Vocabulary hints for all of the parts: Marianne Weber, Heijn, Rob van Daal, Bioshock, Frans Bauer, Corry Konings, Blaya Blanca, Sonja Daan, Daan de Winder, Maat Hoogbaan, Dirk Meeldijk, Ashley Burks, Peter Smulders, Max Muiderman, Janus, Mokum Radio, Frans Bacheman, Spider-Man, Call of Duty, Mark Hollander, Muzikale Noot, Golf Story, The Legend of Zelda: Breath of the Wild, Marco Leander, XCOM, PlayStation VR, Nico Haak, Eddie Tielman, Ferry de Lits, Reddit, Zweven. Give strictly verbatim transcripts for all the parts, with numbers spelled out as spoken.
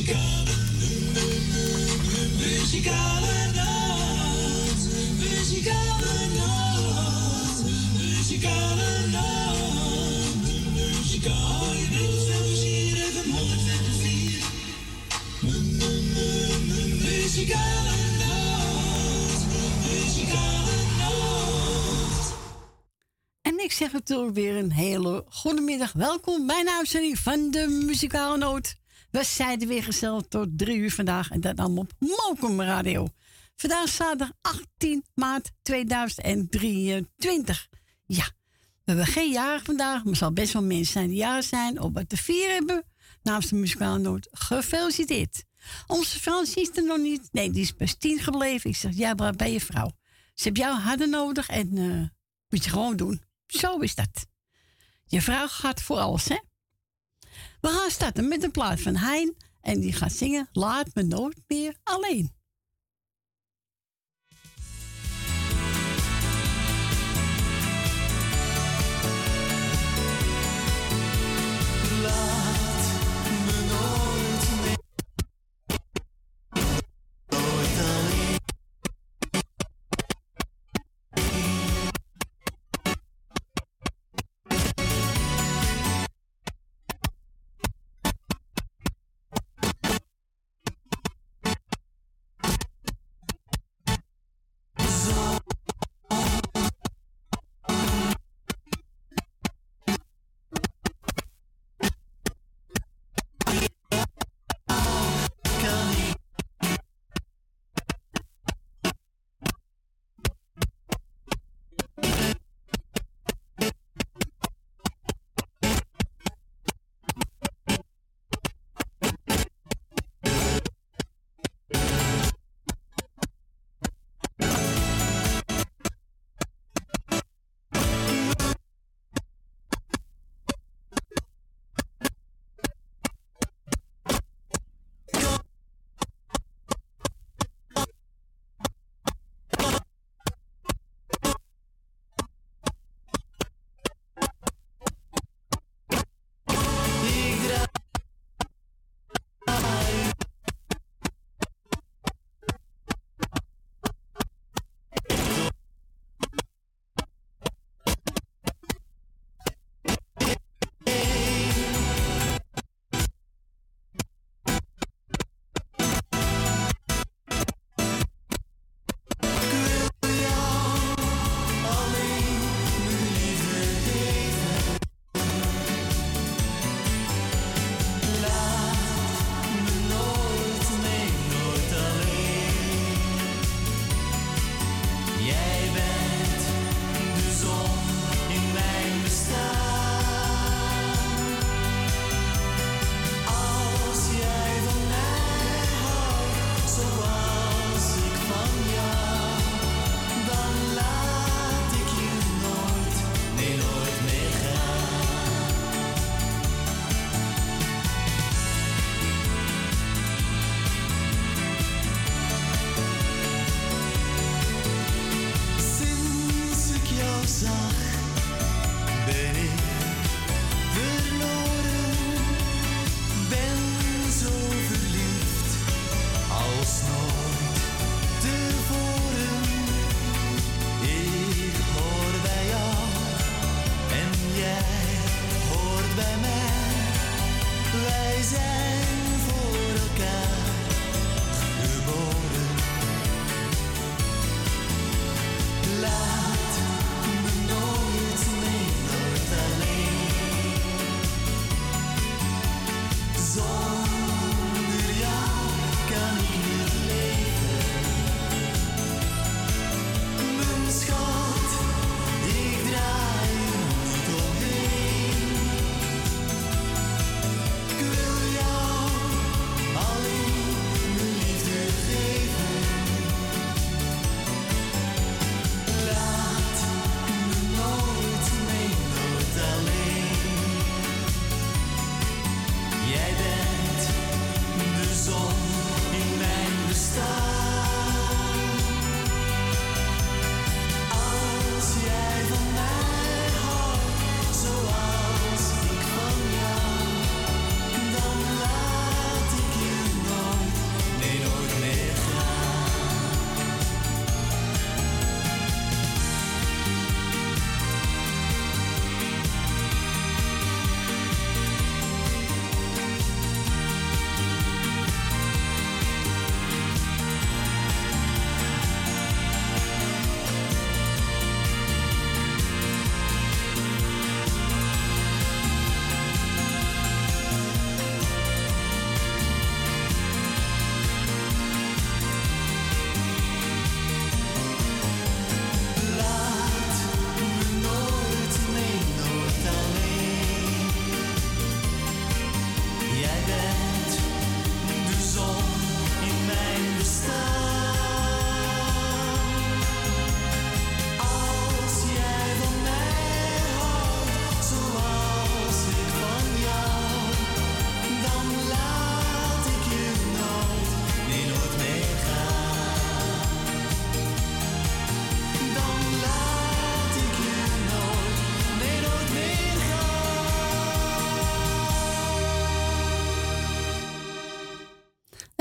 Muzikale noot, muzikale noot, muzikale noot, muzikale noot, muzikale noot, muzikale noot, muzikale noot. En ik zeg natuurlijk weer een hele goede middag. Welkom bij een uitzending van de Muzikale Noot. We zijn er weer gezellig tot drie uur vandaag en dat allemaal op Mokum Radio. Vandaag is zaterdag achttien maart tweeduizend drieëntwintig. Ja, we hebben geen jaren vandaag, maar er zal best wel mensen zijn die jaren zijn of wat te vieren hebben. Namens de Muzikale Noot, gefeliciteerd. Onze Frans is er nog niet. Nee, die is pas tien gebleven. Ik zeg, ja, waar ben je vrouw? Ze hebben jou harder nodig en uh, moet je gewoon doen. Zo is dat. Je vrouw gaat voor alles, hè? We gaan starten met een plaat van Heijn en die gaat zingen Laat me nooit meer alleen. Alleen.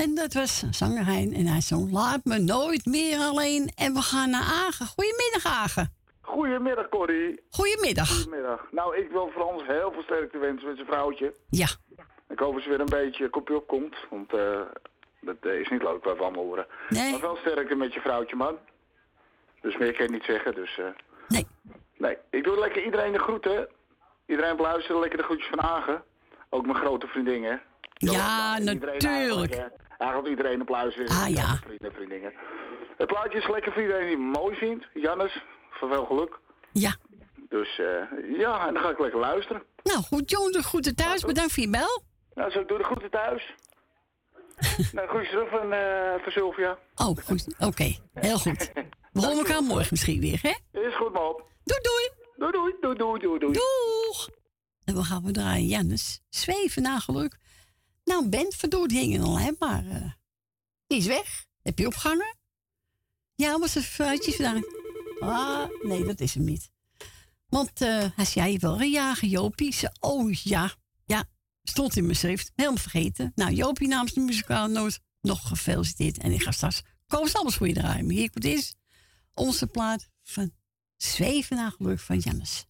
En dat was zanger Heijn. En hij zong Laat me nooit meer alleen. En we gaan naar Agen. Goedemiddag, Agen. Goedemiddag, Corry. Goedemiddag. Goedemiddag. Nou, ik wil Frans heel veel sterkte wensen met zijn vrouwtje. Ja. Ik hoop dat ze weer een beetje kopje opkomt. Want uh, dat uh, is niet leuk wat we allemaal horen. Nee. Maar wel sterkte met je vrouwtje, man. Dus meer kan je niet zeggen, dus... Uh... Nee. Nee. Ik doe lekker iedereen de groeten. Iedereen beluisteren, lekker de groetjes van Agen. Ook mijn grote vriendinnen. Jo, ja, natuurlijk. Eigenlijk, eigenlijk iedereen applaus in. Ah ja. Vrienden, vriendinnen. Het plaatje is lekker voor iedereen die het mooi vindt. Janus, voor veel geluk. Ja. Dus uh, ja, en dan ga ik lekker luisteren. Nou goed, John, de groeten thuis. Ja, bedankt voor je bel. Nou, zo, doe de groeten thuis. Nou, groetjes terug van, uh, van Sylvia. Oh, goed. Oké. Okay. Heel goed. We horen elkaar morgen misschien weer, hè? Is goed, man. Doei, doei. Doei, doei, doei, doei, doei, doei. Doeg. En we gaan we draaien. Janus, Zweven na geluk. Nou, Bent verdoord hingen al, hè, maar uh, die is weg. Heb je opgehangen? Ja, was er fruitjes vandaan. Ah, nee, dat is hem niet. Want uh, hij zei, je wel een jager, Jopie. Ze, oh ja, ja, stond in mijn schrift. Helemaal vergeten. Nou, Jopie namens de Muzikale Noot, nog gefeliciteerd. En ik ga straks Koos Alberts voor je draaien. Maar hier komt eens onze plaat van Zweven naar geluk van Janus.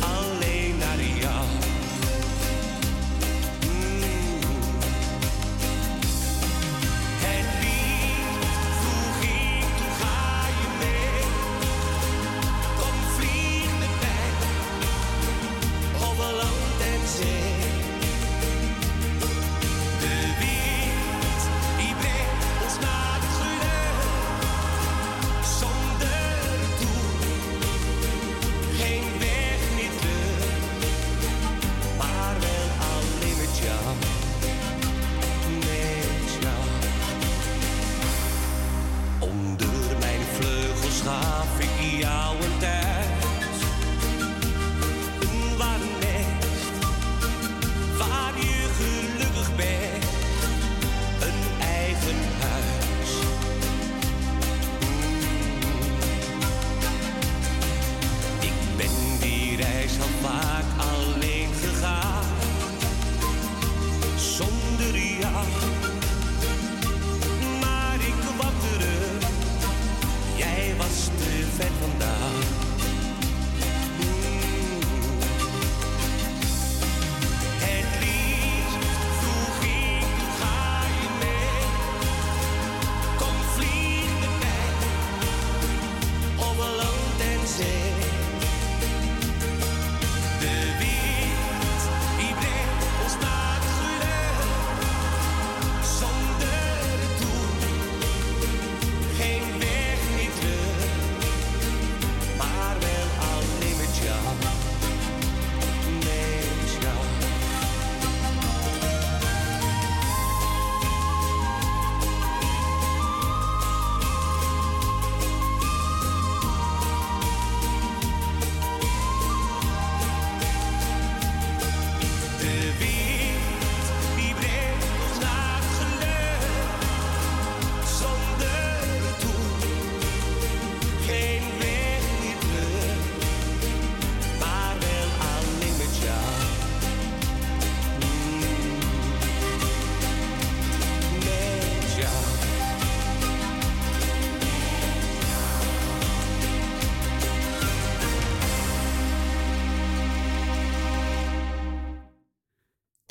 Alleen naar jou.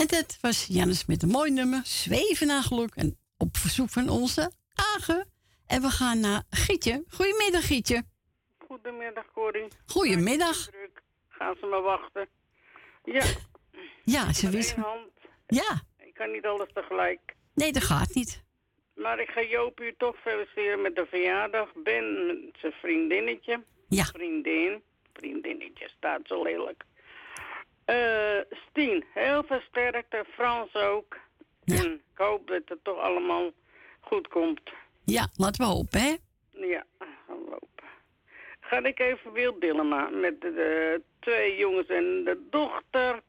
En dat was Janus met een mooi nummer, Zweven naar geluk. En op verzoek van onze Agen. En we gaan naar Gietje. Goedemiddag, Gietje. Goedemiddag, Corrie. Goedemiddag. Gaan ze me wachten? Ja. Ja, ze wist. Ja. Ik kan niet alles tegelijk. Nee, dat gaat niet. Maar ik ga Joop u toch feliciteren met de verjaardag. Ben, met zijn vriendinnetje. Ja. Vriendin. Vriendinnetje staat zo lelijk. Uh, Stien, heel versterkte. Frans ook. Ja. En ik hoop dat het toch allemaal goed komt. Ja, laten we hopen, hè? Ja, gaan we hopen. Ga ik even Wil Dillema met de, de twee jongens en de dochter.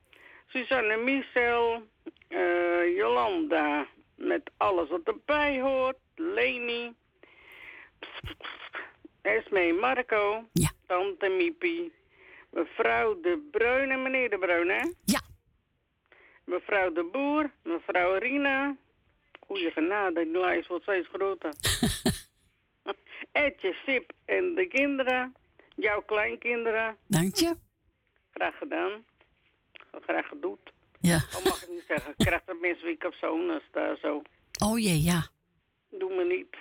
Suzanne Michel. Uh, Jolanda. Met alles wat erbij hoort. Leni. Esmee Marco. Ja. Tante Miepie. Mevrouw De Bruin en meneer De Bruin, hè? Ja. Mevrouw De Boer. Mevrouw Rina. Goeie genade, die lijst wordt steeds groter. Etje, Sip en de kinderen. Jouw kleinkinderen. Dank je. Graag gedaan. Graag gedoet. Ja. Oh, mag ik niet zeggen. Ik krijg de misweek of zo, dus daar zo. Oh jee, ja. Doe me niet.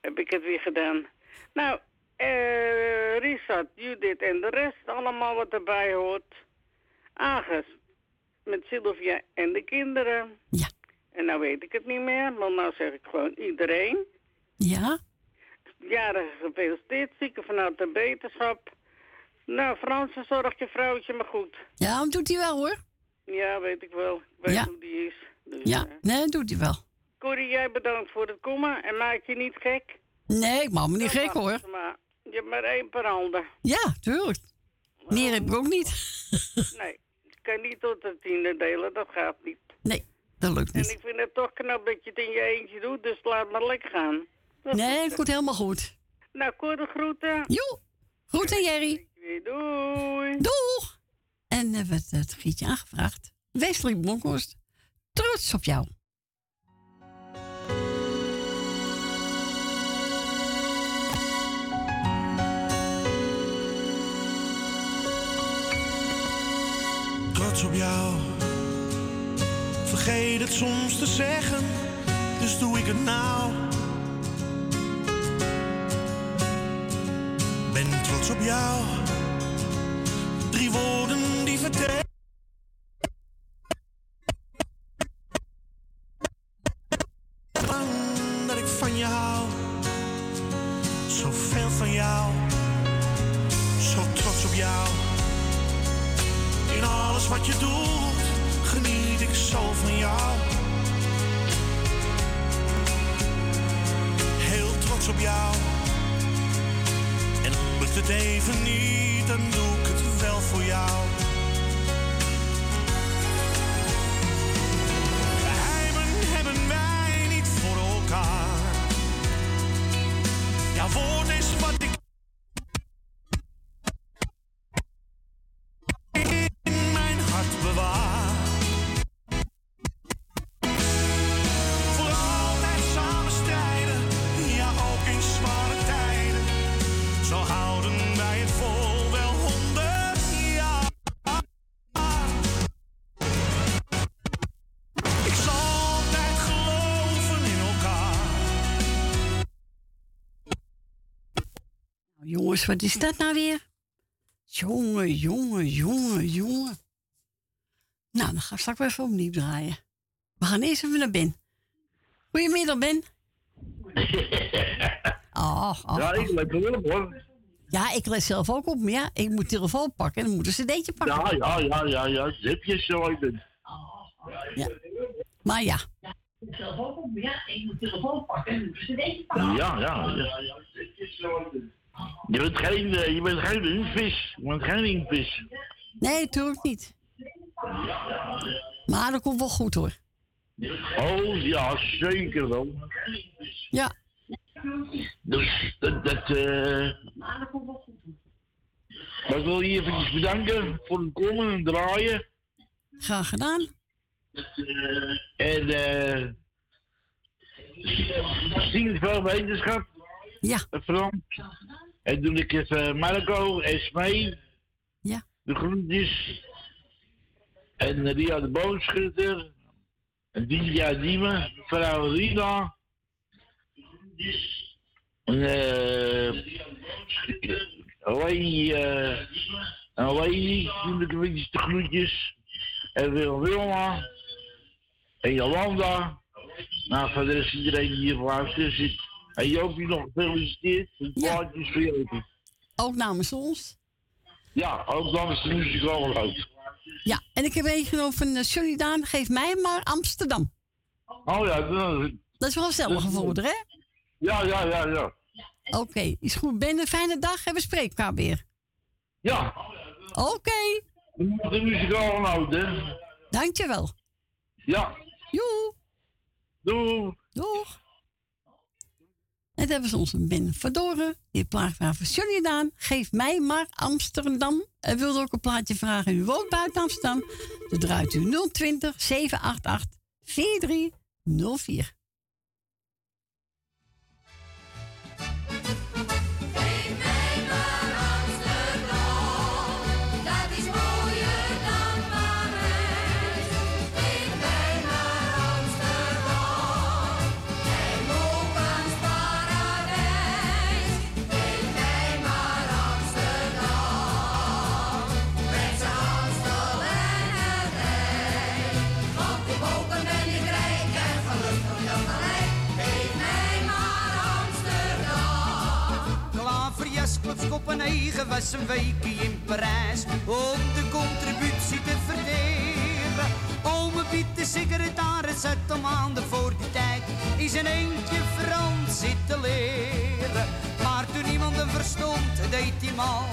Heb ik het weer gedaan. Nou, eh, Richard, Judith en de rest. Allemaal wat erbij hoort. Agus. Met Sylvia en de kinderen. Ja. En nou weet ik het niet meer, want nou zeg ik gewoon iedereen. Ja. Jarige gefeliciteerd, zieken vanuit de wetenschap. Nou, Frans, zorg je vrouwtje maar goed. Ja, dat doet hij wel, hoor. Ja, weet ik wel. Ik weet ja. hoe die is. Dus, ja, uh... nee, doet hij wel. Corrie, jij bedankt voor het komen en maak je niet gek. Nee, ik maak me niet dat gek, hoor. Maar. Je hebt maar één per handen. Ja, tuurlijk. Meer nou, heb ik ook niet. Nee, ik kan niet tot de tiende delen, dat gaat niet. Nee. Dat lukt niet. En ik vind het toch knap dat je het in je eentje doet, dus laat maar lekker gaan. Dat nee, het komt helemaal goed. Nou, korte groeten. Jo, groeten Jerry. Doei. Doeg. En we hebben het Gietje aangevraagd. Westiebronkos, trots op jou. Trots op jou. Vergeet het soms te zeggen, dus doe ik het nou. Ben trots op jou. Drie woorden die vertellen. Lang dat ik van je hou. Zoveel van jou. Zo trots op jou. In alles wat je doet. Geniet ik zo van jou. Heel trots op jou. En lukt het even niet, dan doe ik het wel voor jou. Geheimen hebben wij niet voor elkaar. Jouw woord is wat ik. Jongens, wat is dat nou weer? Jongen, jongen, jongen, jongen. Nou, dan gaan we straks even opnieuw draaien. We gaan eerst even naar Ben. Goedemiddag, Ben. Oh, oh, ja, ik let wel op, hoor. Ja, ik let zelf ook op, maar ja, ik moet telefoon pakken en dan moet een cd'tje pakken. Ja, ja, ja, ja, ja, zipjes zo, ik ben. Ja. Maar ja. Ja, ik moet zelf ook op, maar ja, ik moet telefoon pakken en dan moet een cd'tje pakken. Ja, ja, ja, zipjes zo, ik ben. Je bent geen, je bent geen invis. Je bent geen invis. Nee, natuurlijk niet. Maar dat komt wel goed, hoor. Oh ja, zeker wel. Ja. Dus dat, dat uh... maar dat komt wel goed, hoor. Maar ik wil je even bedanken voor het komen en draaien. Graag gedaan. En eh. Zien veel wetenschap. Ja. Frans. En doe ik even Marco, Esmee. Ja. De groentjes. en Ria de Boomschutter, Didja Diemen, vrouw Rina, Leni, Leni, natuurlijk een beetje de groetjes, en Wil Wilma, en Jolanda. Nou, voor de rest iedereen die hier voor luisteren zit. En Joopie nog gefeliciteerd, het plaatje is voor Joopie. Ook namens ons. Ja, ook namens de muzikale ook. Ja, en ik heb meegenomen van Sonja Daan, geef mij maar Amsterdam. Oh ja, dat, dat is wel gezellig gevoerd, hè? Ja, ja, ja, ja. Oké, okay, is goed. Ben een fijne dag en we spreken elkaar weer. Ja. Oké. Okay. De muzikale noot, hè? Dankjewel. Ja. Joe. Doeg. Doeg. Het hebben ze ons een Ben verdoren. Die plaat vraagt van Sonja Daan. Geef mij maar Amsterdam. En wilde ook een plaatje vragen. U woont buiten Amsterdam. Dan draait u nul twintig, zeven acht acht, vier drie nul vier. Op een eigen was een weekje in Parijs om de contributie te verdelen. Ome Piet de secretaris uit de maanden voor die tijd is in eentje Frans zitten leren. Maar toen niemand hem verstond, deed hij mal,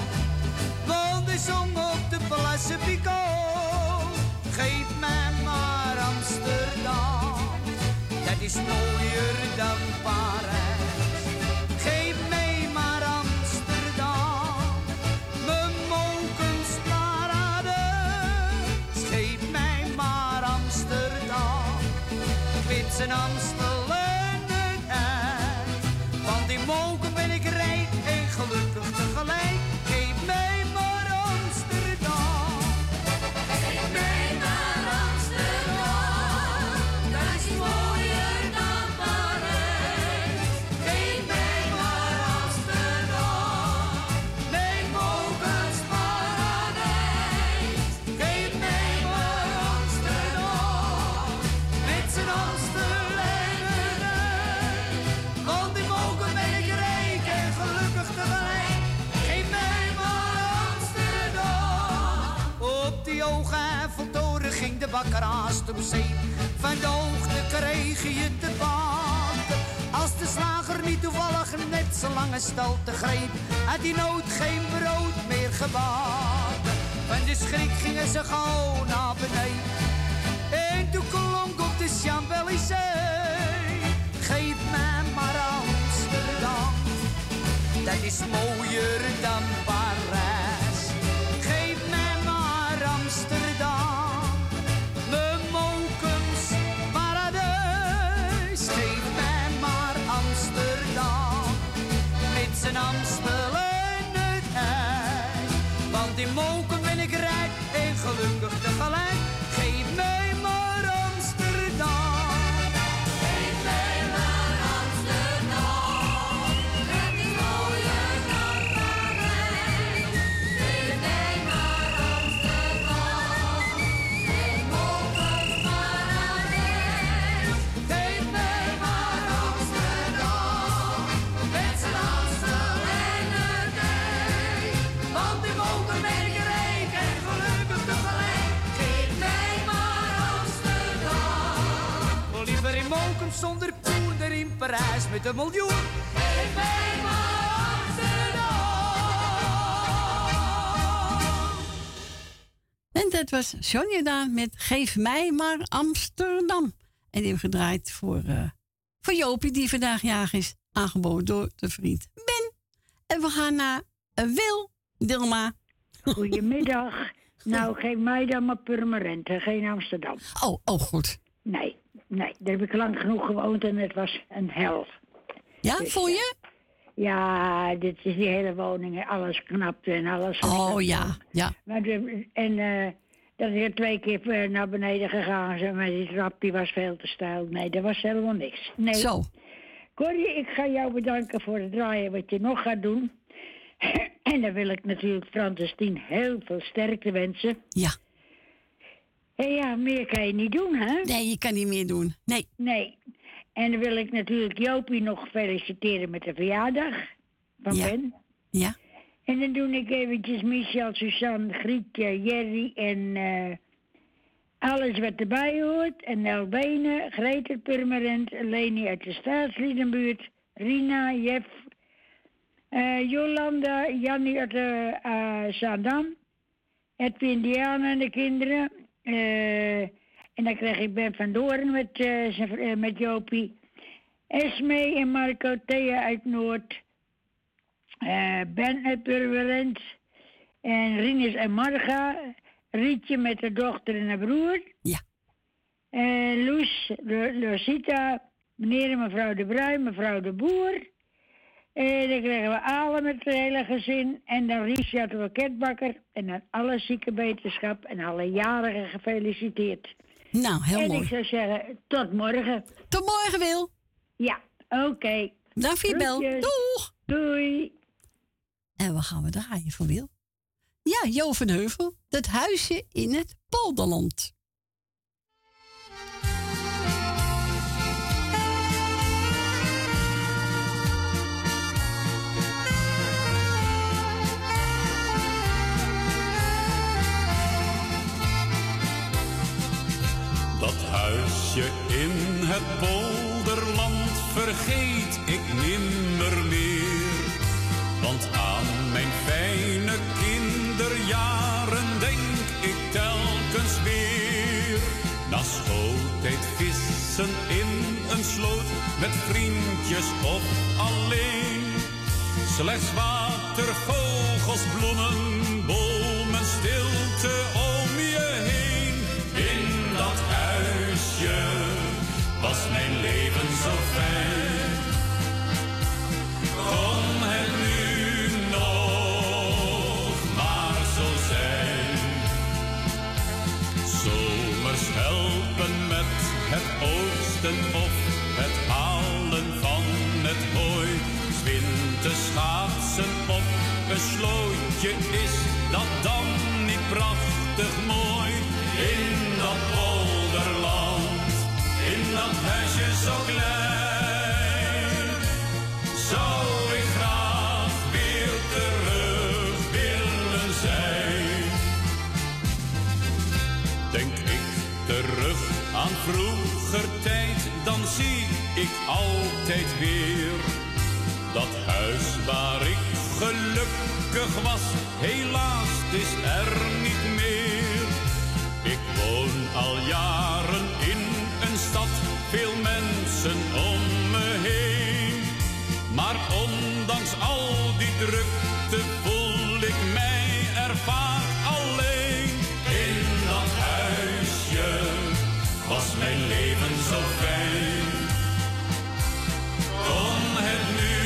want hij zong op de Place Picot. Geef mij maar Amsterdam, dat is mooier dan Parijs. En Amstel en het eind, want in Mokum ben ik rijk en gelukkig tegelijk. Geef mij maar Amsterdam. Geef mij maar Amsterdam, dat is mooier dan Parijs. Geef mij maar Amsterdam, mijn Mokums paradijs. Geef mij maar Amsterdam, met z'n Amsterdam. Ging de bakker haast op zee, van de hoogte kreeg je te pakken. Als de slager niet toevallig net zijn lange stolte greep, had hij nooit geen brood meer gebakken. Van de schrik gingen ze gauw naar beneden, en toen klonk op de Champs-Élysées. Geef mij maar Amsterdam, dat is mooier dan Parijs. Geef mij maar Amsterdam. In Amstel en het ei, want in Mokum ben ik rijk en gelukkig tegelijk. Geef mij maar Amsterdam. Geef mij maar Amsterdam, het is mooier dan Parijs. Geef mij maar Amsterdam, in Mokum paradijs. Geef mij maar Amsterdam, met z'n Amsterdam. Zonder poeder in Parijs met een miljoen. Geef mij maar Amsterdam. En dat was Sonja Daan met Geef mij maar Amsterdam. En die hebben gedraaid voor, uh, voor Jopie, die vandaag jarig is. Aangeboden door de vriend Ben. En we gaan naar Wil Dilma. Goedemiddag. Nou, geef mij dan maar Purmerend, geen Amsterdam. Oh, oh goed. Nee. Nee, daar heb ik lang genoeg gewoond en het was een hel. Ja, dus, voel je? Ja, dit is die hele woning, alles knapte en alles. Oh ja, ja. Maar de, en uh, dat ik er twee keer naar beneden gegaan ben, maar die trap die was veel te steil. Nee, dat was helemaal niks. Nee. Zo. Corry, ik ga jou bedanken voor het draaien wat je nog gaat doen. En dan wil ik natuurlijk Frans Tien heel veel sterkte wensen. Ja. En ja, meer kan je niet doen, hè? Nee, je kan niet meer doen. Nee. Nee. En dan wil ik natuurlijk Jopie nog feliciteren met de verjaardag van ja. Ben. Ja. En dan doe ik eventjes Michel, Suzanne, Grietje, Jerry en uh, alles wat erbij hoort. En Elbene, Greta Purmerend, Leni uit de Staatsliedenbuurt, Rina, Jeff, uh, Jolanda, Jannie uit de uh, Zaandam, Edwin, Diana en de kinderen. Uh, en dan krijg ik Ben van Doorn met, uh, zijn, uh, met Jopie. Esme en Marco, Thea uit Noord. Uh, Ben uit Purmerend. En Rinus en Marga. Rietje met haar dochter en haar broer. Ja. Uh, Loes, Lucita, meneer en mevrouw De Bruin, mevrouw De Boer. Uh, dan krijgen we alle met het hele gezin. En dan Richard de Ketbakker. En dan alle zieke beterschap en alle jarigen gefeliciteerd. Nou, heel en mooi. En ik zou zeggen, tot morgen. Tot morgen, Wil. Ja, oké. Okay. Dag voor je bel. Doeg. Doei. En wat gaan we draaien voor Wil? Ja, Jo van Heuvel. Dat huisje in het polderland. Dat huisje in het polderland vergeet ik nimmer meer. Want aan mijn fijne kinderjaren denk ik telkens weer. Na schooltijd vissen in een sloot met vriendjes of alleen. Slechts water, vogels, bloemen, bomen, stilte om je heen. In dat huisje was mijn leven zo fijn. Kon het nu nog maar zo zijn. Zomers helpen met het oosten of het halen van het hooi. Zwinters schaatsen op een slootje, is dat dan niet prachtig mooi? In dat polderland, in dat huisje zo klein, zou ik graag weer terug willen zijn. Denk ik terug aan vroeger tijd, dan zie ik altijd weer dat huis waar ik gelukkig was, helaas is er niet meer. Ik woon al jaren in een stad, veel mensen om me heen. Maar ondanks al die drukte voel ik mij er vaak alleen. In dat huisje was mijn leven zo fijn. Kon het nu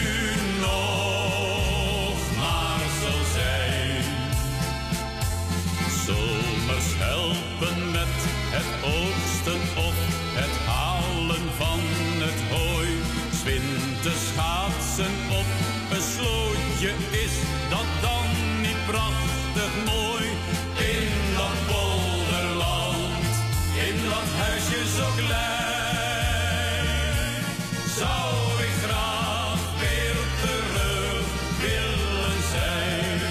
nog maar zo zijn. Zomers helpen met het oogsten of het halen van het hooi. Zwinters schaatsen op een slootje, is dat dan niet prachtig mooi? In dat polderland, in dat huisje zo klein, zou ik graag weer terug willen zijn.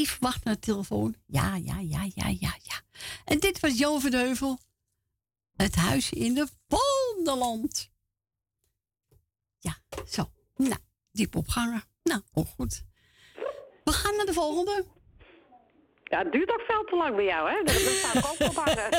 even wachten naar de telefoon. Ja, ja, ja, ja, ja, ja. En dit was Jo van Heuvel. Het huisje in de Vondeland. Ja, zo. Nou, diep opgangen. Nou, ook goed. We gaan naar de volgende. Ja, het duurt ook veel te lang bij jou, hè? Dat is ook ophangen.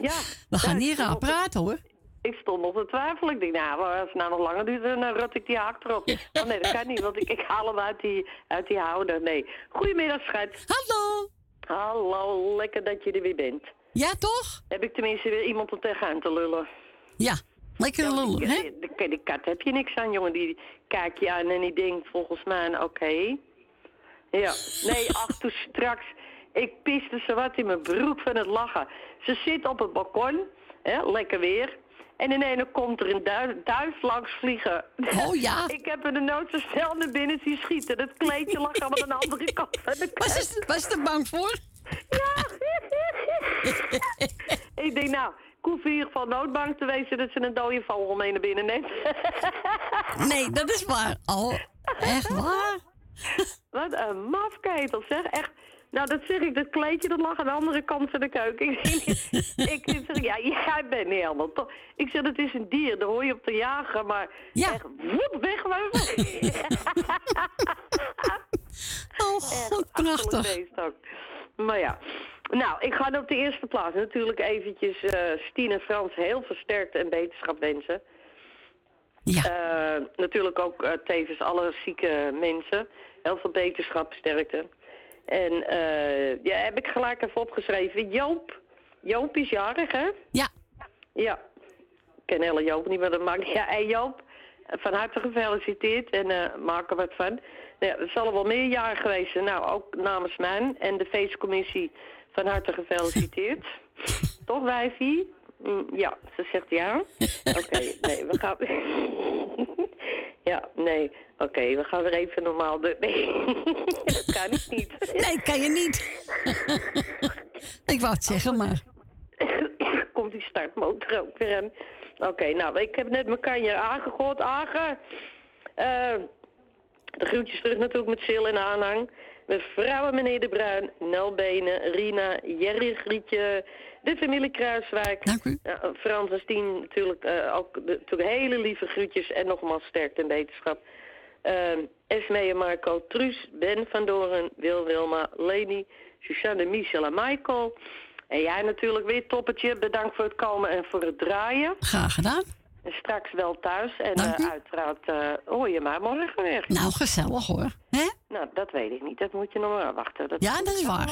Ja. We gaan hier aan praten, hoor. Ik stond nog te twijfelen. Ik denk, nou, als het nou nog langer duurt, dan rot ik die haak erop. Oh nee, dat kan niet, want ik, ik haal hem uit die, uit die houder. Nee. Goedemiddag, schat. Hallo. Hallo, lekker dat je er weer bent. Ja, toch? Heb ik tenminste weer iemand om tegenaan te lullen. Ja, lekker ja, lullen, hè? De, de, de kat heb je niks aan, jongen. Die kijkt je aan en die denkt volgens mij, oké. Okay. Ja, nee, ach, toen straks. Ik piste ze wat in mijn broek van het lachen. Ze zit op het balkon, hè, lekker weer. En ineens komt er een duif, duif langs vliegen. Oh ja. Ik heb er de nood zo snel naar binnen zien schieten. Dat kleedje lag allemaal aan de andere kant van de kast. Was, was je er bang voor? Ja. Ik denk, nou, ik hoef in ieder geval noodbang te wezen dat ze een dode vogel mee naar binnen neemt. Nee, dat is waar. Oh, echt waar? Wat een mafketel, zeg. Echt. Nou, dat zeg ik, dat kleedje dat lag aan de andere kant van de keuken. Ik zeg, ja, jij bent niet helemaal toch. Ik zeg, het is een dier, daar hoor je op te jagen, maar ja. Echt, woep, weg, maar weg. Oh, god, prachtig. Maar ja, nou, ik ga op de eerste plaats natuurlijk eventjes uh, Stien en Frans heel versterkt en beterschap wensen. Ja. Uh, natuurlijk ook uh, tevens alle zieke mensen. Heel veel beterschap, sterkte. En uh, ja, heb ik gelijk even opgeschreven. Joop. Joop is jarig, hè? Ja. Ja. Ik ken hele Joop niet, maar dat maakt niet. Ja, hey Joop, van harte gefeliciteerd en uh, maak er wat van. Nou, ja, er zal er wel meer jaren geweest zijn. Nou, ook namens mij en de feestcommissie van harte gefeliciteerd. Toch, wijfie? Mm, ja, ze zegt ja. Oké, okay, nee, we gaan... Ja, nee. Oké, okay, we gaan weer even normaal... De... Nee, dat kan ik niet. Nee, kan je niet. Ik wou het zeggen, maar... Komt die startmotor ook weer aan. Oké, okay, nou, ik heb net mijn kanjer aangegooid. Aange... Uh, de groetjes terug natuurlijk met Sil en aanhang. Mevrouw en meneer De Bruin, Nelbenen, Rina, Jerry, Grietje... De familie Kruiswijk, dank u. Uh, Frans en Stien natuurlijk uh, ook de, natuurlijk hele lieve groetjes en nogmaals sterkte en wetenschap. Uh, Esmee en Marco, Truus, Ben van Doren, Wil, Wilma, Leni, Suzanne, Michel en Michael. En jij natuurlijk weer toppertje, bedankt voor het komen en voor het draaien. Graag gedaan. En straks wel thuis en uh, uiteraard uh, hoor je maar morgen weer. Nou, gezellig hoor. Hè? Nou, dat weet ik niet, dat moet je nog maar wachten. Dat ja, dat is waar.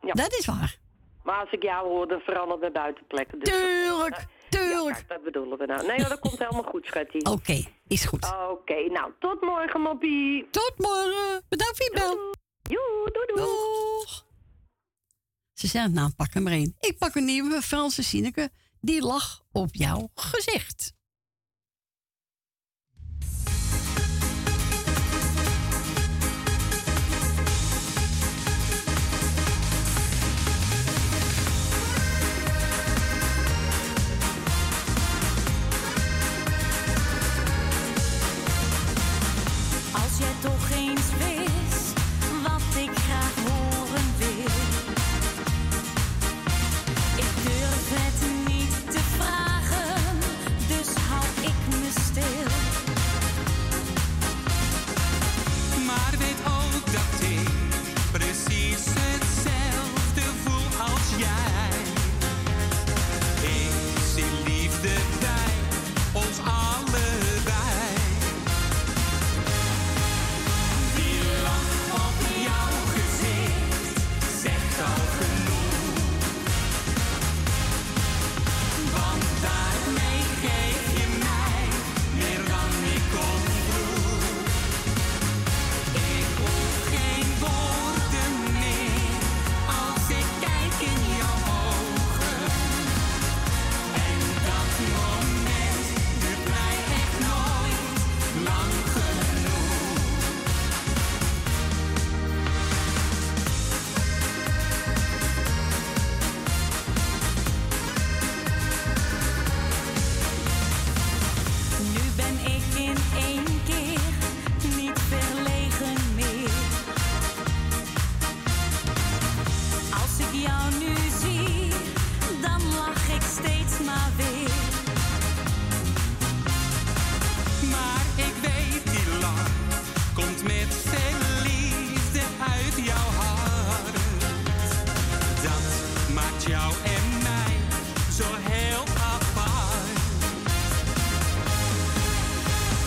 Ja. Dat is waar. Maar als ik jou hoor, dan verandert mijn buitenplek. Dus tuurlijk, dat, tuurlijk. Ja, dat bedoelen we nou. Nee, dat komt helemaal goed, schatje. Oké, okay, is goed. Oké, okay, nou, tot morgen, moppie. Tot morgen. Bedankt voor je bel. Joe, doei, doei. Doeg. Ze zijn het naam, pak hem maar één. Ik pak een nieuwe, Franse Sineke. Die lag op jouw gezicht. Toch eens wist wat ik graag horen wil. Ik durf het niet te vragen, dus jou en mij zo heel apart.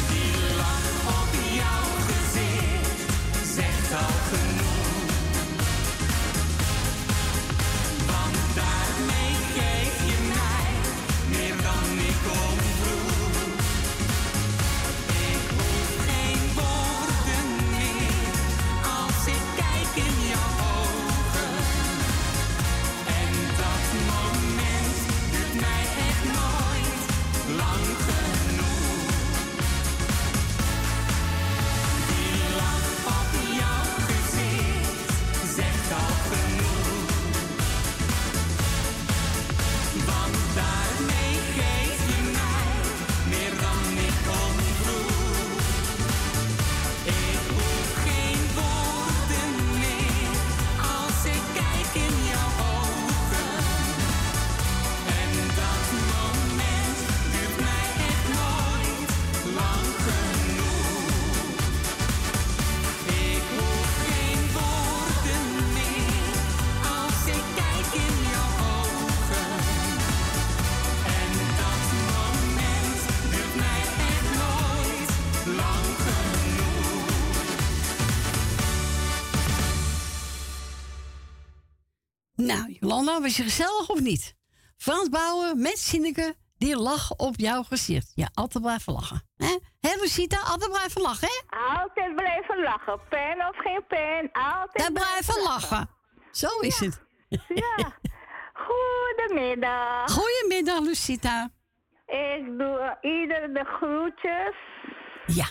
Die lach op jouw gezicht zegt al genoeg. Want daarmee geef je mij meer dan ik om vroeg. Ik hoef geen woorden meer als ik kijk in jouw ogen. En dat moment duurt mij echt nooit lang genoeg. Die lach op jouw gezicht zegt al genoeg. Want daarmee geef je mij meer dan ik kon vroeg. Ik hoef geen woorden meer als ik kijk in jouw ogen. En dat moment duurt mij echt nooit lang genoeg. Ik hoef geen woorden meer als ik kijk in jouw ogen. En dat moment duurt mij echt nooit lang genoeg. Nou, Jolanda, was je gezellig of niet? Frans Bauer met Sineke, die lach op jouw gezicht. Ja, altijd blijven lachen. Hè, Hè, Lucita? Altijd blijven lachen, hè? Altijd blijven lachen. Pen of geen pen, altijd En blijven lachen. Zo is het. Ja. Goedemiddag. Goedemiddag, Lucita. Ik doe ieder de groetjes Ja.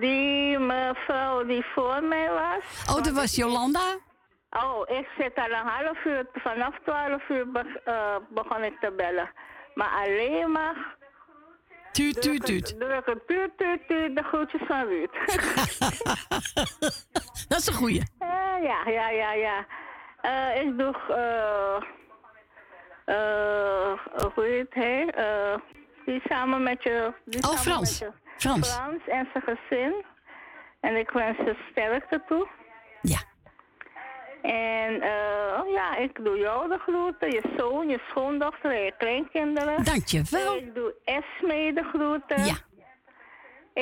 die mevrouw die voor mij was. Oh, dat was Jolanda? Oh, ik zit al een half uur, vanaf twaalf uur be- eh, begon ik te bellen. Maar alleen maar Tuut, tuut, tuut. drukken, tuut, tuut, tuut, de groetjes van Ruud. Dat is een goeie. Eh, ja, ja, ja, ja. Eh, ik doe, eh, eh, hoe heet hij? Eh, die samen met je... Die Oh, samen Frans. met je- Frans. Frans en zijn gezin. En ik wens ze sterkte toe. Ja. En eh, oh ja, ik doe jou de groeten, je zoon, je schoondochter en je kleinkinderen. Dankjewel. Ik doe Esme de groeten. Ja.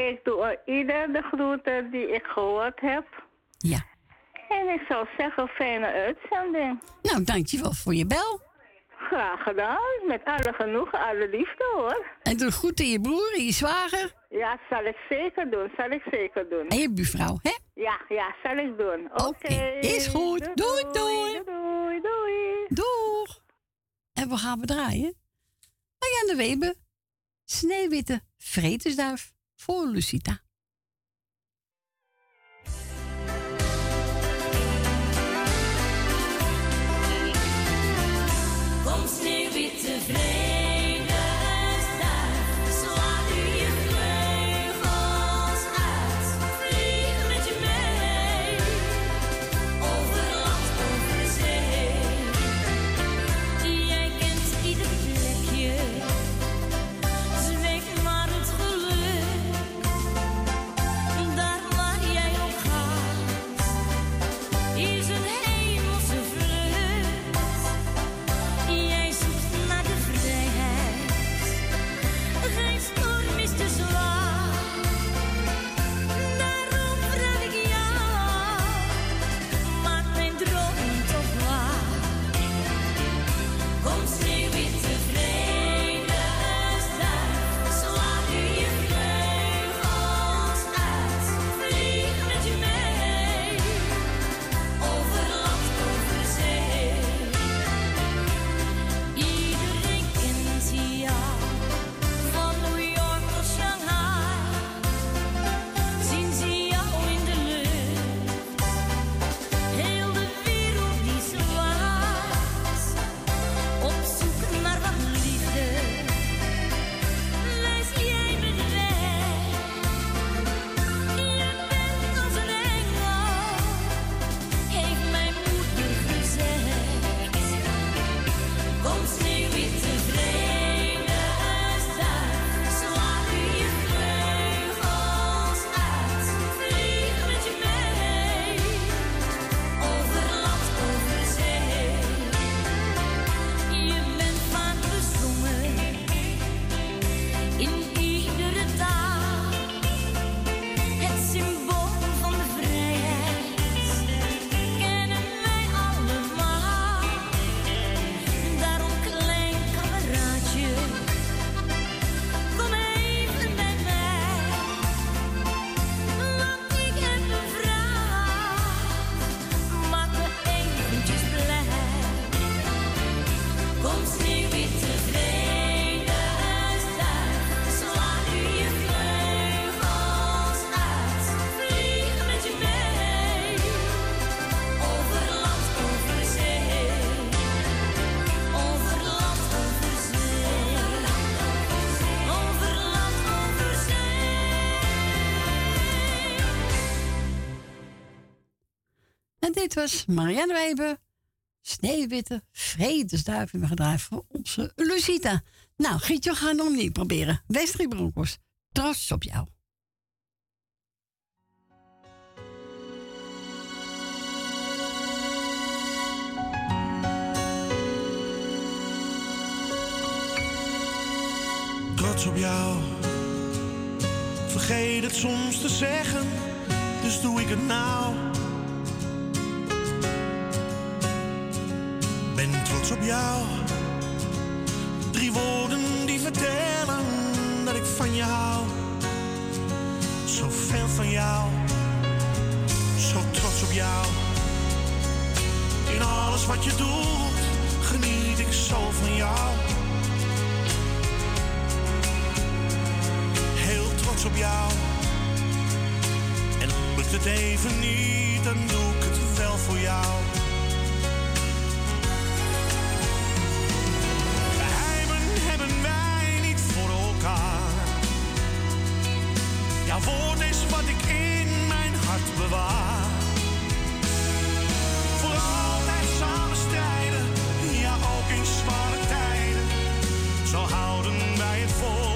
Ik doe ieder de groeten die ik gehoord heb. Ja. En ik zou zeggen, fijne uitzending. Nou, dankjewel voor je bel. Graag gedaan, met alle genoegen, alle liefde hoor. En doe goed aan je broer en je zwager Ja, dat zal ik zeker doen, zal ik zeker doen. en je buurvrouw, hè? Ja, ja, zal ik doen. Oké. Is goed. Doei, doei. Doei, doei. Doeg. En we gaan we draaien. Marianne Weber, sneeuwwitte vretensduif voor Lucita. Kom sneeuwwitte vretensduif, sla nu je vleugels uit, vlieg met je mee, over land, over zee. Jij kent ieder plekje, zweef maar het geluk. En dit was Marianne Weber, Sneeuwwitte Vredesduif, hebben we gedraaid voor onze Lucita. Nou, Giet, we gaan nog niet proberen. Westiebronkos, trots op jou. Trots op jou. Vergeet het soms te zeggen, dus doe ik het nou. Ben trots op jou. Drie woorden die vertellen dat ik van je hou. Zo veel van jou. Zo trots op jou. In alles wat je doet, geniet ik zo van jou. Trots op jou. En lukt het even niet, dan doe ik het wel voor jou. Geheimen hebben wij niet voor elkaar. Jouw woord is wat ik in mijn hart bewaar. Voor altijd samen strijden, ja ook in zware tijden. Zo houden wij het vol.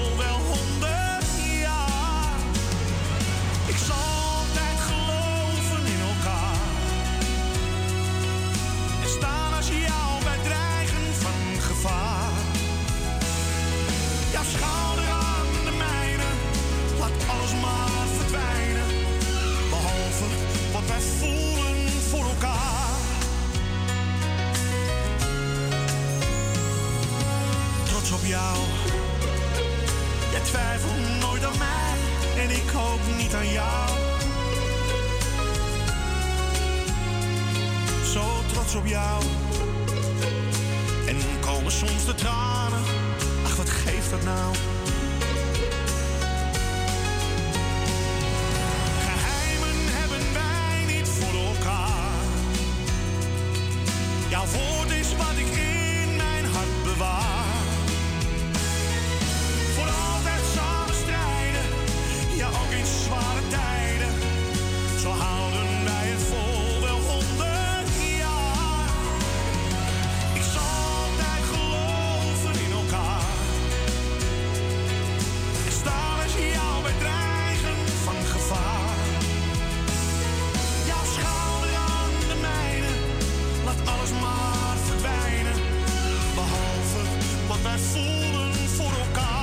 Jij twijfelt nooit aan mij en ik hoop niet aan jou. Zo trots op jou. En komen soms de tranen, ach wat geeft dat nou? Geheimen hebben wij niet voor elkaar. Jouw woord is wat ik in mijn hart bewaar. Zware tijden, zo houden wij het vol wel honderd jaar. Ik zal altijd geloven in elkaar. En staan als jou bij dreigen van gevaar. Jouw schouder aan de mijne, laat alles maar verdwijnen. Behalve wat wij voelen voor elkaar.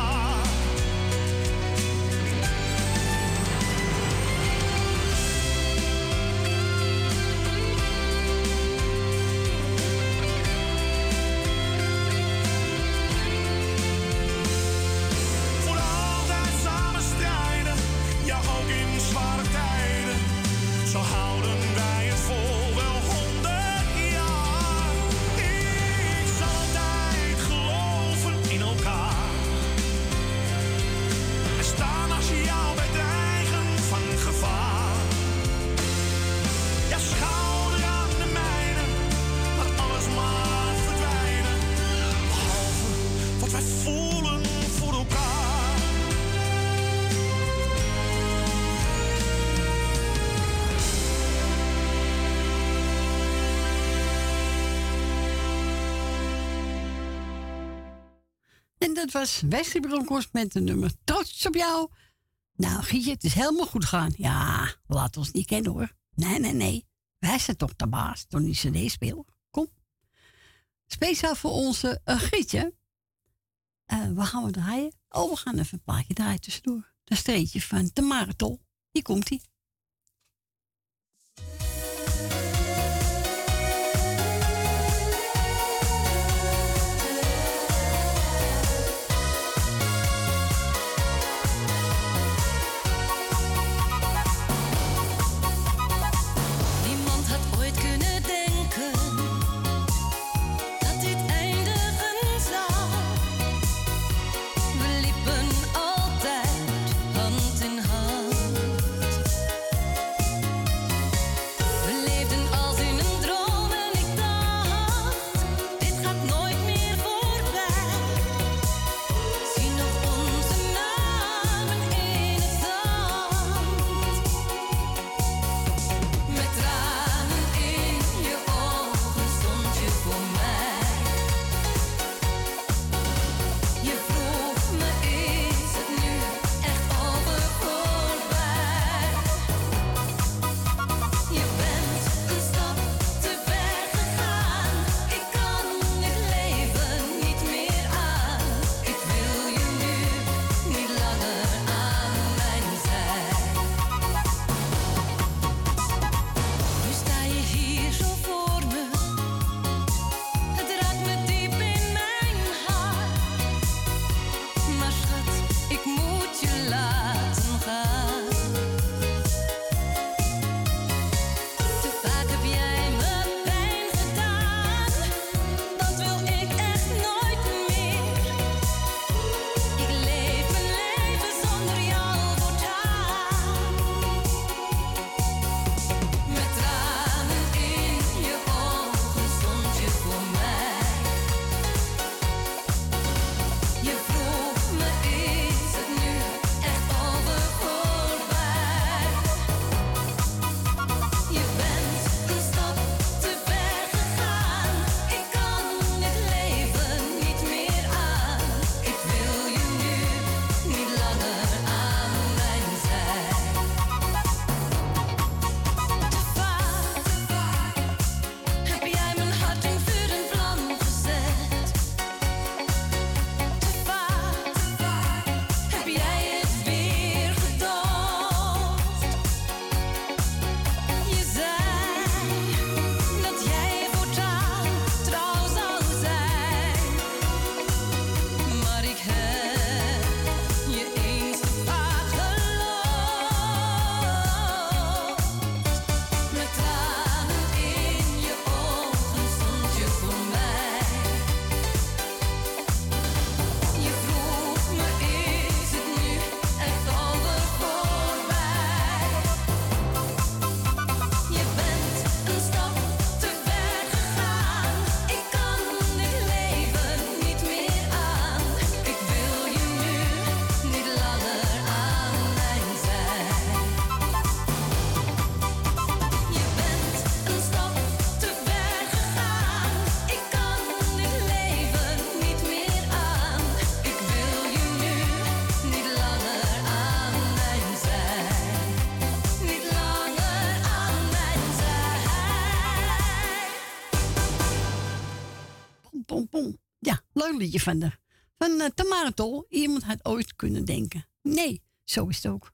Dat was Westiebronkos met de nummer Trots op jou. Nou, Gietje, het is helemaal goed gegaan. Ja, laat ons niet kennen hoor. Nee, nee, nee. Wij zijn toch de baas door die cd spelen. Kom. Speciaal voor onze uh, Gietje. Uh, waar gaan we draaien? Oh, we gaan even een plaatje draaien tussendoor. Dat streetje van de Marathon. Hier komt hij. Ja, leuk liedje van de. Van uh, Tamara Tol. Iemand had ooit kunnen denken. Nee, zo is het ook.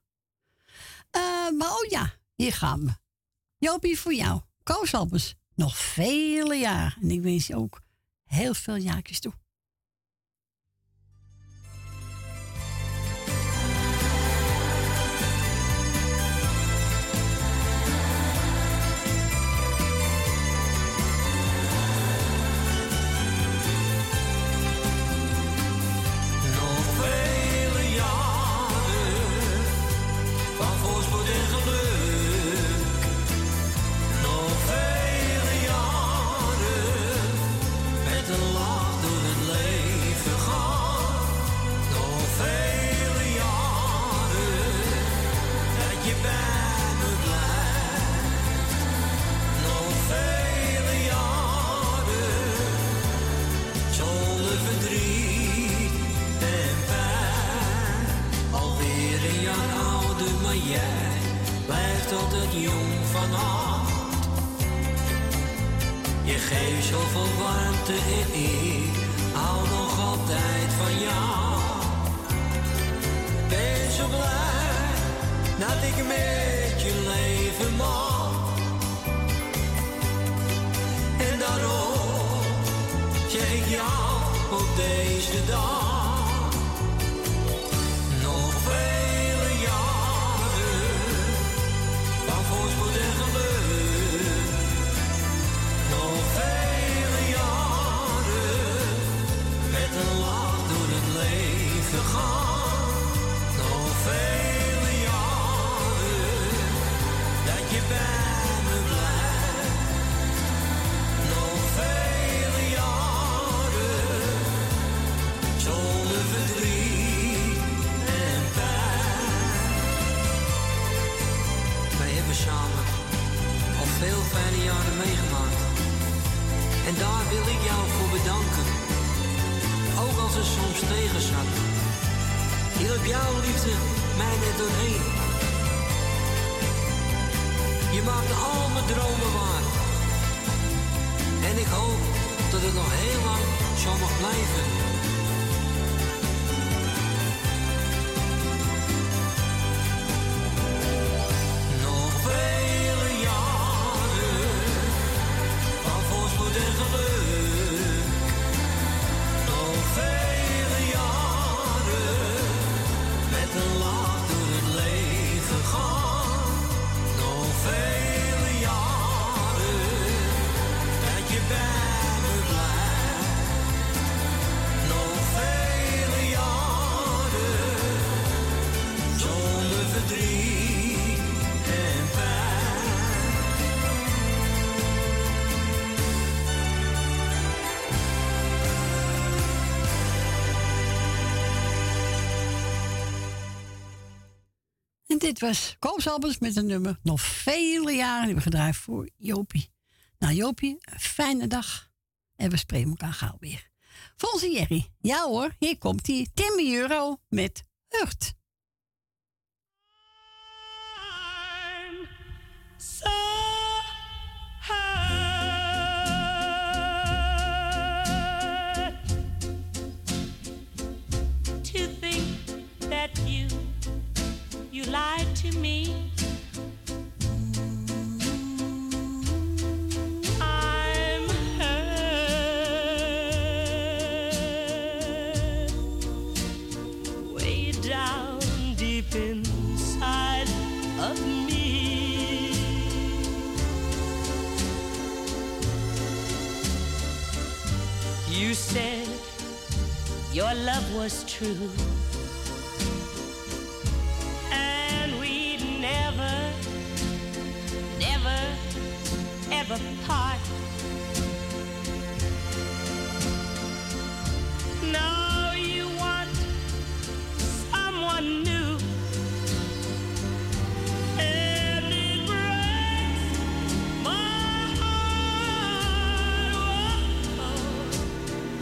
Uh, maar oh ja, hier gaan we. Jopie, voor jou. Koos Alberts. Nog vele jaren. En ik wens je ook heel veel jaartjes toe. Dit was Koos Alberts met een nummer. Nog vele jaren hebben we gedraaid voor Jopie. Nou Jopie, een fijne dag. En we spreken elkaar gauw weer. Volgens Jerry. Ja hoor, hier komt die Timmy Euro met Hurt. I'm so hurt to think that you You lied to me. I'm hurt way down deep inside of me. You said your love was true. Never part. Now you want someone new, and it breaks my heart.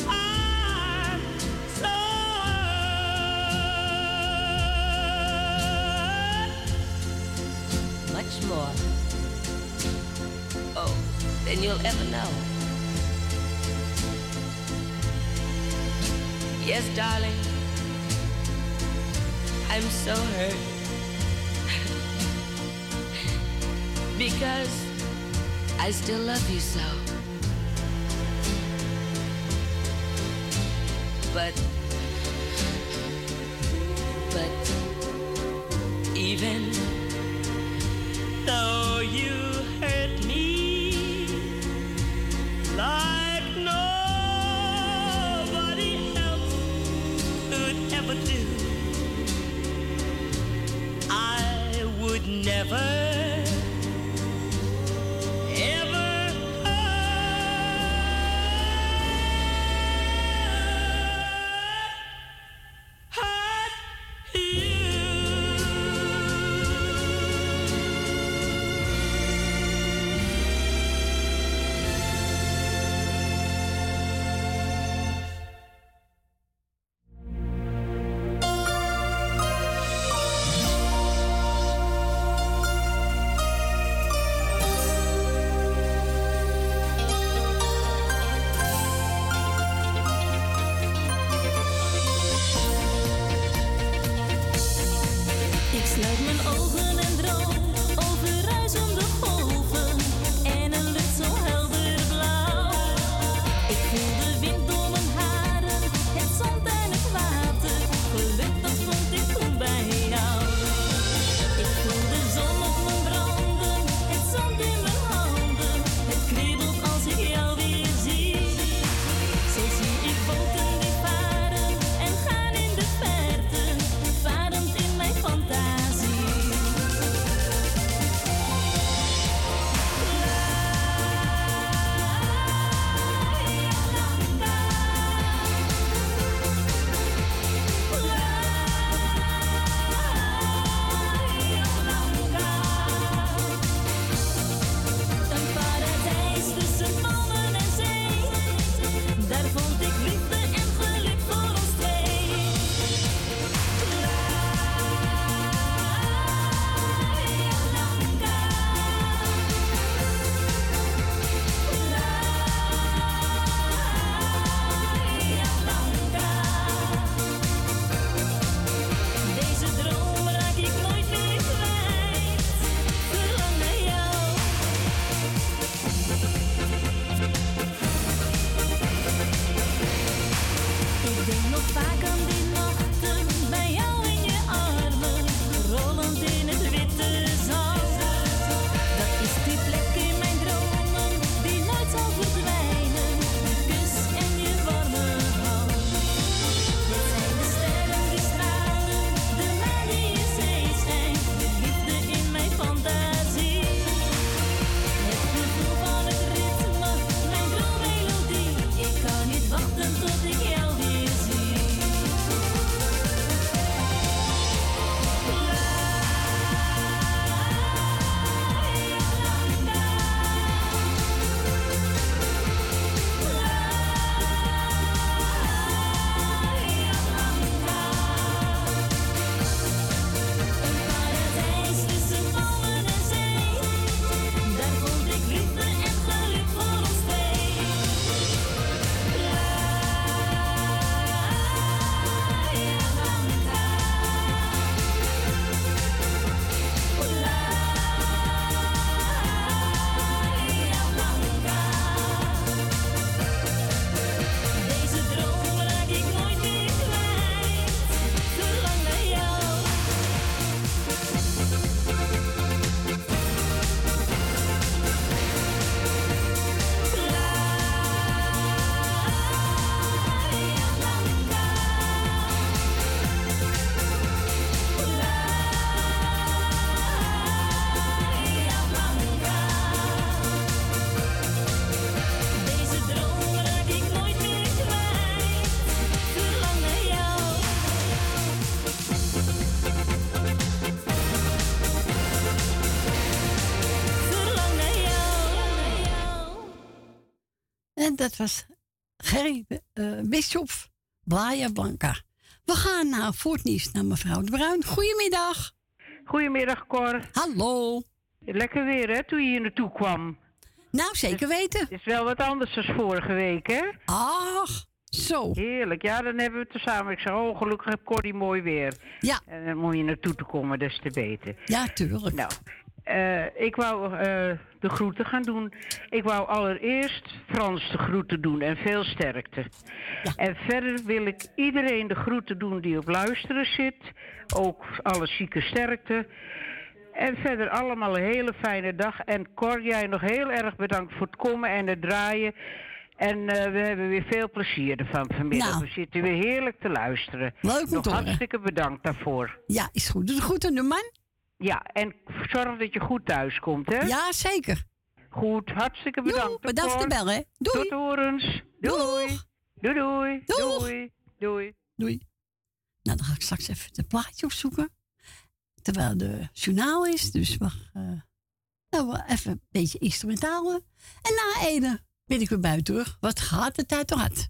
Oh, I'm so hurt. Much more than you'll ever know. Yes, darling, I'm so hurt because I still love you so. But, but even though you hurt me, like nobody else could ever do, I would never. Dat was Gerry uh, Bisschopf, Blaya Blanca. We gaan nou voor het nieuws naar mevrouw De Bruin. Goedemiddag. Goedemiddag, Cor. Hallo. Lekker weer, hè, toen je hier naartoe kwam. Nou, zeker weten. Het is wel wat anders dan vorige week, hè? Ach. Zo. Heerlijk, ja, dan hebben we het tezamen. Ik zeg, oh, gelukkig heb Corrie mooi weer. Ja. En dan moet je naartoe te komen, dus te beter. Ja, tuurlijk. Nou, uh, ik wou uh, de groeten gaan doen. Ik wou allereerst Frans de groeten doen en veel sterkte. Ja. En verder wil ik iedereen de groeten doen die op luisteren zit. Ook alle zieke sterkte. En verder allemaal een hele fijne dag. En Cor, jij nog heel erg bedankt voor het komen en het draaien. En uh, we hebben weer veel plezier ervan vanmiddag. Nou. We zitten weer heerlijk te luisteren. Leuk om te horen. Hartstikke bedankt daarvoor. Ja, is goed. Doe het goed aan de man. Ja, en zorg dat je goed thuis komt, hè? Ja, zeker. Goed, hartstikke bedankt. Doe, bedankt voor de bel, hè? Doei. Tot horens. Doei. Doei, doei. Doei. Doei. Doei. Nou, dan ga ik straks even het plaatje opzoeken. Terwijl de journaal is, dus we gaan uh, even een beetje instrumentalen. En na Ede ben ik weer buiten terug. Wat gaat de tijd toch hard?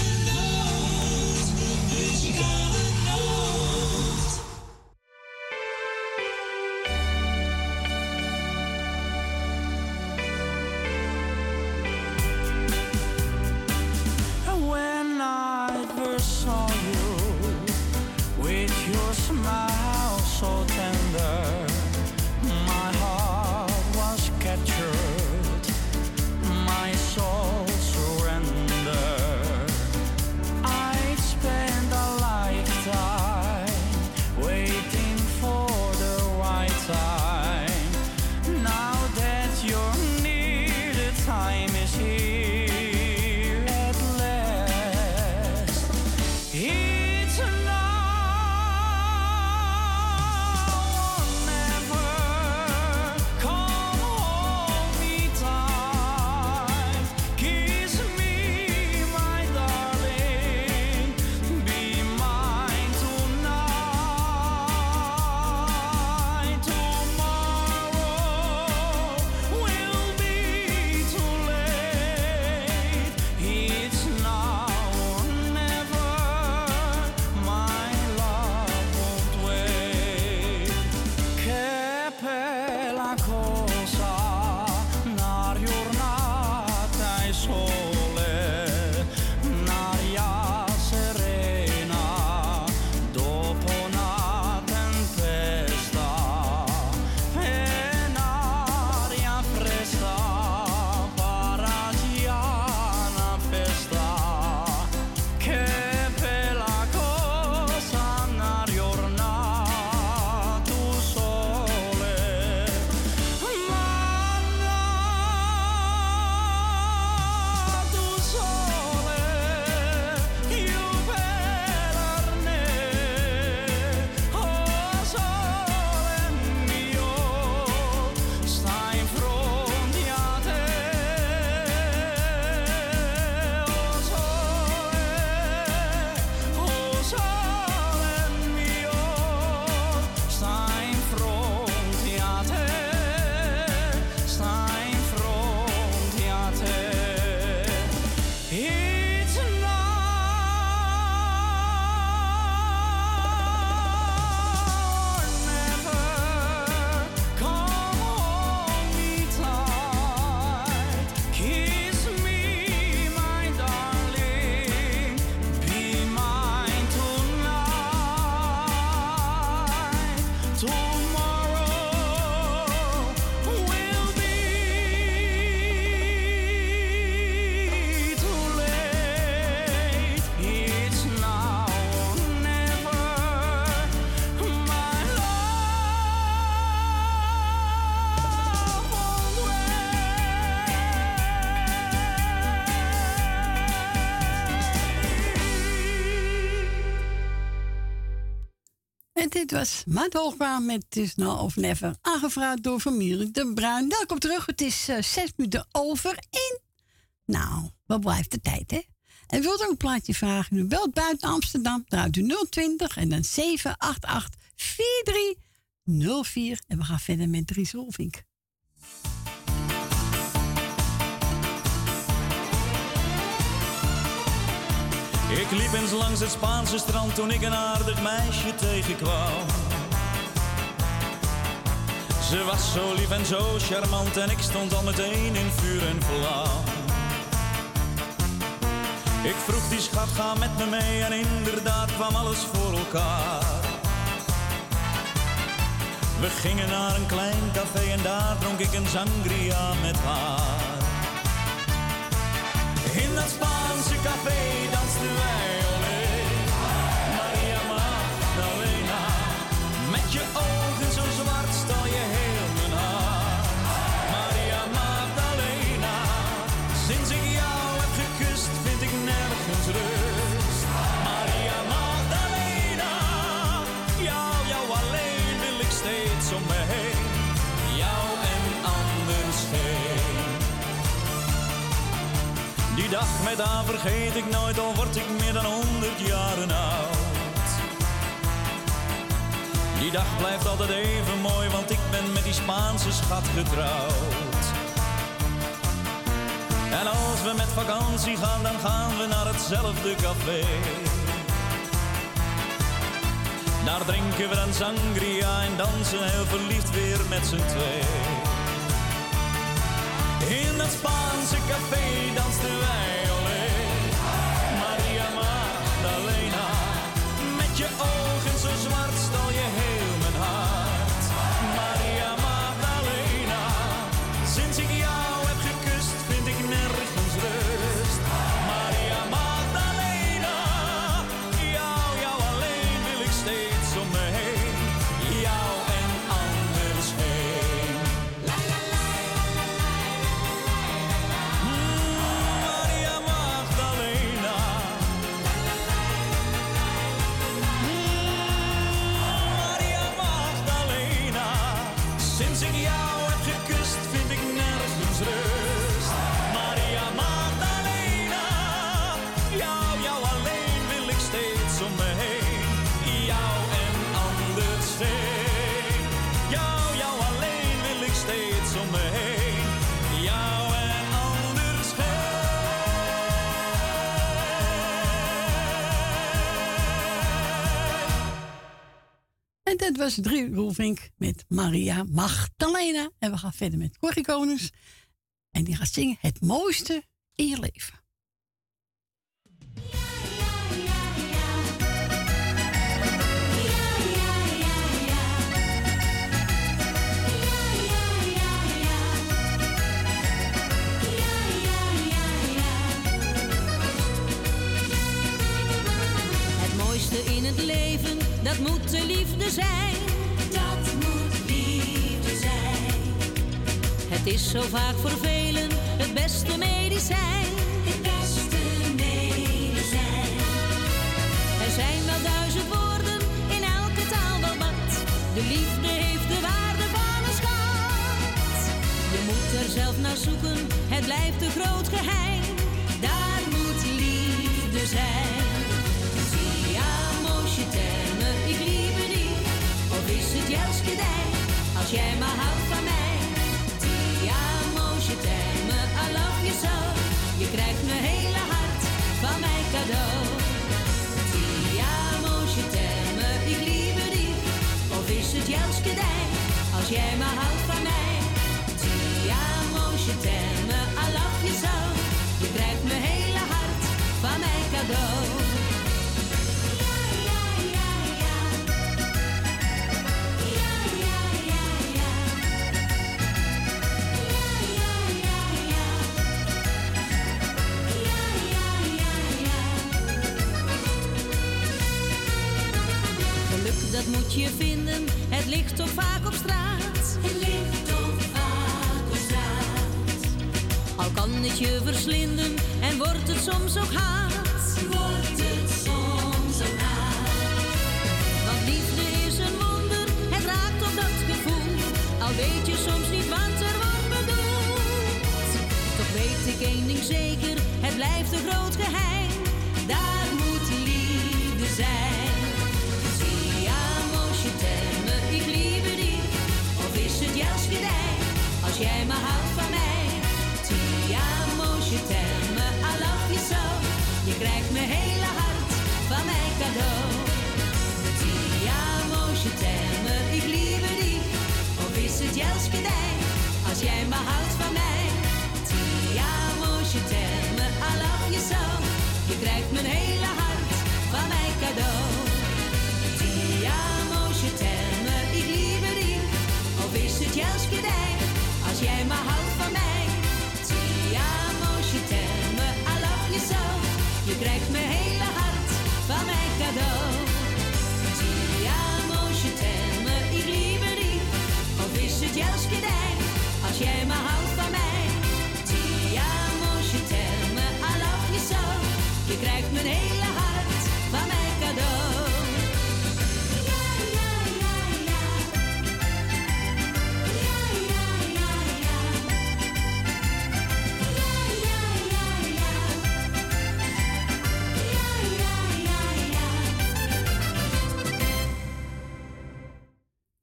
noot, muzikale noot. Smile so tender, my heart was captured, my soul surrendered. I'd spend a lifetime waiting for the right time. Now that you're near, the time is here at last. It's enough. dit was Maat Hoogbaan met Het is nou of never, aangevraagd door familie De Bruin. Welkom terug, het is uh, zes minuten over één. Nou, wat blijft de tijd, hè? En wilt u ook een plaatje vragen? U belt buiten Amsterdam, draait u nul twintig en dan zeven acht acht vier drie nul vier. En we gaan verder met Dries Rolvink. Ik liep eens langs het Spaanse strand toen ik een aardig meisje tegenkwam. Ze was zo lief en zo charmant en ik stond al meteen in vuur en vlam. Ik vroeg die schat, ga met me mee en inderdaad kwam alles voor elkaar. We gingen naar een klein café en daar dronk ik een sangria met haar. In dat Spaanse café dansten wij olé, Maria Magdalena. Met je ogen zo zwart stal je heel mijn haar, Maria Magdalena. Sinds ik jou heb gekust vind ik nergens rust, Maria Magdalena. Jou, jou alleen wil ik steeds om me heen, jou en anders geen. Die dag met haar vergeet ik nooit, al word ik meer dan honderd jaren oud. Die dag blijft altijd even mooi, want ik ben met die Spaanse schat getrouwd. En als we met vakantie gaan, dan gaan we naar hetzelfde café. Daar drinken we een sangria en dansen heel verliefd weer met z'n twee. In dat Spaanse café dansten wij olé, Maria Magdalena. Met je ogen zo zwart stal je heel mijn hart, Maria Magdalena. Sinds ik jou heb gekust vind ik nergens rust, Maria Magdalena. Jou, jou alleen wil ik steeds om me heen, jou en anders heen. En dat was Drie Rolvink met Maria Magdalena. En we gaan verder met Corry Konings. En die gaat zingen Het mooiste in je leven. Het mooiste in het leven, dat moet de liefde zijn. Dat moet liefde zijn. Het is zo vaak voor velen het beste medicijn. Het beste medicijn. Er zijn wel duizend woorden, in elke taal wel wat. De liefde heeft de waarde van een schat. Je moet er zelf naar zoeken, het blijft een groot geheim. Daar moet liefde zijn. Ik liep er niet, of is het juist gedij, als jij maar houdt van mij. Diamoosje terme, I love you so. Je krijgt mijn hele hart van mijn cadeau. Diamoosje terme, ik liep er niet, of is het juist gedij, als jij maar houdt van mij. Diamoosje terme, I love you so. Je krijgt mijn hele hart van mijn cadeau. Dat moet je vinden, het ligt toch vaak op straat. Het ligt toch vaak op straat. Al kan het je verslinden en wordt het soms ook haat. Wordt het soms ook haat. Want liefde is een één ding zeker, het blijft een groot geheim. Daar moet liefde zijn. Zie je temme, ik liebe die. Of is het juist gedij, als jij maar houdt van mij. Zie je temme, I love you so. Je krijgt mijn hele hart van mijn cadeau. Zie temme, ik liebe die. Of is het juist gedij, als jij maar houdt van mij. I love you so. Je krijgt mijn hele hart van mijn cadeau. Ti amo, je temme, ik liebe die. Of is het juist gedij, als jij maar houdt van mij. Ti amo, je temme, I love you so. Je krijgt mijn hele hart van mijn cadeau. Ti amo, je temme, ik liebe die. Of is het juist gedij, als jij maar houdt van mij. Je krijgt mijn hele hart van mijn cadeau. Ja, ja, ja, ja. Ja, ja, ja, ja. Ja, ja, ja, ja. Ja, ja, ja, ja.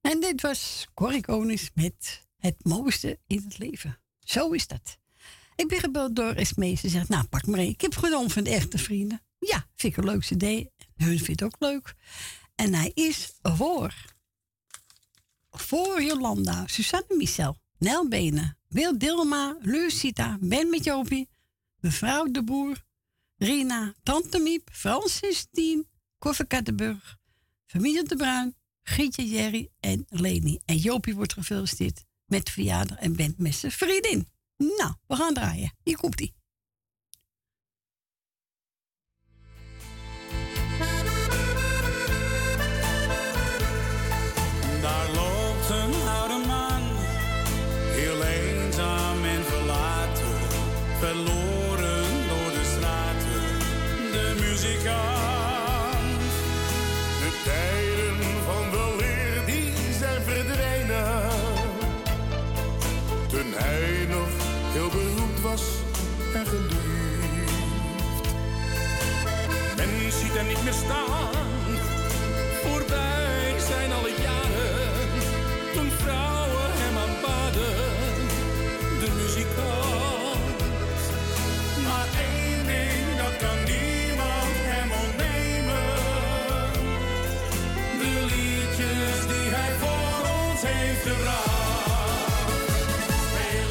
En dit was Corry Konings met Het mooiste in het leven. Zo is dat. Ik ben gebeld door Esmee. Ze zegt, nou pak maar één. Ik heb het gedaan van de echte vrienden. Ja, vind ik een leuk cd. Hun vindt het ook leuk. En hij is voor. Voor Jolanda, Suzanne Michel, Nel Benen, Wil Dilma, Lucita, Ben met Jopie, mevrouw de Boer, Rina, tante Miep, Francis Tien, Koffer Kattenburg, familie de Bruin, Gietje Jerry en Leni. En Jopie wordt gefeliciteerd met verjaardag en bent met zijn vriendin. Nou, we gaan draaien. Hier komt-ie. Daar loopt een oude man, heel eenzaam en verlaten, verloren door de straten, de muzikant. De tijden van de leer die zijn verdwenen, toen hij nog heel beroemd was en geliefd. Men ziet hem niet meer staan, voorbij zijn alle jaren, toen vrouwen hem aanbaden, de muzikant. Maar één ding, dat kan niemand hem ontnemen, de liedjes die hij voor ons heeft gebracht. Hey!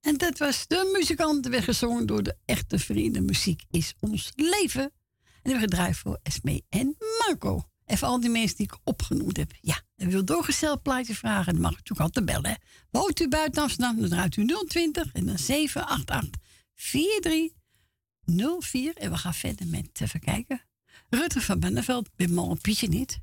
En dat was de muzikant, werd gezongen door de echte vrienden. Muziek is ons leven. En die werd gedraaid voor Esmee en Marco. En voor al die mensen die ik opgenoemd heb. Ja, en wil doorgesteld plaatje vragen. Dan mag u natuurlijk altijd bellen. Hè. Woont u buiten Amsterdam, dan draait u nul twintig en dan zeven acht acht vier drie nul vier. En we gaan verder met, even kijken. Rutger van Benneveld, bij Mal Pietje niet.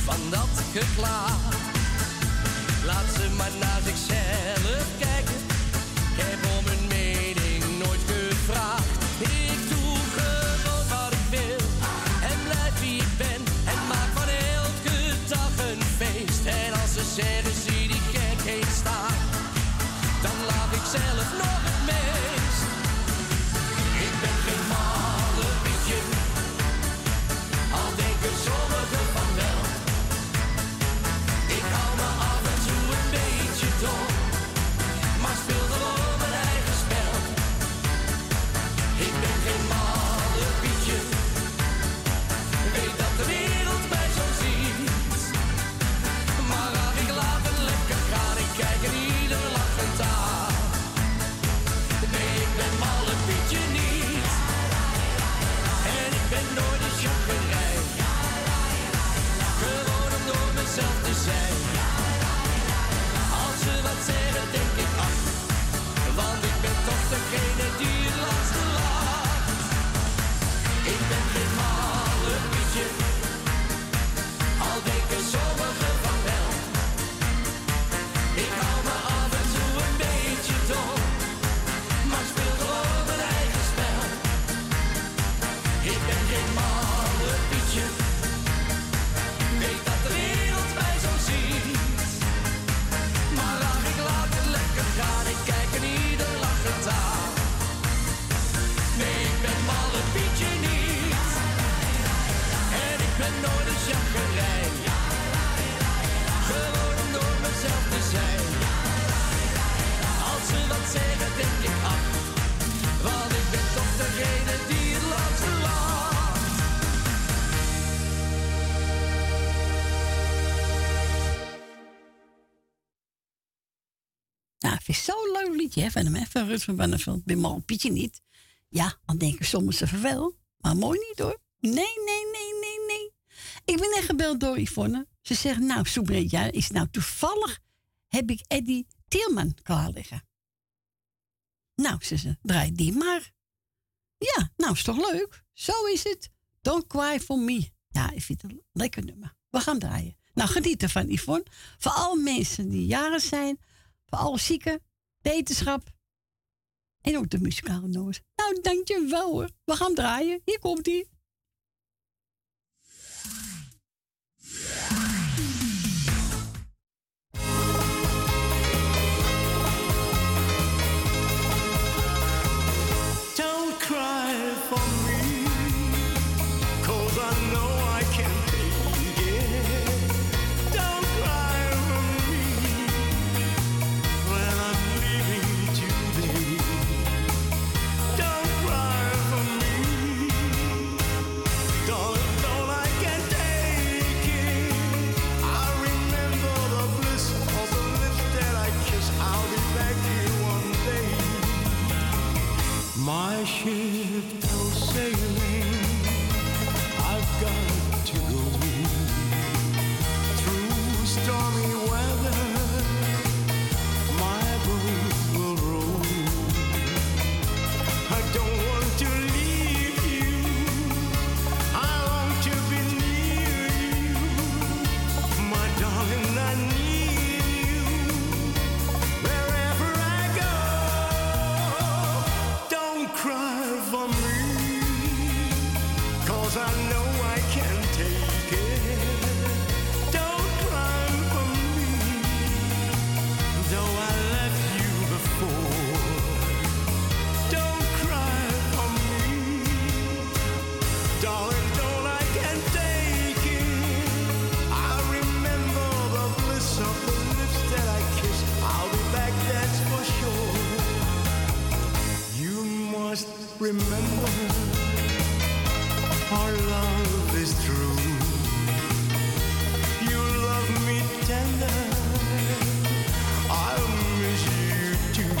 Van dat geklaar. Laat ze maar naar zichzelf kijken. Ik heb om hun mening nooit gevraagd. Ik doe gewoon wat ik wil en blijf wie ik ben en maak van elke dag een feest. En als ze zeggen zie die gek heen staan, dan laat ik zelf nog het meest. Ik ben geen malle pietje, al denken sommigen van wel. Ja, van hem, hè? Van Rutger van der Veld, ben maar een pietje niet. Ja, dan denken sommigen van wel, maar mooi niet hoor. Nee, nee, nee, nee, nee. Ik ben echt gebeld door Yvonne. Ze zegt, nou, Soebreed, ja, is nou toevallig heb ik Eddie Tielman klaar liggen. Nou, ze zegt, draai die maar. Ja, nou, is toch leuk? Zo is het. Don't cry for me. Ja, ik vind het een lekker nummer. We gaan draaien. Nou, geniet ervan, Yvonne. Voor alle mensen die jarig zijn, voor alle zieken. Wetenschap. En ook de muzikale noot. Nou, dankjewel hoor. We gaan draaien. Hier komt ie. Don't cry for me, 'cause I know. My ship goes sailing, I've got to go through stormy weather, my boat. Remember, our love is true. You love me tender, I'll miss you too.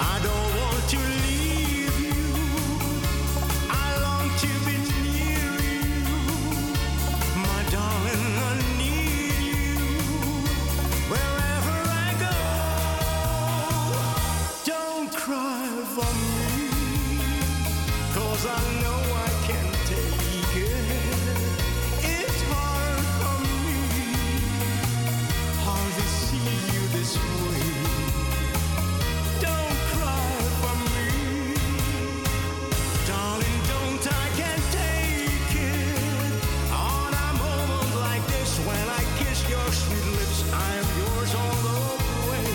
I don't want to leave you, I long to be near you. My darling, I need you, wherever I go. Don't cry for me, 'cause I know I can take it. It's hard for me, hard to see you this way. Don't cry for me, darling, don't, I can't take it. On a moment like this, when I kiss your sweet lips, I'm yours all the way.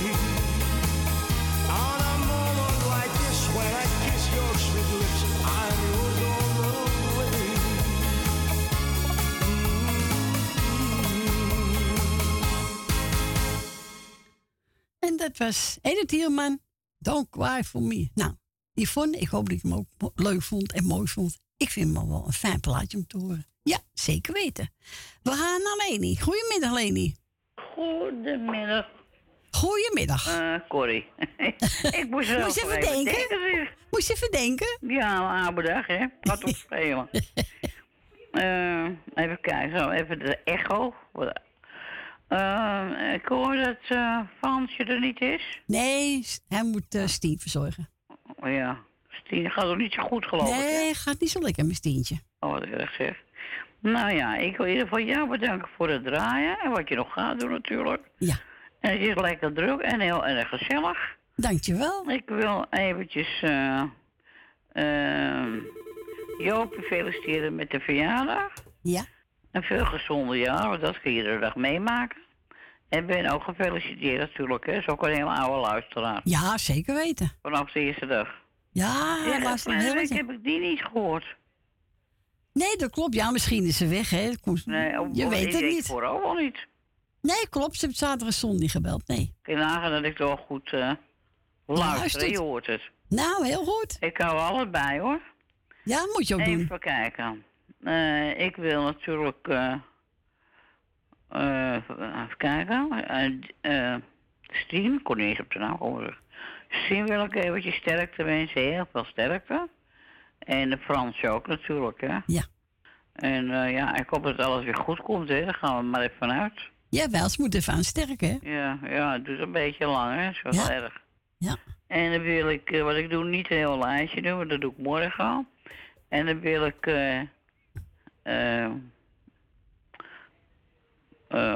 On a moment like this, when I kiss your sweet lips, I'm yours all the way. En dat was Eddie Tielman, Don't Cry For Me. Nou, Yvonne, ik hoop dat je hem ook mo- leuk vond en mooi vond. Ik vind hem al wel een fijn plaatje om te horen. Ja, zeker weten. We gaan naar Leni. Goedemiddag, Leni. Goedemiddag, Goedemiddag. eh, Corrie. Ik moest zelf Moest je even denken? Moest je even denken? Ja, een aberdag, hè. Wat ons schelen. Eh, even kijken, zo, even de echo. Wat- Eh, ik hoor dat eh, Fransje er niet is. Nee, s- hij moet eh Stien verzorgen. Oh, ja, Stien gaat ook niet zo goed, geloof ik. Hè? Nee, gaat niet zo lekker met Stientje. Oh, wat erg zeg. Nou ja, ik wil in ieder geval jou bedanken voor het draaien. En wat je nog gaat doen natuurlijk. Ja, En het is lekker druk en heel erg gezellig. dankjewel. Ik wil eventjes eh, ehm, Joop feliciteren met de verjaardag. Ja, Een veel gezonder jaar, want dat kun je iedere dag meemaken. En ben ook gefeliciteerd natuurlijk, hè. Is ook een heel oude luisteraar. ja zeker weten. Vanaf de eerste dag. Ja, hij was een hele week heb ik die niet gehoord. Nee, dat klopt. Ja, misschien is ze weg, hè. Komt- Nee, op- je op- weet ik het denk niet. vooral wel niet. Nee, klopt. Ze heeft zaterdag en zondag niet gebeld. Nee. Ik kan nagaan dat ik wel goed eh luister, hè. Luistert. Je hoort het. Nou, heel goed. Ik hou allebei, hoor. Ja, moet je ook doen. Even kijken. Eh, ik wil natuurlijk... eh, eh, even kijken. Eh, eh, Stien, kon niet eens op de naam komen. zeg. Stien wil ik eventjes sterkte wensen. Heel veel sterkte. En de Frans ook natuurlijk, hè. Ja. En eh, ja, ik hoop dat alles weer goed komt, hè. Daar gaan we maar even vanuit. Jawel, ze moet even aansterken, hè. Ja, ja, het duurt een beetje lang, hè. Zo Ja. erg. Ja. En dan wil ik, eh, wat ik doe, niet een heel lijstje doen, want dat doe ik morgen al. En dan wil ik, eh, eh, eh,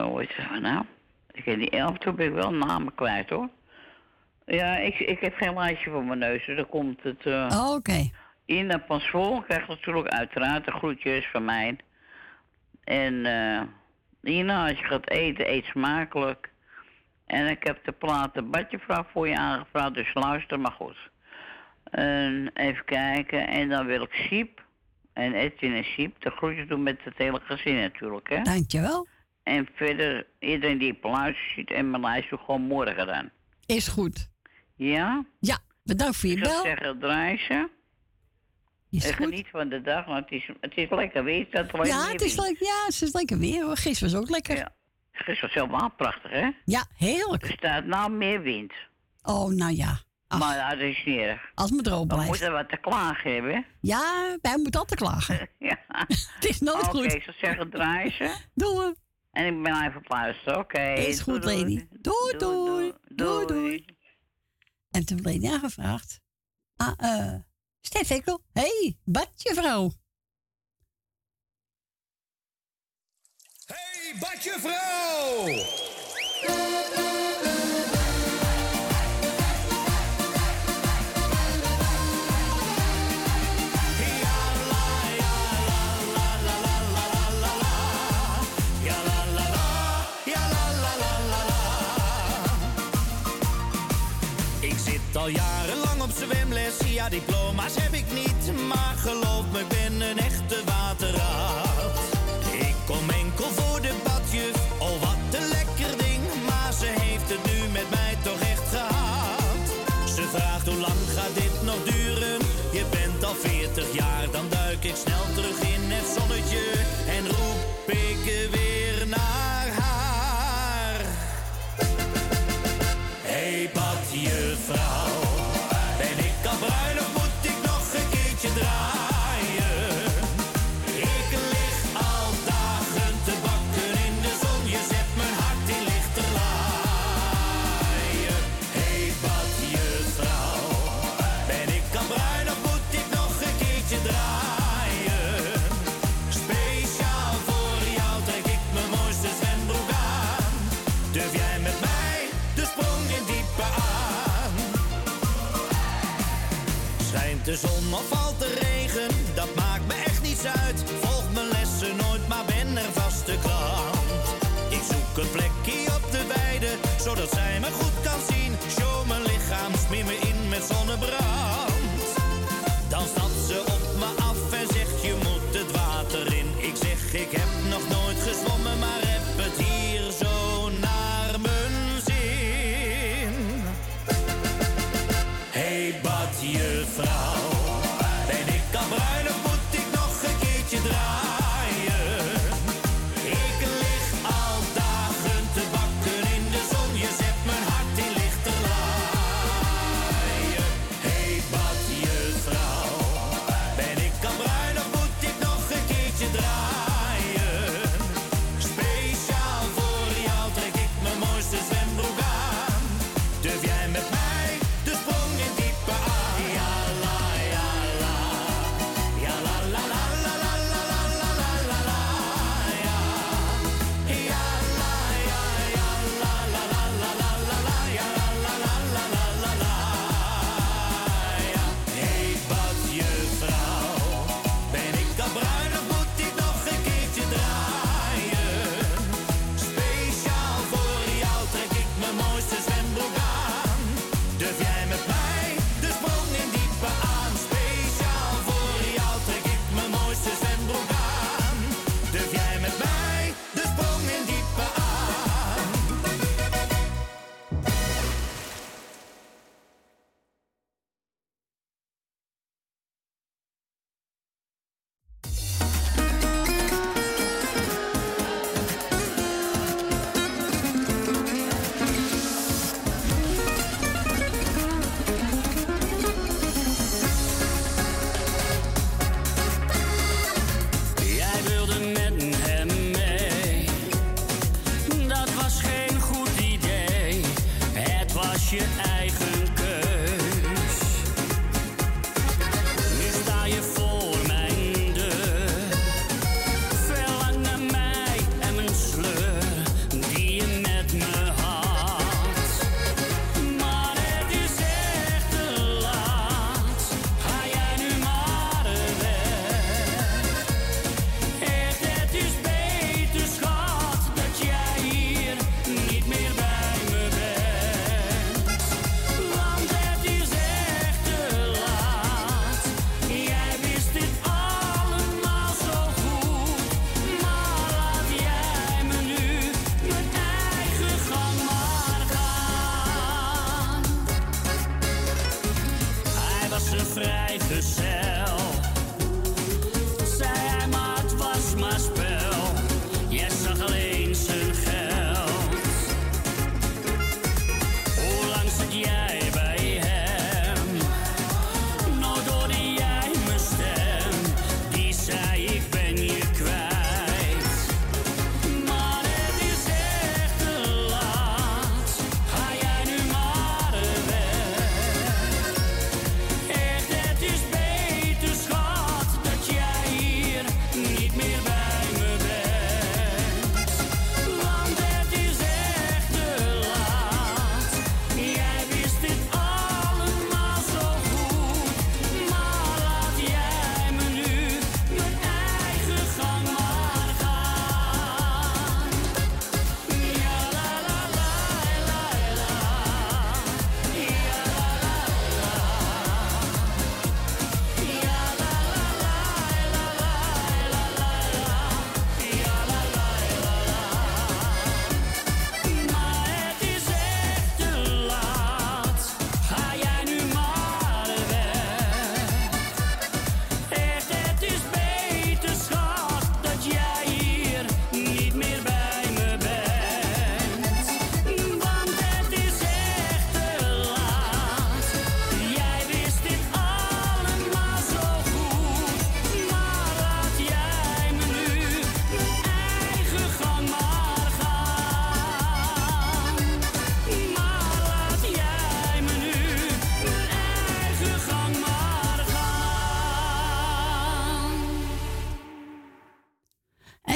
hoe heet dat nou? Ik heb die elf, toen ben ik wel namen kwijt, hoor. Ja, ik, ik heb geen lijstje voor mijn neus, dus dan komt het eh, Oh, oké. Ina Pansvol krijgt natuurlijk uiteraard de groetjes van mij. En eh, Ina, als je gaat eten, eet smakelijk. En ik heb de plaat de badjevrouw voor je aangevraagd, dus luister maar goed. En even kijken, en dan wil ik Siep en Edwin en Siep de groetjes doen met het hele gezin natuurlijk, hè. Dankjewel. En verder, iedereen die op luistert ziet en mijn lijst doe gewoon morgen dan. Is goed. Ja? Ja, bedankt voor je Ik zou bel. zeggen, draai ze. Is En goed. geniet van de dag, want het is, het is lekker weer. Dat alleen Ja, meer het is, weer. leuk, ja, het is lekker weer, hoor. Gisteren was ook lekker. Ja, Ja, gisteren was helemaal prachtig, hè? Er heerlijk. staat nou meer wind. Oh, nou ja. Ach, Maar ja, dat is niet erg. als het maar droog We blijft. moeten wat te klagen hebben, hè? Ja, wij moeten altijd klagen. Ja. Het is nooit Oké, goed. ik zou zeggen, draai ze. Doei. En ik ben even op luisteren, oké. Is goed, Doei, doei. lady. Doei, doei. Doei, doei. En toen werd Lena gevraagd. Ah, eh, Stef Hekkel. Hé, hey, badjevrouw. Hey, badjevrouw! Ik zit al jarenlang op zwemles, ja, diploma's heb ik niet. Maar geloof me, ik ben een echte waterrat. Ik kom enkel voor de badjuf, oh wat een lekker ding. Maar ze heeft het nu met mij toch echt gehad. Ze vraagt hoe lang gaat dit nog duren. Durf jij met mij de sprong in diepe aan? Schijnt de zon of valt de regen, dat maakt me echt niets uit. Volg mijn lessen nooit, maar ben er vast de klant. Ik zoek een plekje op de weide, zodat zij me goed kan zien. Show mijn lichaam, smeer me in met zonnebrand. Dan stapt ze op me af en zegt je moet het water in. Ik zeg ik heb nog nooit gezwommen, maar heb het hier zo naar mijn zin. Hey badjuffrouw, ben ik al bruin of moet ik nog een keertje draaien?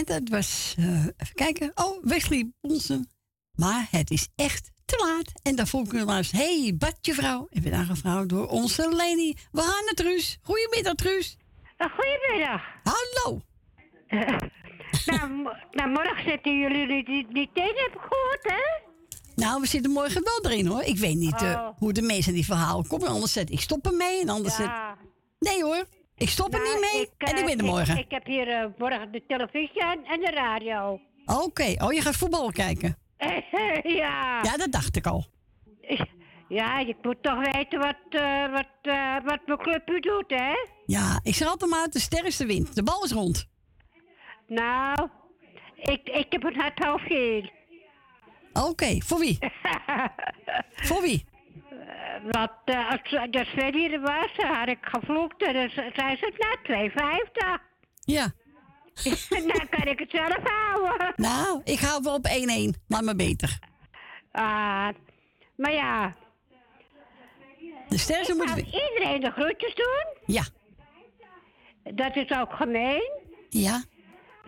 Dat was, uh, even kijken, oh, Wesley Bonsen Maar het is echt te laat. En daarvoor kunnen we maar eens... Hé, hey, badje vrouw. En weer aangevraagd door onze Leni. We gaan naar Truus. Goedemiddag, Truus. Goedemiddag. Hallo. Uh, nou, nou, morgen zitten jullie niet, niet tegen, heb ik gehoord, hè? Nou, we zitten morgen wel erin, hoor. Ik weet niet oh. uh, hoe de mensen die verhalen komen. Anders zet ik stop ermee. En anders ja. zet... Nee, hoor. Ik stop nou, er niet mee. Ik, uh, en ik ben er morgen. Ik, ik heb hier uh, morgen de televisie en, en de radio. Oké. Okay. Oh, je gaat voetbal kijken. ja. Ja, dat dacht ik al. Ja, ik moet toch weten wat, uh, wat, uh, wat mijn club u doet, hè? Ja, ik zeg altijd maar, de sterrenste wint. De bal is rond. Nou, ik, ik heb een hard hoofdje in. Oké, okay, voor wie? voor wie? Uh, wat, uh, als de Sven er was, had ik gevloekt en dan zei ze het na twee vijftig. Ja. nou kan ik het zelf houden. Nou, ik hou wel op één één. Laat me beter. Ah, uh, maar ja. De sterren moeten... Moet iedereen de groetjes doen? Ja. Dat is ook gemeen. Ja.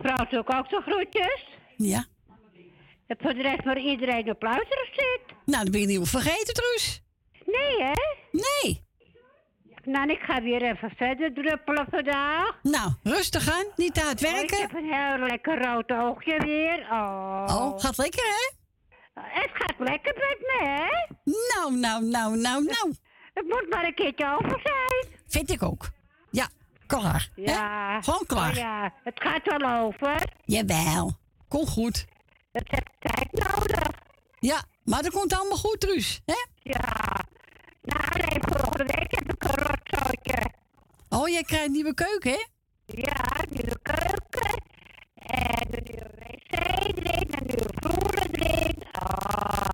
Frans doet ook de groetjes. Ja. En voor de rest waar iedereen op luisteren zit. Nou, dan ben je niet meer vergeten, Truus. Nee, hè? Nee. Nou, ik ga weer even verder druppelen vandaag. Nou, rustig aan. Niet te hard werken. Oh, ik heb een heel lekker rood oogje weer. Oh, oh gaat lekker, hè? Het gaat lekker met me, hè? Nou, nou, nou, nou, nou. Het moet maar een keertje over zijn. Vind ik ook. Ja, klaar. Ja. Hè? Gewoon klaar. Oh, ja, het gaat wel over. Jawel. Kom goed. Het heeft tijd nodig. Ja, maar dat komt allemaal goed, Truus, hè? Ja. Nou, nee, volgende week heb ik een rotzootje. Oh, jij krijgt een nieuwe keuken, hè? Ja, een nieuwe keuken. En een nieuwe wc erin, een nieuwe vloeren erin. Ah,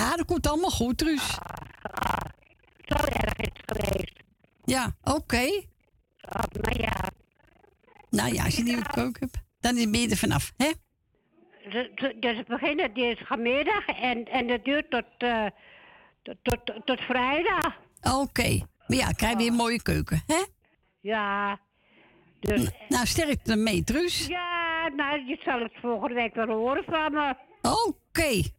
ah, dat komt allemaal goed, Truus. Ah, ah. Zo erg is het geweest. Ja, oké. Okay. Oh, maar ja. Nou ja, als je een ja. nieuwe keuken hebt, dan ben je er vanaf, hè? Dus het begint het dinsdagmiddag en, en dat duurt tot, uh, tot, tot, tot vrijdag. Oké. Okay. Maar ja, krijg je weer een mooie keuken, hè? Ja. Dus, N- nou, sterkte mee, Truus. Ja, nou, je zal het volgende week wel horen van me. Oké. Okay.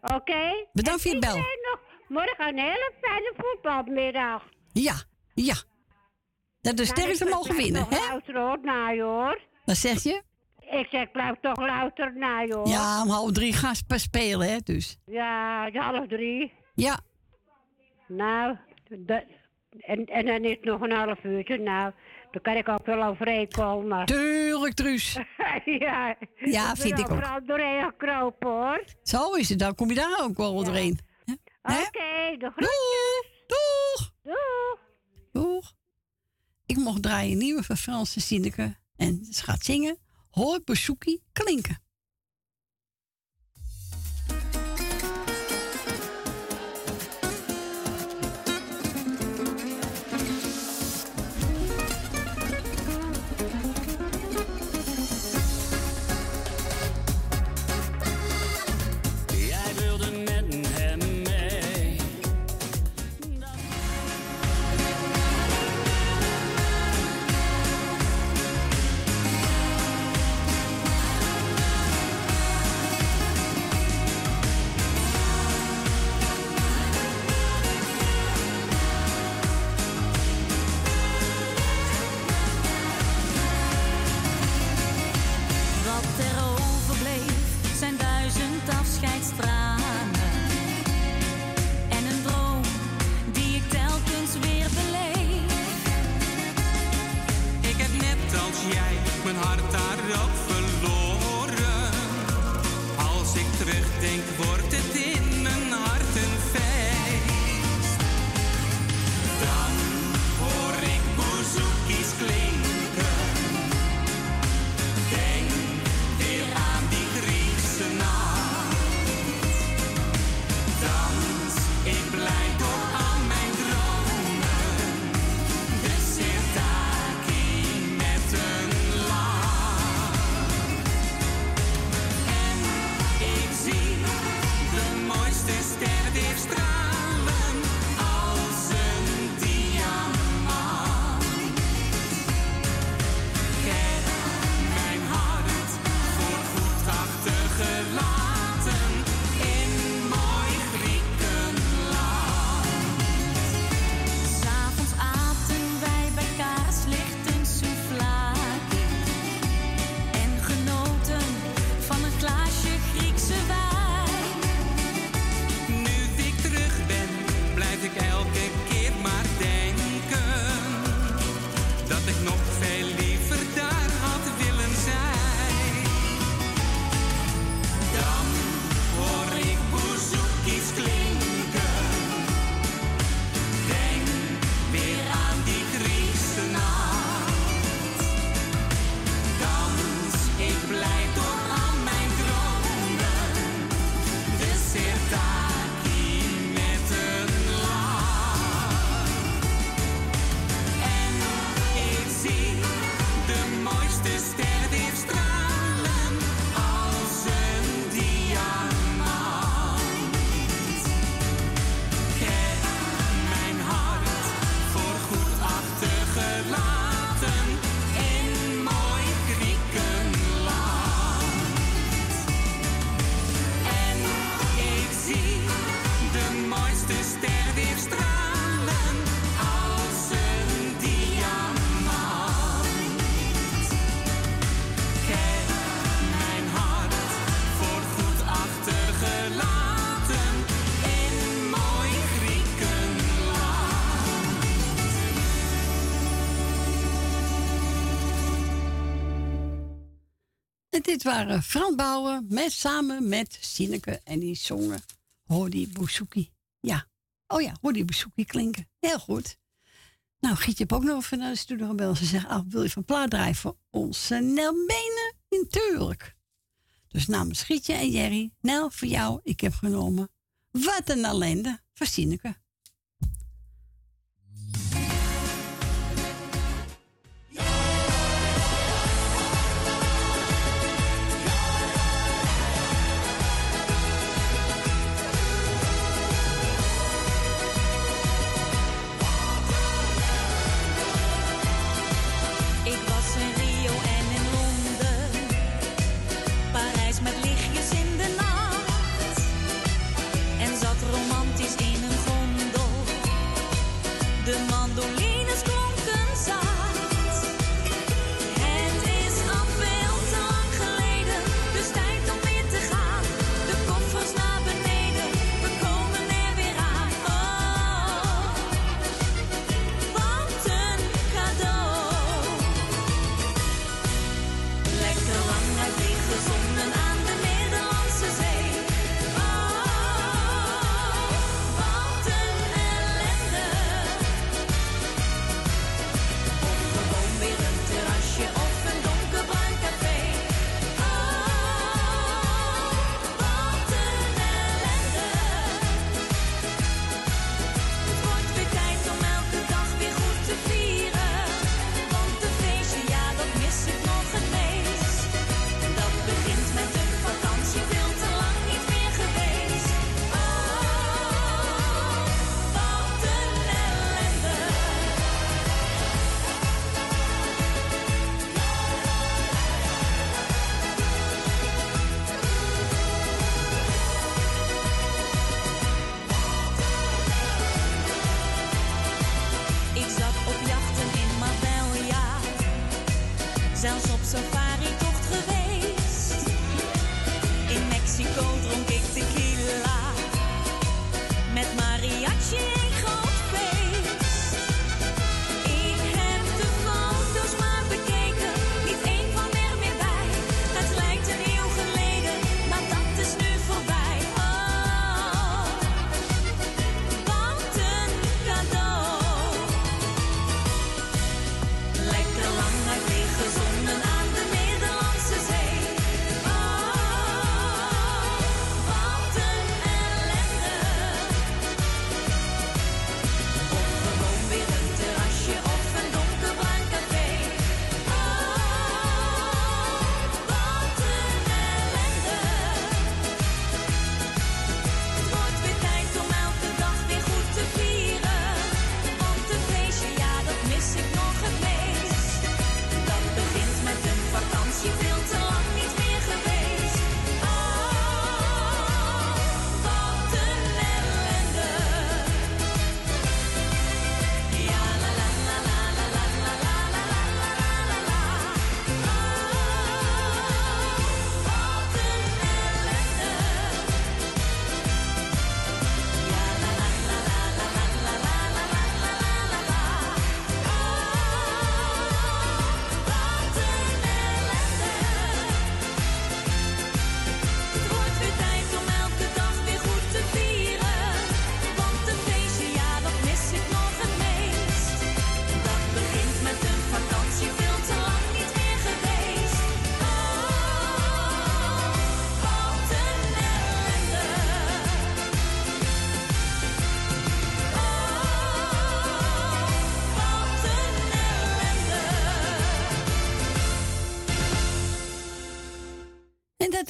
Oké. Okay. Bedankt voor je bel. Nog morgen een hele fijne voetbalmiddag. Ja, ja. Dat de sterkste nou, mogen winnen, hè? Luister naar, hoor. Wat zeg je? Ik zeg, blijf toch louter na, joh. Ja, om half drie gaan ze pas spelen, hè, dus. Ja, half drie. Ja. Nou, dat, en, en dan is het nog een half uurtje, nou. Dan kan ik ook wel overeenkomen. Tuurlijk, Truus. ja, ja ik vind ik ook. Ik ben overal doorheen gekropen, hoor. Zo is het, dan kom je daar ook wel ja. doorheen. Oké, okay, de groetjes. Doeg. Doeg. Doeg. Doeg. Ik mocht draaien een nieuwe van Frans en Sineke. En ze gaat zingen. Hoor Bezoekie klinken. Dit waren Frans Bauer met, samen met Sineke. En die zongen Hori Bouzouki. Ja. Oh ja, Hori Bouzouki klinken. Heel goed. Nou, Gietje heb ook nog even naar de studio gebeld. Ze zegt, ah, wil je van plaat draaien voor onze Nelbenen in Turk? Dus namens Gietje en Jerry, Nel, voor jou, ik heb genomen. Wat een ellende van Sineke.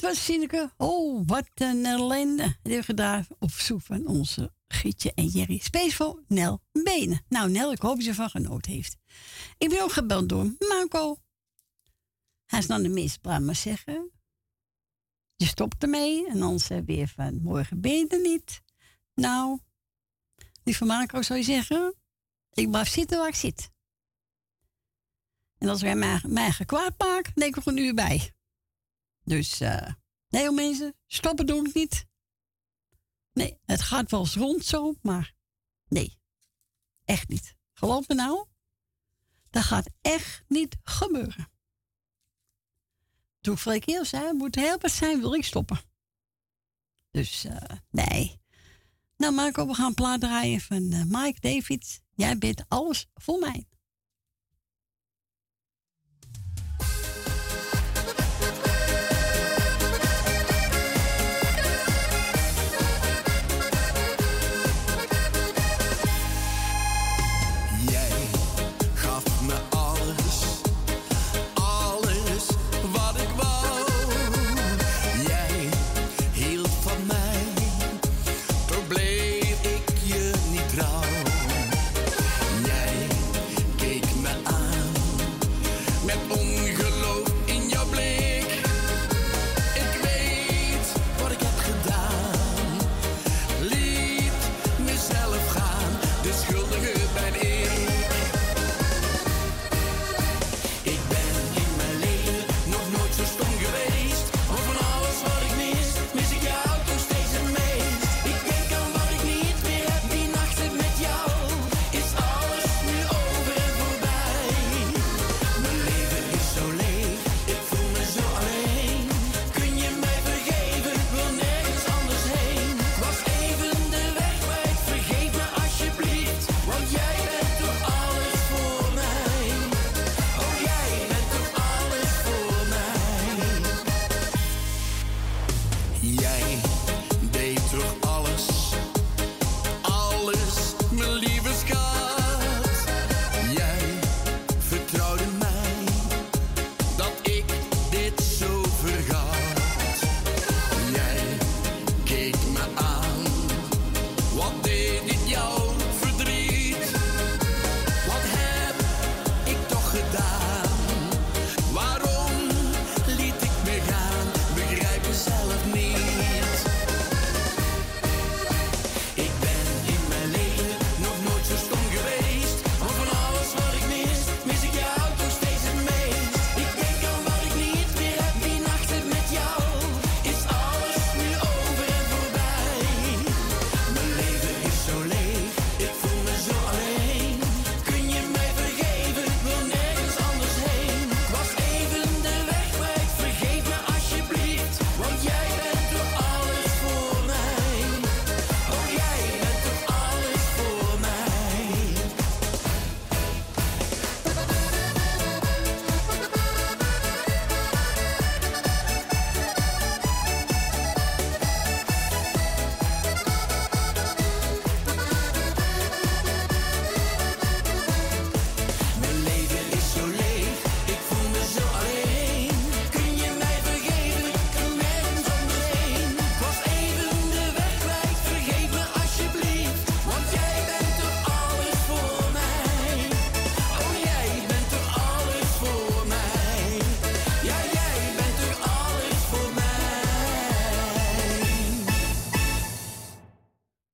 Sineke, oh, wat een ellende. Dat hebben we gedaan op zoek van onze Gietje en Jerry. Space voor Nel Benen. Nou, Nel, ik hoop dat je ervan genoten heeft. Ik ben ook gebeld door Marco. Hij is dan de meest, laat maar zeggen. Je stopt ermee en ons weer van morgen benen niet. Nou, lieve Marco, zou je zeggen, ik blijf zitten waar ik zit. En als wij mij, mij gekwaad maken, neem ik nog een uur bij. Dus, uh, nee, mensen, stoppen doe ik niet. Nee, het gaat wel eens rond zo, maar nee, echt niet. Geloof me nou, dat gaat echt niet gebeuren. toen ik voor de keer zei, moet heel wat zijn, wil ik stoppen. Dus, uh, nee. Nou Marco, we gaan een plaat draaien van uh, Mike David. Jij bent alles voor mij.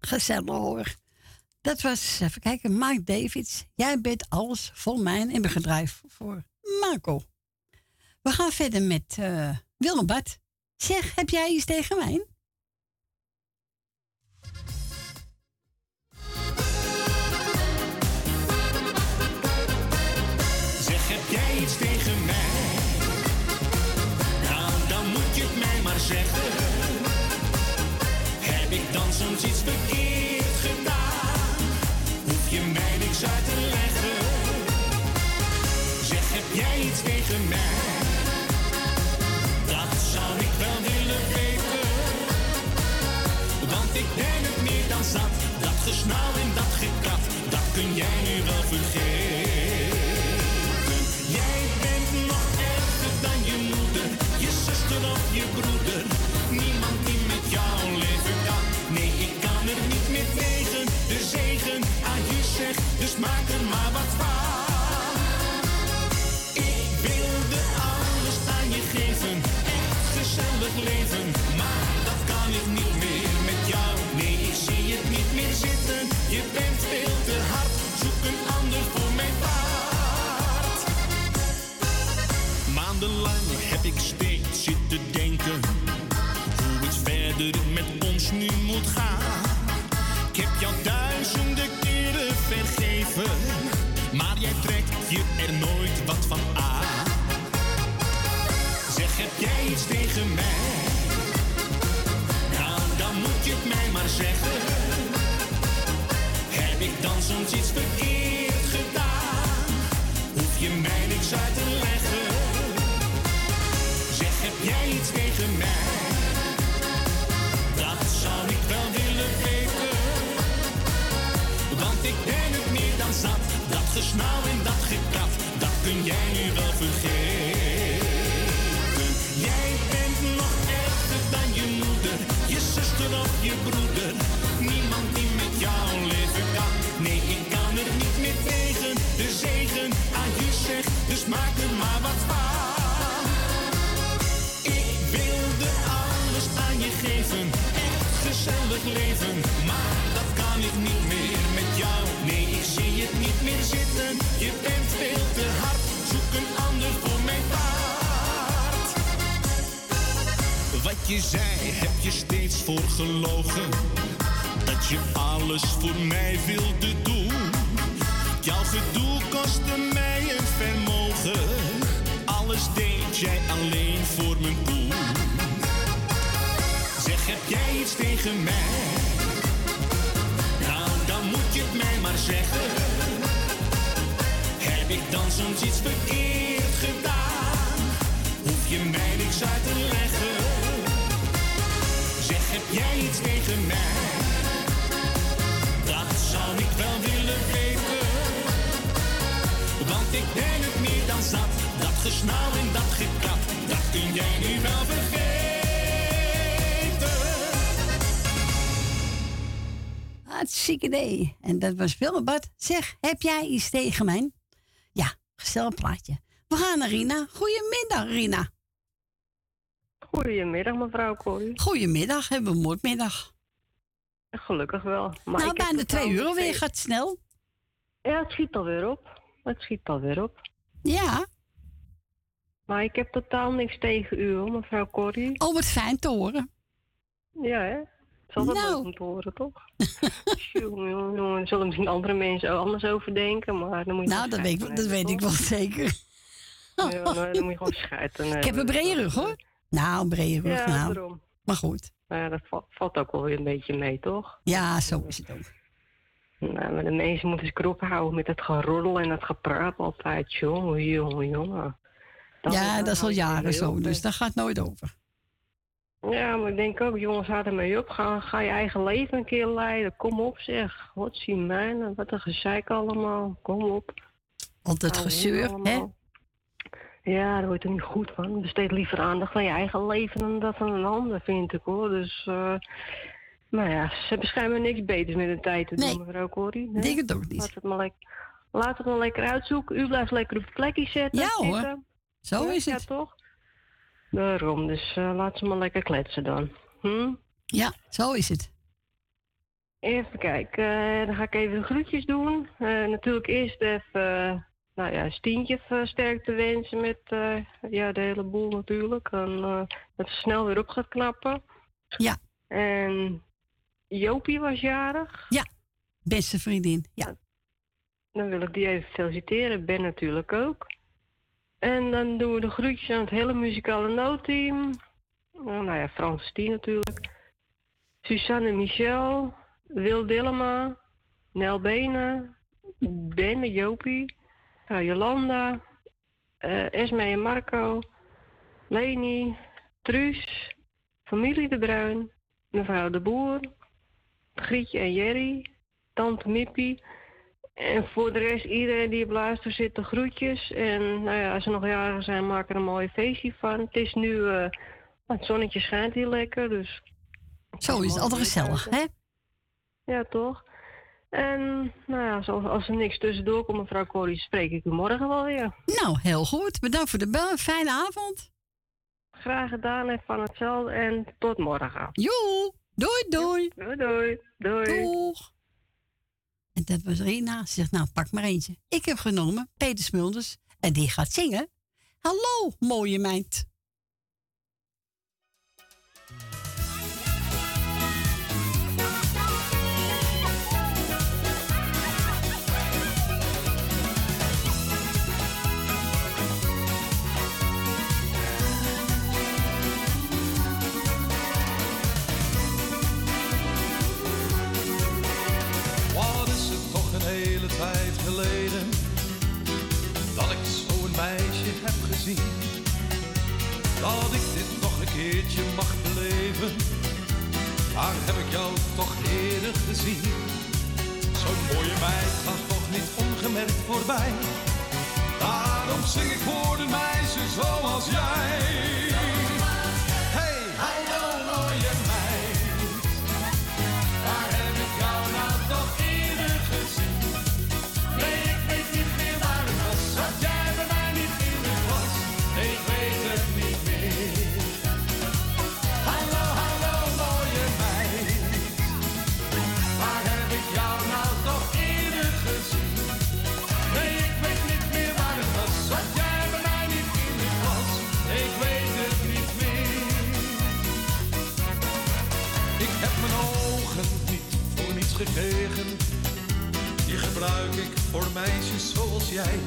Gezellig hoor. Dat was, even kijken, Mike Davids. Jij bent alles voor mijn en bedrijf voor Marco. We gaan verder met uh, Willembad. Zeg, heb jij iets tegen mij? Zeg, heb jij iets tegen mij? Nou, dan moet je het mij maar zeggen. Heb ik dan soms iets verkeerd gedaan? Hoef je mij niks uit te leggen. Zeg, heb jij iets tegen mij? Dat zou ik wel willen weten. Want ik ben het meer dan zat. Dat gesnauw en dat gekrat, dat kun jij nu wel vergeten. Jij bent nog erger dan je moeder, je zuster of je broeder. Niemand die met jou leven kan. Nee, ik kan er niet meer tegen. De zegen aan je zegt, dus maak er maar wat van. Ik wilde alles aan je geven. Echt gezellig leven. Maar dat kan ik niet meer met jou. Nee, ik zie het niet meer zitten. Je bent veel te hard. Zoek een ander voor mijn paard. Maandenlang heb ik steeds zitten denken verder met ons nu moet gaan. Ik heb jou duizenden keren vergeven, maar jij trekt je er nooit wat van aan. Zeg, heb jij iets tegen mij? Nou, dan moet je het mij maar zeggen. Heb ik dan soms iets verkeerd gedaan? Hoef je mij niks uit te leggen. Zeg, heb jij iets tegen mij? Dat zou ik wel willen weten. Want ik ben het meer dan zat. Dat gesnauw en dat gekrat, dat kun jij nu wel vergeten. Jij bent nog erger dan je moeder, je zuster of je broeder. Niemand die met jou leven kan. Nee, ik kan er niet meer tegen. De zegen aan je zegt, dus maak er maar wat van. Ik wilde alles aan je geven, echt gezellig leven, maar dat kan ik niet meer met jou. Nee, ik zie het niet meer zitten. Je bent veel te hard. Zoek een ander voor mijn paard. Wat je zei, heb je steeds voor gelogen. Dat je alles voor mij wilde doen. Jouw gedoe kostte mij een vermogen. Alles deed jij alleen voor mijn poel. Zeg, heb jij iets tegen mij? Moet je het mij maar zeggen. Heb ik dan soms iets verkeerd gedaan? Hoef je mij niks uit te leggen. Zeg, heb jij iets tegen mij? Dat zou ik wel willen weten. Want ik ben het meer dan zat. Dat gesnauw en dat gekrat, dat kun jij nu wel vergeten. Hartstikke idee. En dat was Wilbert. Zeg, heb jij iets tegen mij? Ja, gezellig plaatje. We gaan naar Rina. Goedemiddag, Rina. Goedemiddag, mevrouw Corry. Goedemiddag. Hebben we een moordmiddag. Gelukkig wel. Maar nou, bijna twee uur alweer. Gaat snel. Ja, het schiet alweer op. Het schiet alweer op. Ja. Maar ik heb totaal niks tegen u, hoor, mevrouw Corry. Oh, wat fijn te horen. Ja, hè? Zal dat nou om te horen, toch? Jongen, jongen, zullen misschien andere mensen anders over denken, maar dan moet je. Nou, dat weet, ik, dat weet ik wel zeker. Ja, nou, dan moet je gewoon schijten. Ik heb een brede rug, hoor. Nou, een brede rug. Ja, nou. Daarom. Maar goed. Ja, dat va- valt ook wel weer een beetje mee, toch? Ja, zo is het ook. Nou, maar de mensen moeten zich erop houden met dat geroddel en dat gepraat altijd. Jongen, jongen, jongen. Dat ja, dat is al jaren zo, dus dat gaat nooit over. Ja, maar ik denk ook, jongens, houd er mee op. Ga, ga je eigen leven een keer leiden. Kom op, zeg. Wat zie mijne. Wat een gezeik allemaal. Kom op. Altijd gezeur, hè? Ja, daar word je er niet goed van. Besteed liever aandacht aan je eigen leven dan dat van een ander, vind ik, hoor. Dus, uh, nou ja, ze hebben schijnbaar niks beters met de tijd te doen, mevrouw Corry. Nee, ik denk het ook niet. Laat het maar lekker, laat het maar lekker uitzoeken. U blijft lekker op het plekje zetten. Ja, hoor. Zitten. Zo is het. Ja, toch? Daarom, dus uh, laat ze maar lekker kletsen dan. Hm? Ja, zo is het. Even kijken, uh, dan ga ik even de groetjes doen. Uh, natuurlijk eerst even, uh, nou ja, Stientje sterk te wensen met uh, ja, de hele boel natuurlijk. En, uh, dat ze snel weer op gaat knappen. Ja. En Jopie was jarig. Ja, beste vriendin, ja. Dan wil ik die even feliciteren, Ben natuurlijk ook. En dan doen we de groetjes aan het hele muzikale nootteam. Nou ja, Frans Tien natuurlijk. Suzanne Michel. Wil Dillema. Nel Benen. Ben Jopie. Nou, Jolanda. Uh, Esme en Marco. Leni. Truus. Familie De Bruin. Mevrouw De Boer. Grietje en Jerry. Tante Mippie. En voor de rest, iedereen die op luister zit, de groetjes. En nou ja, als ze nog jaren zijn, maak er een mooi feestje van. Het is nu, uh, het zonnetje schijnt hier lekker, dus... Zo is het, altijd gezellig, hè? Ja, toch? En nou ja, als, als er niks tussendoor komt, mevrouw Corry, spreek ik u morgen wel weer. Nou, heel goed. Bedankt voor de bel. Fijne avond. Graag gedaan en van hetzelfde. En tot morgen. Joe! Doei, doei! Doei, doei! Doei! Doeg! En dat was Rina. Ze zegt, nou, pak maar eentje. Ik heb genomen Peter Smulders. En die gaat zingen. Hallo, mooie meid. hele tijd geleden dat ik zo'n meisje heb gezien. Dat ik dit nog een keertje mag beleven, daar heb ik jou toch eerder gezien. Zo'n mooie meid gaat toch niet ongemerkt voorbij. Daarom zing ik voor een meisje zoals jij. Hey, hallo mooie meid, waar heb ik jou nou toch eerder gezien? Nee, ik weet niet meer waar het was, had jij bij mij niet in de klas? Nee, ik weet het niet meer. Hallo, hallo mooie meid, waar heb ik jou nou toch eerder gezien? Nee, ik weet niet meer waar het was, had jij bij mij niet in de klas? Nee, ik weet het niet meer. Ik heb mijn ogen niet voor niets gekregen, die gebruik ik voor meisjes zoals jij.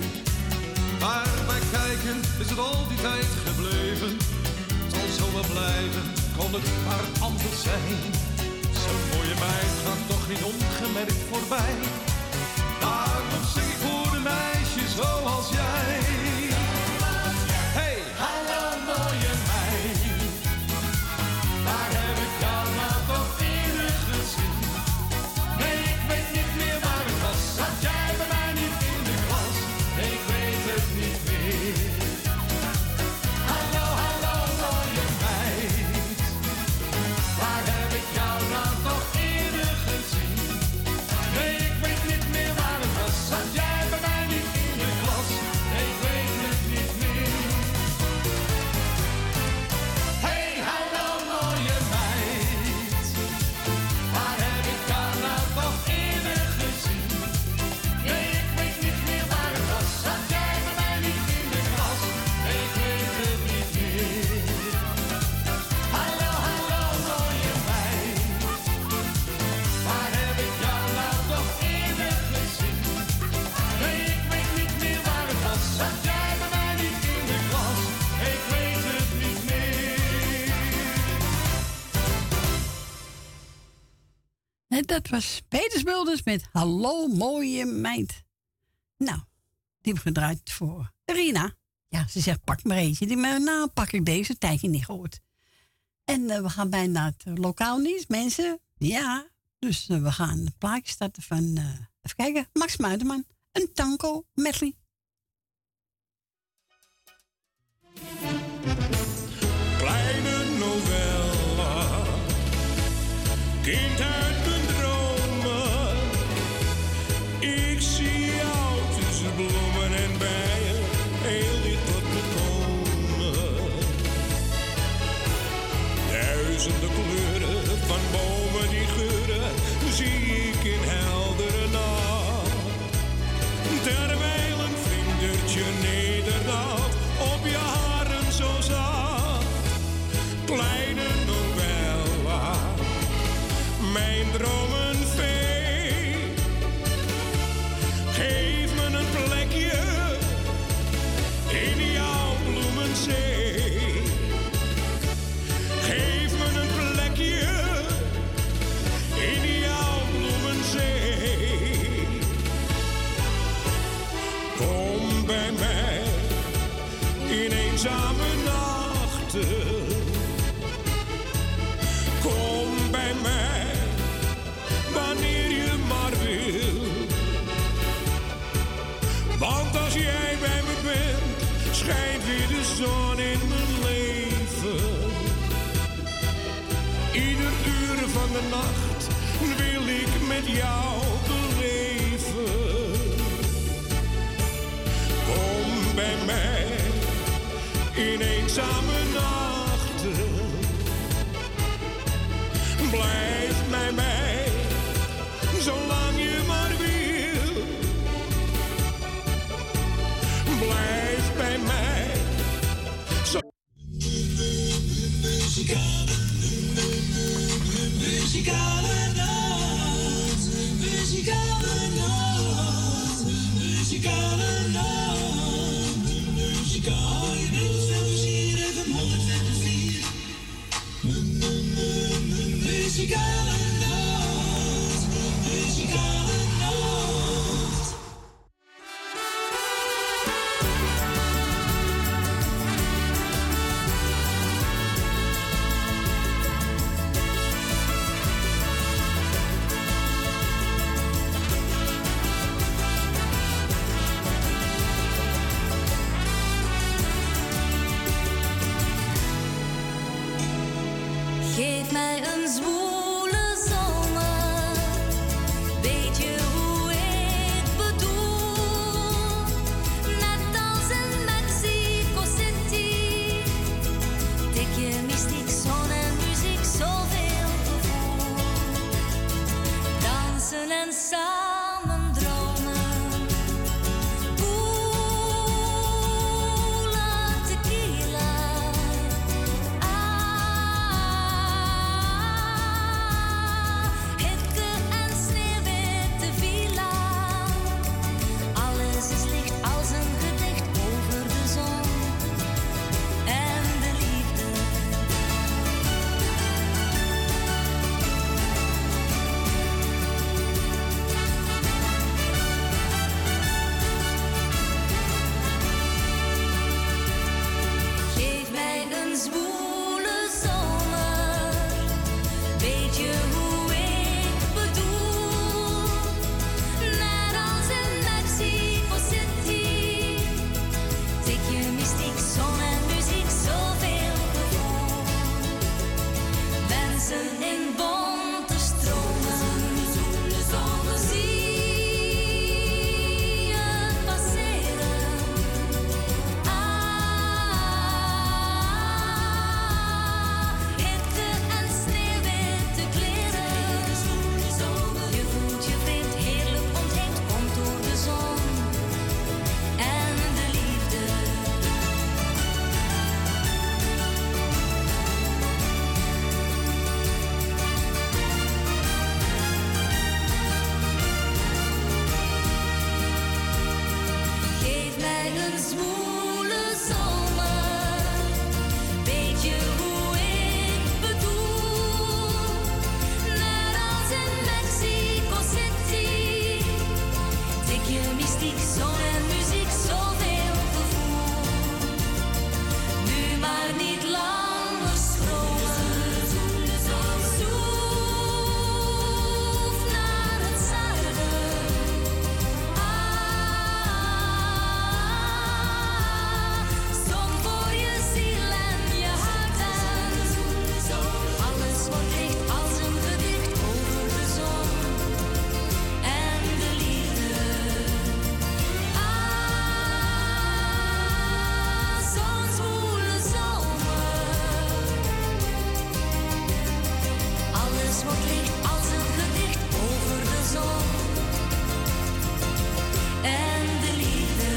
Maar bij kijken is het al die tijd gebleven, het zal zo wel blijven, kon het maar anders zijn. Zo'n mooie meid gaat toch niet ongemerkt voorbij, daarom zing ik voor een meisje zoals jij. Hey, hallo mooie meid, waar heb ik jou nou toch eerder gezien? Nee, ik weet niet meer waar het was, had jij bij mij niet in de klas? Nee, ik weet het niet meer. Hallo, hallo mooie meid, waar heb ik jou nou toch eerder gezien? Nee, ik weet niet meer waar het was, had jij bij mij niet in de klas? Nee, ik weet het niet meer. Hey, hallo mooie meid, waar heb ik jou nou toch eerder gezien? Nee, ik weet niet meer waar het was, had jij bij mij niet in de klas? Nee, ik weet het niet meer. Hallo, hallo mooie meid, waar heb ik jou nou toch eerder gezien? Nee, ik weet niet meer waar het was, had jij bij mij niet in de klas? Nee, ik weet het niet meer. En dat was Peter Smulders met Hallo mooie meid. Nou, die heb ik gedraaid voor Rina. Ja, ze zegt pak maar eentje. Die maar nou pak ik deze een tijdje niet gehoord. En eh, we gaan bijna naar het eh, lokaal nieuws, mensen. Ja, dus eh, we gaan een plaatje starten van, eh, even kijken, Max Muiderman. Een tango medley. Kleine novelle, kind uit mijn dromen. Ik zie jou tussen bloemen en bijen, heel dicht tot me komen. Duizenden kleuren van bomen die geuren, zie ik in heldere nacht. Terwijl een vlindertje nederdaalt op je haren zo zacht. Kleine novella, mijn dromenvee. Geef me een plekje in jouw bloemenzee. Geef me een plekje in jouw bloemenzee. Kom bij mij in eenzame nachten. Kom bij mij wanneer je maar wil. Want als jij bij me bent, schijnt weer de zon in mijn leven. Ieder uur van de nacht wil ik met jou beleven. Kom bij mij in eenzame nachten. Blijf bij mij, zolang je maar wil. Blijf bij mij. Zo- Muzikale, muzikale noot, muzikale noot, muzikale noot, muzikale noot. Muzikale noot, muzikale noot. dansen en samen dromen. Pula tequila. Ah, hitte en sneeuwwitte villa. Alles is licht als een gedicht over de zon en de liefde. Geef mij een zwoele zomer, weet je hoe ik bedoel? Net als in Mexico City, tik je mystiek, zon en muziek, zoveel gevoel. Mensen in bonte stromen, zie je passeren. Ah, hitte en sneeuwwitte kleren. Je voelt je vreemd, heerlijk omringd, komt door de zon en de liefde. Geef mij een zwoele zomer, weet je hoe ik bedoel? Net als in Mexico City, tik je mystiek, zon en muziek, zoveel gevoel. Nu maar niet langer schromen, zoef naar het zuiden. Ah, zon voor je ziel en je hart en alles wordt licht als een gedicht over de zon en de liefde. Ah, zo'n zwoele zomer. Alles wordt licht als een gedicht over de zon en de liefde.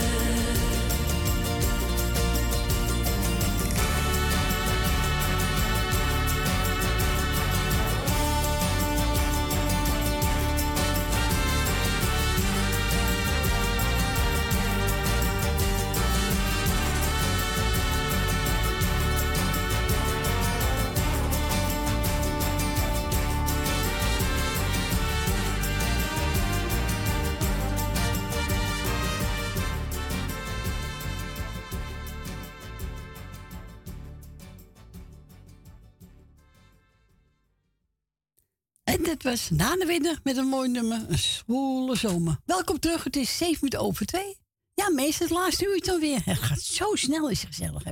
En dat was Daan de Winder met een mooi nummer, een zwoele zomer. Welkom terug, het is zeven minuten over twee. Ja, meestal het laatste uurtje dan weer. Het gaat zo snel, is gezellig, hè?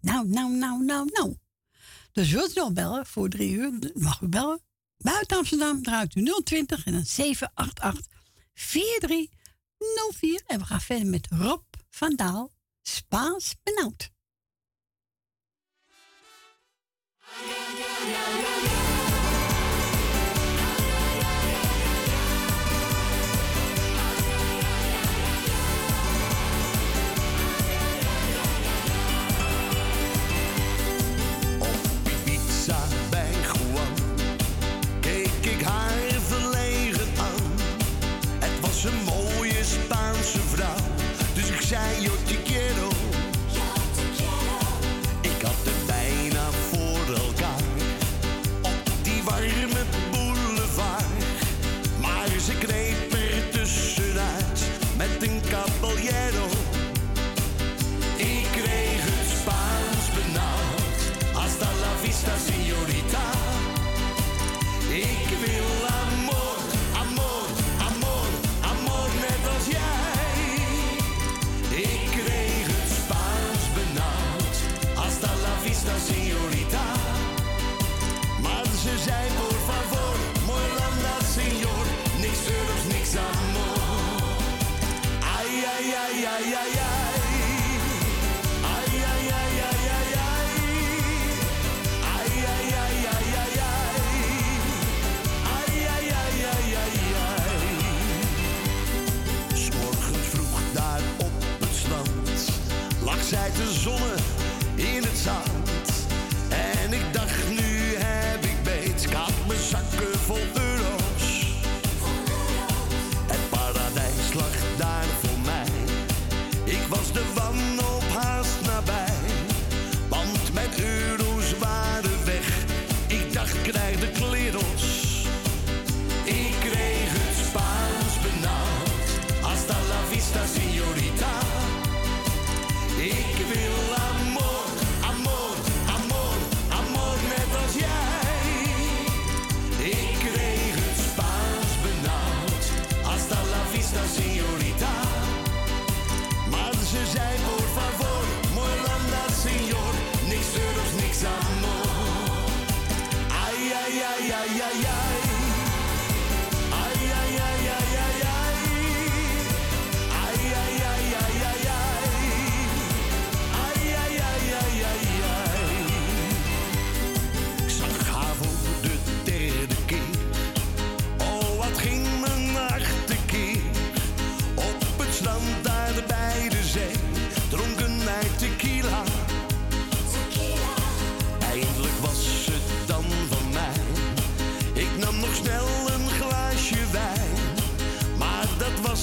Nou, nou, nou, nou, nou. Dus wilt u nog bellen voor drie uur, mag u bellen. Buiten Amsterdam draait u nul twintig en dan zeven acht acht vier drie nul vier. En we gaan verder met Rob van Daal, Spaans Benauwd. Bij Juan keek ik haar verlegen aan. Het was een mooie Spaanse vrouw, dus ik zei yo te quiero. Ik had het bijna voor elkaar op die warme boulevard, maar ze kneep er tussenuit met een caballero. Ik kreeg het Spaans benauwd. Hasta la vista, señorita. Ik wil amor, amor, amor, amor, net als jij. Ik kreeg het Spaans benauwd. Hasta la vista, señorita. Maar ze zei, por favor, Moelanda, señor. Niks Euro's, niks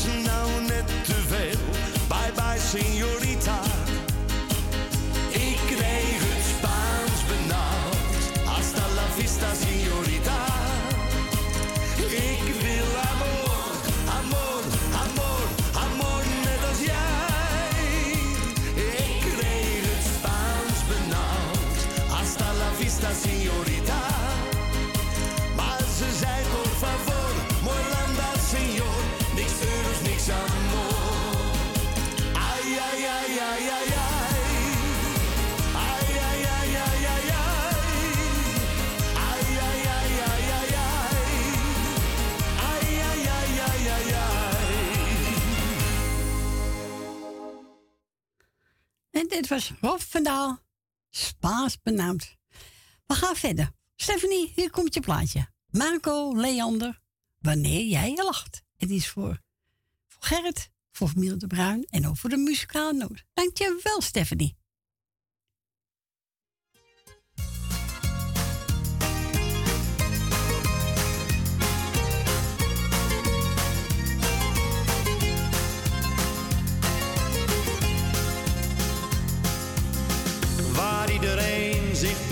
was nou net te veel. Bye bye señorita. Ik kreeg het Spaans benauwd. Hasta la vista señorita. Ik wil amor, amor, amor, amor net als jij. Ik kreeg het Spaans benauwd. Hasta la vista señorita. Maar ze zei por favor, Morlanda señor. Niks euro's, niks amor. Ai, ai, ai, ai, ai, ai. Ai, ai, ai, ai, ai, ai. Ai, ai, ai, ai, ai, ai. Ai, ai, ai, ai, ai, ai. En dit was Rob van Daal, Spaans benauwd. We gaan verder. Stephanie, hier komt je plaatje. Marco Leander, Wanneer jij lacht. Het is voor, voor Gerrit, voor Miel de Bruin en ook voor de muzikale noot. Dankjewel, Stephanie. Waar iedereen zich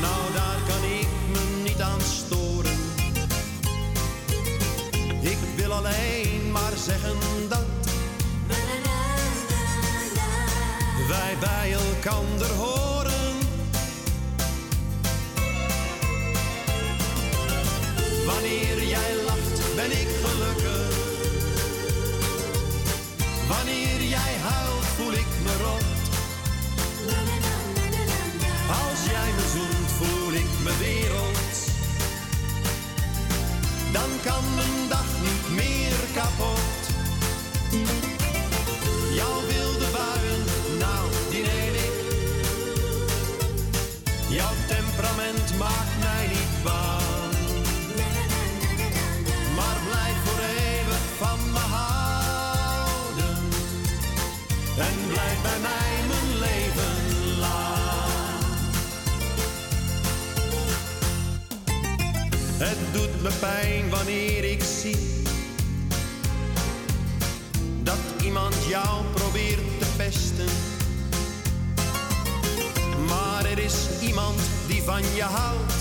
Nou, daar kan ik me niet aan storen. Ik wil alleen maar zeggen dat wij bij elkander horen. Wanneer jij lacht, ben ik gelukkig. Wanneer jij huilt, voel ik me rot. Als jij me zoent, voel ik me werelds. Dan kan mijn dag niet meer kapot. Jouw wilde buien, nou, die neem ik. Jouw temperament maakt mij niet bang. Maar blijf voor eeuwig van me houden. En blijf bij mij mijn leven lang. Het doet me pijn wanneer ik zie dat iemand jou probeert te pesten. Maar er is iemand die van je houdt.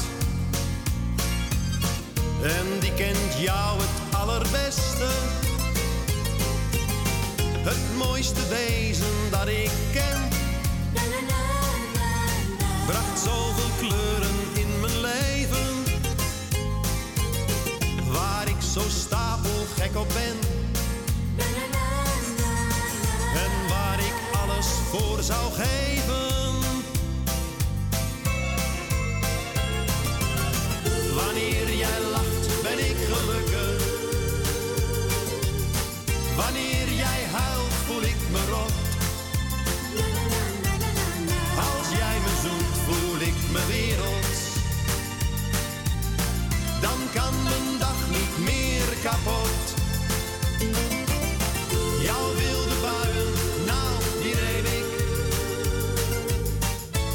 En die kent jou het allerbeste. Het mooiste wezen dat ik ken bracht zoveel kleuren in mijn leven. Waar ik zo stapelgek op ben. En waar ik alles voor zou geven. Wanneer jij lacht, ben ik gelukkig. Wanneer jij huilt, voel ik me rot. Als jij me zoent, voel ik me werelds. Dan kan mijn dag niet meer kapot. Jouw wilde buien, nou, die neem ik.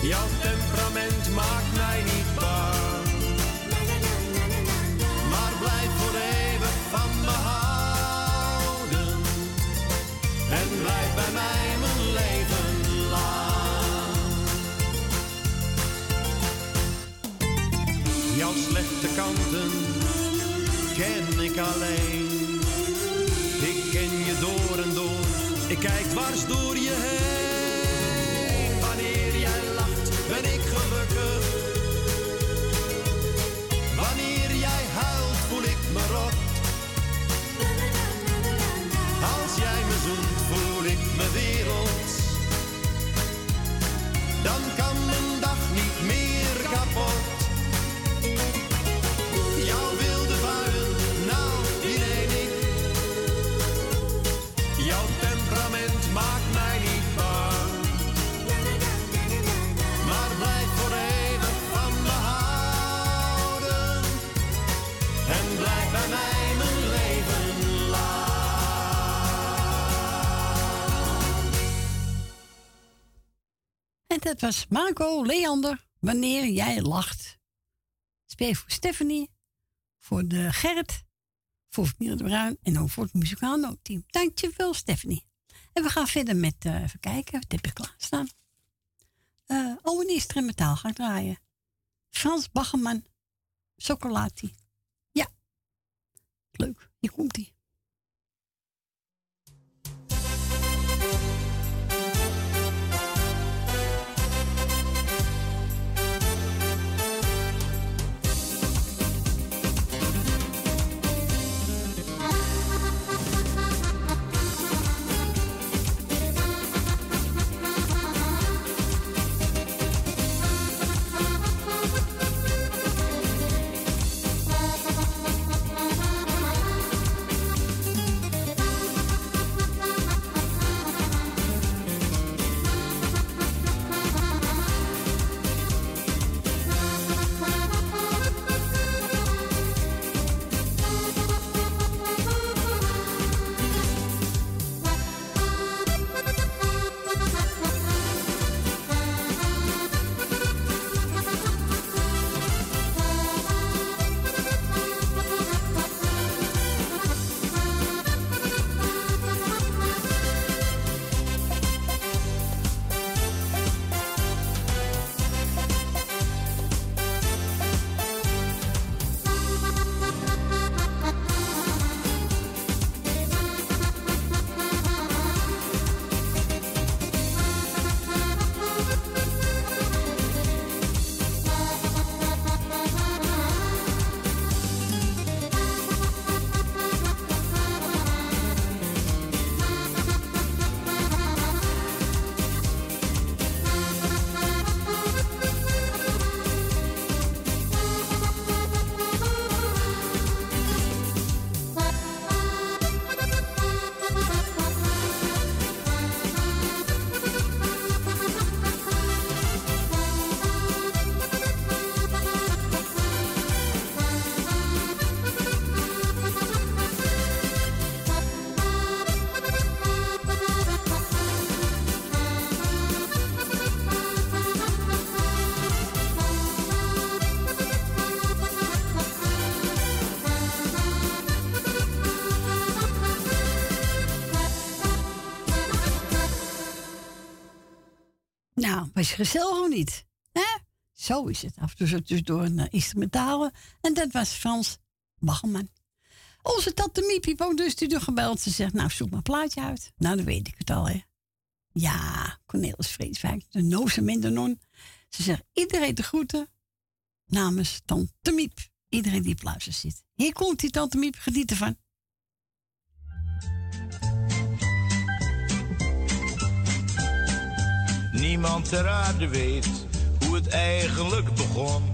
Jouw temperament maakt mij niet bang. Maar blijf voor eeuwig van me houden. En blijf bij mij mijn leven lang. Jouw slechte kanten ken ik alleen. Door en door, ik kijk dwars door je heen. Wanneer jij lacht, ben ik gelukkig. Wanneer jij huilt, voel ik me rot. Als jij me zoent, voel ik me werelds. Dan kan mijn dag niet meer kapot. Jouw wilde buien, nou, die neem ik. Jouw temperament maakt mij niet bang. En dat was Marco Leander, Wanneer jij lacht. Speel voor Stephanie, voor de Gerrit, voor Vermeer de Bruin en ook voor het Muzikale Nootteam. Dankjewel, Stephanie. En we gaan verder met, uh, even kijken, wat heb ik klaarstaan? Uh, oh, een instrumentaal ga ik draaien. Frans Bacheman, Chocolati. Ja, leuk, hier komt hij. Was je gezellig of niet? Hè? Zo is het. Af en toe zo tussendoor een uh, instrumentale. En dat was Frans Maggeman. Onze tante Miepie woont dus die gebeld. Ze zegt, nou zoek maar een plaatje uit. Nou, dan weet ik het al, hè. Ja, Cornelis Vreeswijk, de noze mindernon. Ze zegt, iedereen de groeten namens tante Miep. Iedereen die op luister zit. Hier komt die tante Miep, geniet ervan. Niemand te raden weet hoe het eigenlijk begon.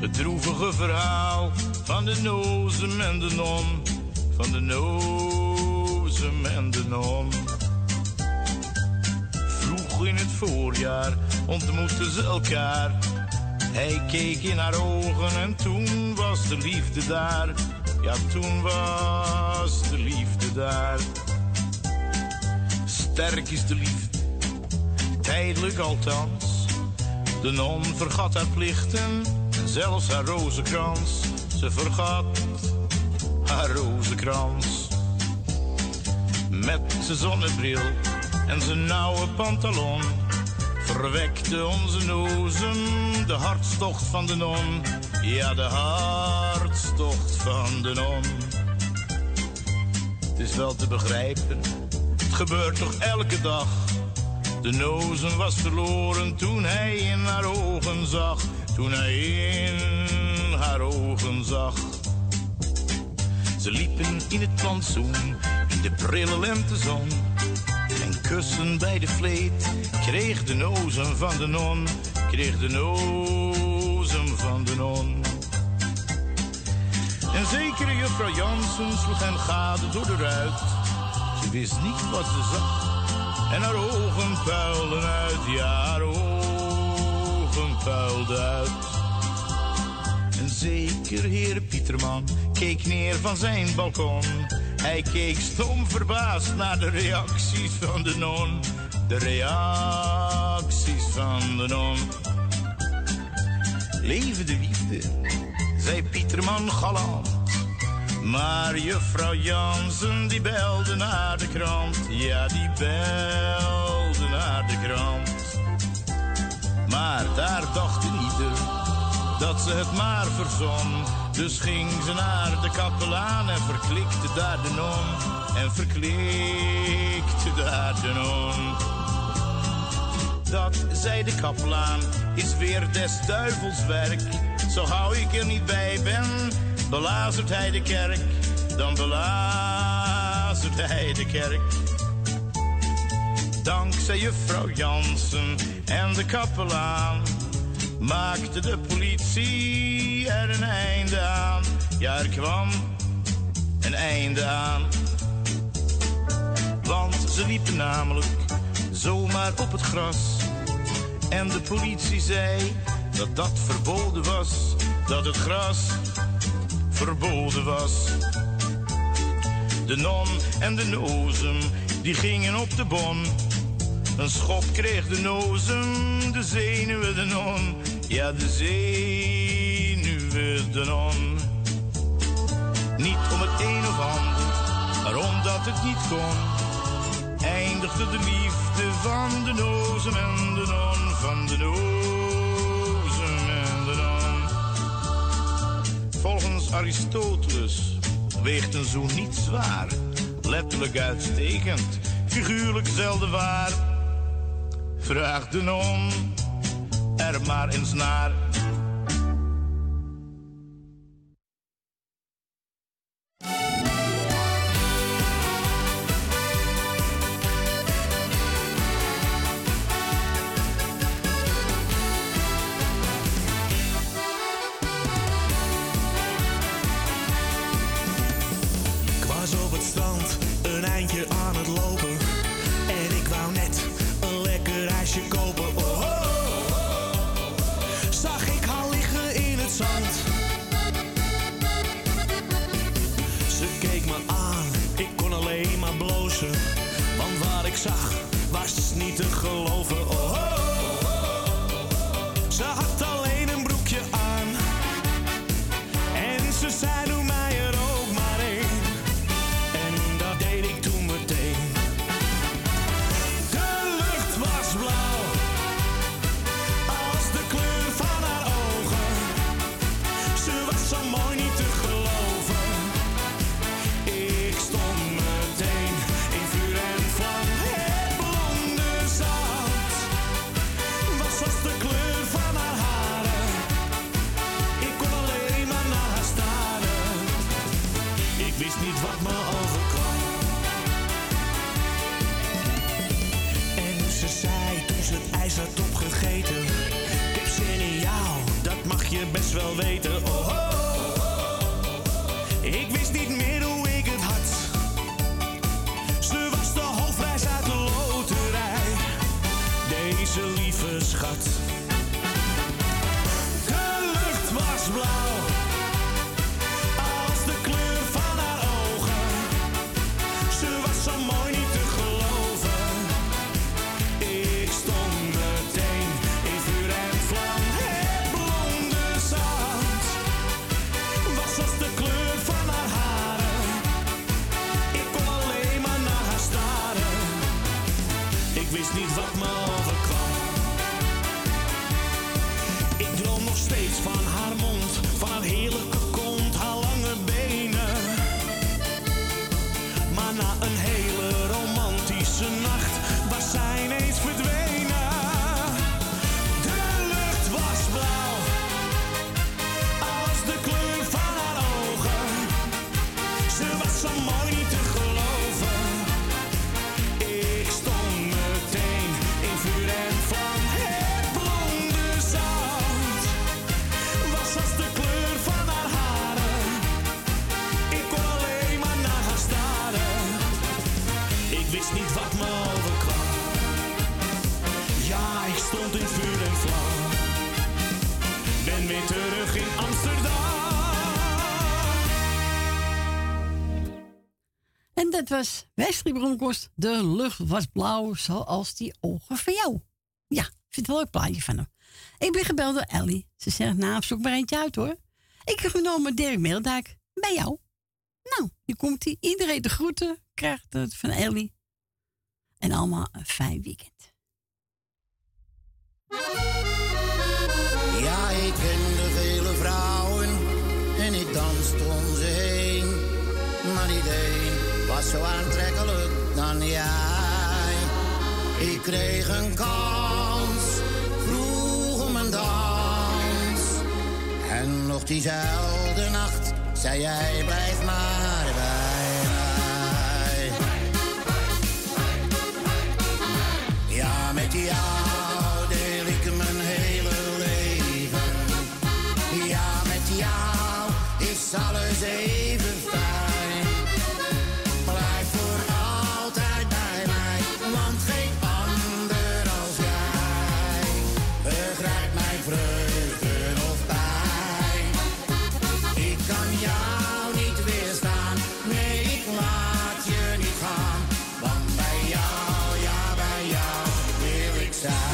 Het droevige verhaal van de nozem en de non. Van de nozem en de non. Vroeg in het voorjaar ontmoetten ze elkaar. Hij keek in haar ogen en toen was de liefde daar. Ja, toen was de liefde daar. Sterk is de liefde. Tijdelijk althans, de non vergat haar plichten en zelfs haar rozenkrans. Ze vergat haar rozenkrans. Met zijn zonnebril en zijn nauwe pantalon verwekte onze nozem de hartstocht van de non. Ja, de hartstocht van de non. Het is wel te begrijpen, het gebeurt toch elke dag. De nozen was verloren toen hij in haar ogen zag. Toen hij in haar ogen zag. Ze liepen in het plantsoen, in de prille lentezon. En kussen bij de vleet kreeg de nozen van de non. Kreeg de nozen van de non. En zekere juffrouw Jansen sloeg hen gade door de ruit. Ze wist niet wat ze zag. En haar ogen puilden uit, ja, haar ogen puilden uit. Een zeker heer Pieterman keek neer van zijn balkon. Hij keek stom verbaasd naar de reacties van de non. De reacties van maanden om. Leven de liefde, zei Pieterman galant. Maar juffrouw Jansen die belde naar de krant. Ja, die belde naar de krant. Maar daar dacht een ieder dat ze het maar verzon. Dus ging ze naar de kapelaan en verklikte daar de non. En verklikte daar de non. Dat, zei de kapelaan, is weer des duivels werk. Zo hou ik er niet bij ben, belazert hij de kerk. Dan belazert hij de kerk. Dankzij juffrouw Jansen en de kapelaan maakte de politie er een einde aan. Ja, er kwam een einde aan. Want ze liepen namelijk zomaar op het gras. En de politie zei dat dat verboden was. Dat het gras verboden was. De non en de nozem, die gingen op de bon. Een schop kreeg de nozem, de zenuwen de non. Ja, de zenuwen de non. Niet om het een of ander, maar omdat het niet kon, eindigde de liefde van de nozem en de non. Van de nozem en de non. Volgens Aristoteles weegt een zoen niet zwaar. Letterlijk uitstekend, figuurlijk zelden waar. Vraag de non er maar eens naar. Het was Westiebronkos, de lucht was blauw zoals die ogen van jou. Ja, Ik vind het wel een plaatje van hem. Ik ben gebeld door Ellie. Ze zegt, nou, zoek maar eentje uit hoor. Ik heb genomen Dirk Meeldijk. Bij jou. Nou, hier komt hij. Iedereen de groeten krijgt het van Ellie. En allemaal een fijn weekend. Ja, ik kende vele vrouwen en ik danste om ze heen. Maar iedereen was zo aantrekkelijk dan jij. Ik kreeg een kans, vroeg om een dans. En nog diezelfde nacht zei jij, blijf maar bij mij. Ja, met jou. Alles even fijn. Blijf voor altijd bij mij, want geen ander als jij begrijpt mijn vreugde of pijn. Ik kan jou niet weerstaan, nee, ik laat je niet gaan. Want bij jou, ja, bij jou wil ik zijn.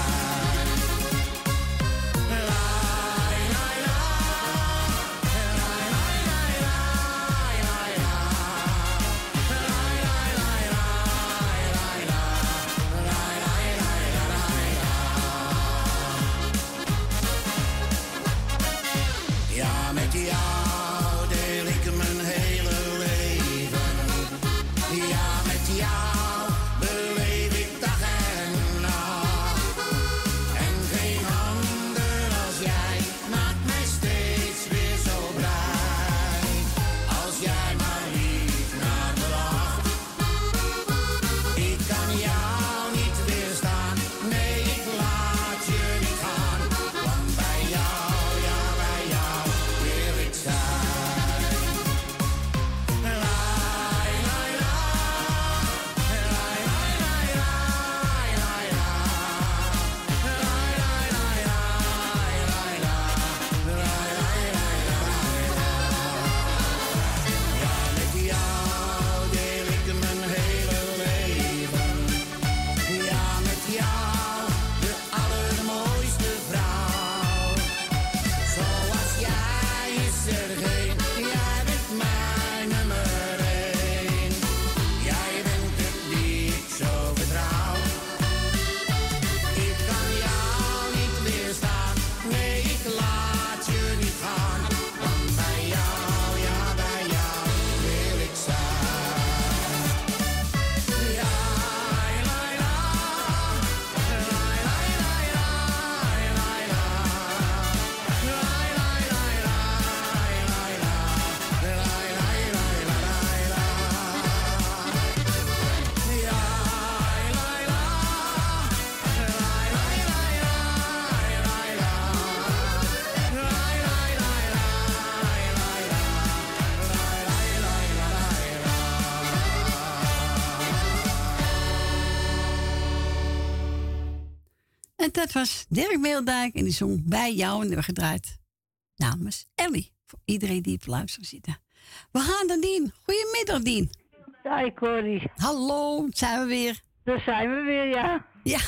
Dat was Dirk Meeldijk en die zong Bij jou en hebben gedraaid namens Ellie. Voor iedereen die op luister zitten. We gaan naar Dien. Goedemiddag, Dien. Hi, Corrie. Hallo, zijn we weer. Daar zijn we weer, ja. Ja.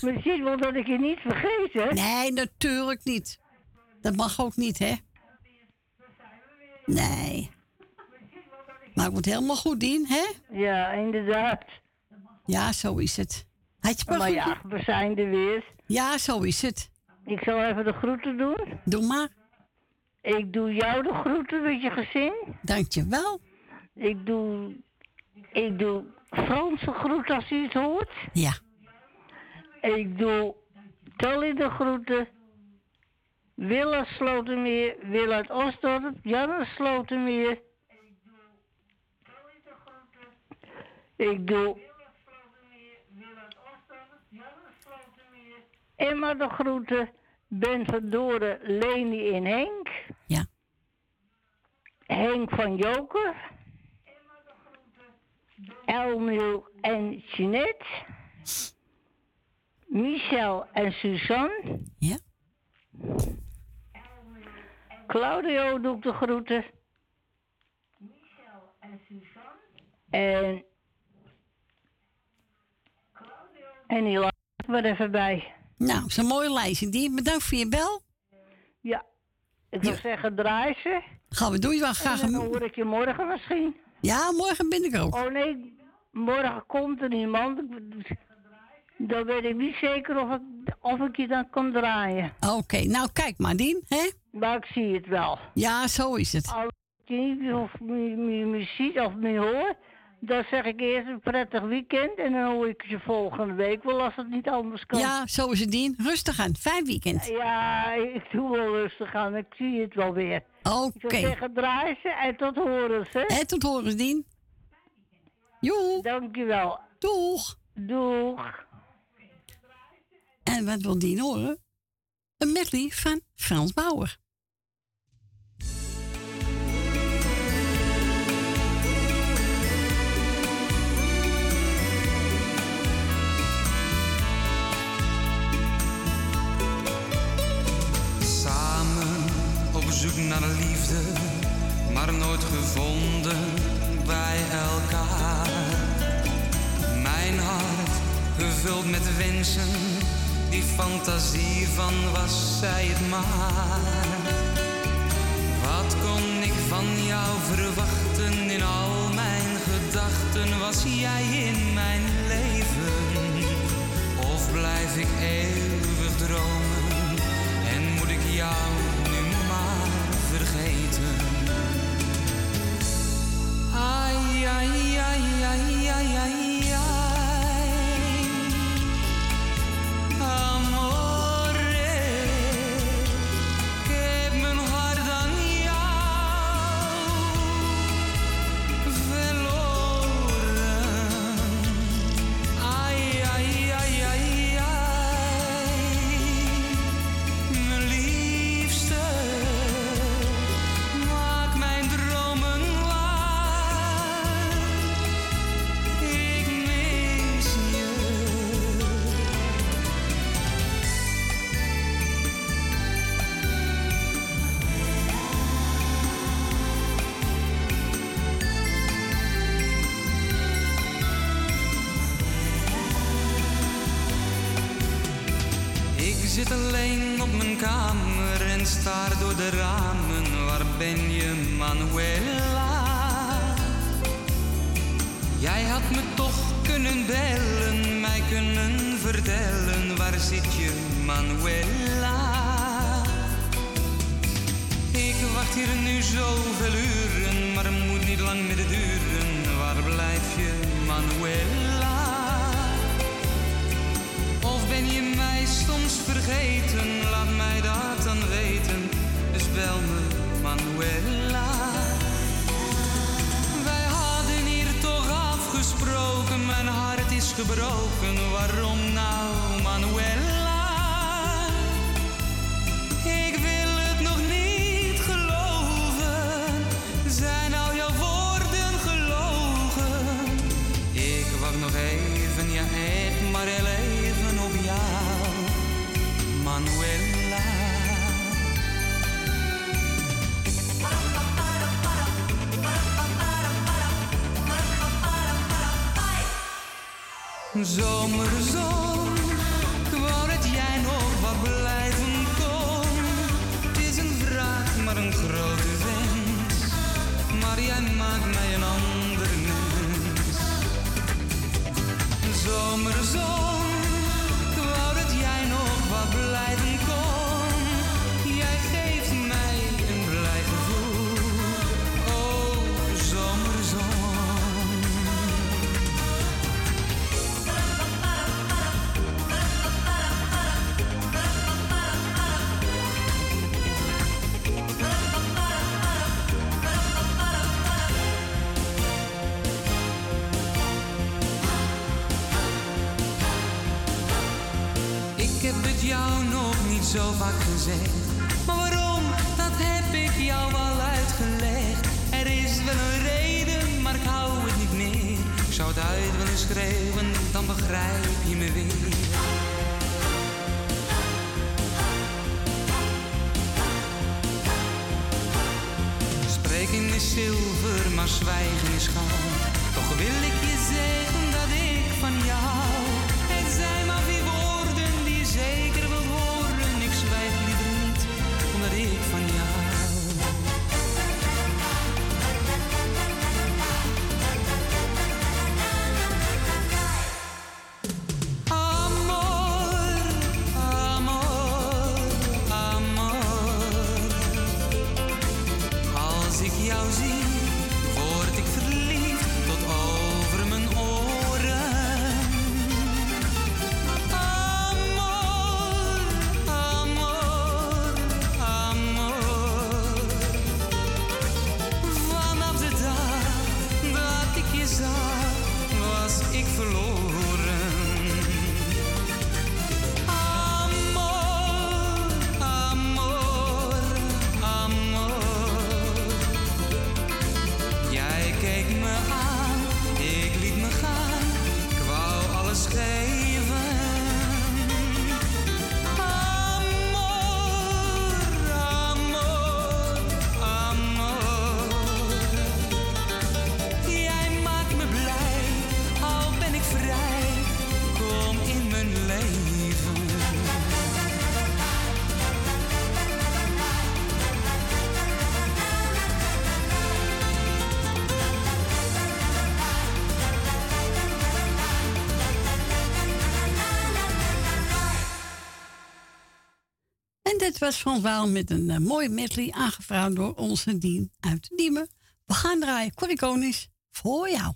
Misschien wel dat ik je niet vergeet, hè? Nee, natuurlijk niet. Dat mag ook niet, hè? Nee. Maar het wordt helemaal goed, Dien, hè? Ja, inderdaad. Ja, zo is het. Maar ja, we zijn er weer. Ja, zo is het. Ik zal even de groeten doen. Doe maar. Ik doe jou de groeten met je gezin. Dankjewel. Ik doe, ik doe Frans de groeten als u het hoort. Ja. Ik doe Tolly de groeten. Willa Slotermeer, Willa uit Osdorp, Janus Slotermeer. Ik doe Tolly de groeten. Ik doe Emma de groeten, Ben van Doren, Leni en Henk. Ja. Henk van Joker. Emma de groeten. Elmiel en Jeanette. Michel en Suzanne. Ja. Claudio doet de groeten. Michel en Suzanne. En... En die laat ik maar even bij. Nou, zo'n mooie lijstje. Die, bedankt voor je bel. Ja, ik wil ja. zeggen, draai ze. Gaan we doen. Dan graag dan hoor ik je morgen misschien. Ja, morgen ben ik ook. Oh nee, morgen komt er iemand. Dan weet ik niet zeker of ik, of ik je dan kan draaien. Oké, okay, nou kijk maar, Dien. Hè? Maar ik zie het wel. Ja, zo is het. Als ik niet of me ziet of me hoor, dan zeg ik eerst een prettig weekend. En dan hoor ik je volgende week wel als het niet anders kan. Ja, zo is het, Dien. Rustig aan. Fijn weekend. Ja, ik doe wel rustig aan. Ik zie het wel weer. Oké. Okay. Ik wil zeggen draaien en tot horens, hè? En tot horens, Dien. Joe. Dankjewel. Doeg. Doeg. En wat wil Dien horen? Een medley van Frans Bauer. Samen op zoek naar liefde, maar nooit gevonden bij elkaar. Mijn hart gevuld met wensen. Die fantasie van was zij het maar. Wat kon ik van jou verwachten? In al mijn gedachten was jij in mijn leven. Of blijf ik eeuwig dromen en moet ik jou nu maar vergeten? Ai, ai, ai, ai, ai, ai. Staar door de ramen, waar ben je, Manuela? Jij had me toch kunnen bellen, mij kunnen vertellen, waar zit je, Manuela? Ik wacht hier nu zoveel uren, maar het moet niet lang meer duren, waar blijf je, Manuela? Of ben je mij soms vergeten, laat mij dat dan weten, dus bel me Manuela. Wij hadden hier toch afgesproken, mijn hart is gebroken, waarom nou Manuela? Ik wil het nog niet geloven, zijn al jouw woorden gelogen? Ik wacht nog even, ja het maar alleen. Zomerzon, ik wou dat jij nog wat blijven kon. Het is een vraag, maar een grote wens. Maar jij maakt mij een ander mens. Zomerzon, ik wou dat jij nog wat blijven kon. Jij geeft mij een blij gevoel. Oh, zomerzon. Jou nog niet zo vaak gezegd, maar waarom, dat heb ik jou al uitgelegd. Er is wel een reden, maar ik hou het niet meer. Ik zou het uit willen schreeuwen, dan begrijp je me weer. Spreken is zilver, maar zwijgen is goud. Toch wil ik je zeggen dat ik van jou hou. Het zijn maar die woorden die zeker dit was Frans Bauer met een uh, mooie medley aangevraagd door onze Dien uit Diemen. We gaan draaien Corry Konings voor jou.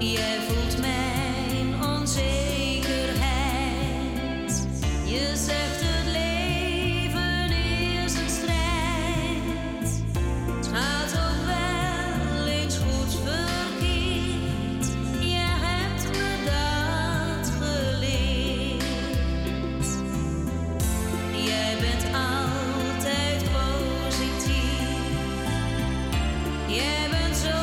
Jij voelt mijn onzekerheid. Je zegt het leven is een strijd. Het gaat ook wel eens goed verkeerd. Je hebt me dat geleerd. Jij bent altijd positief. Jij bent zo.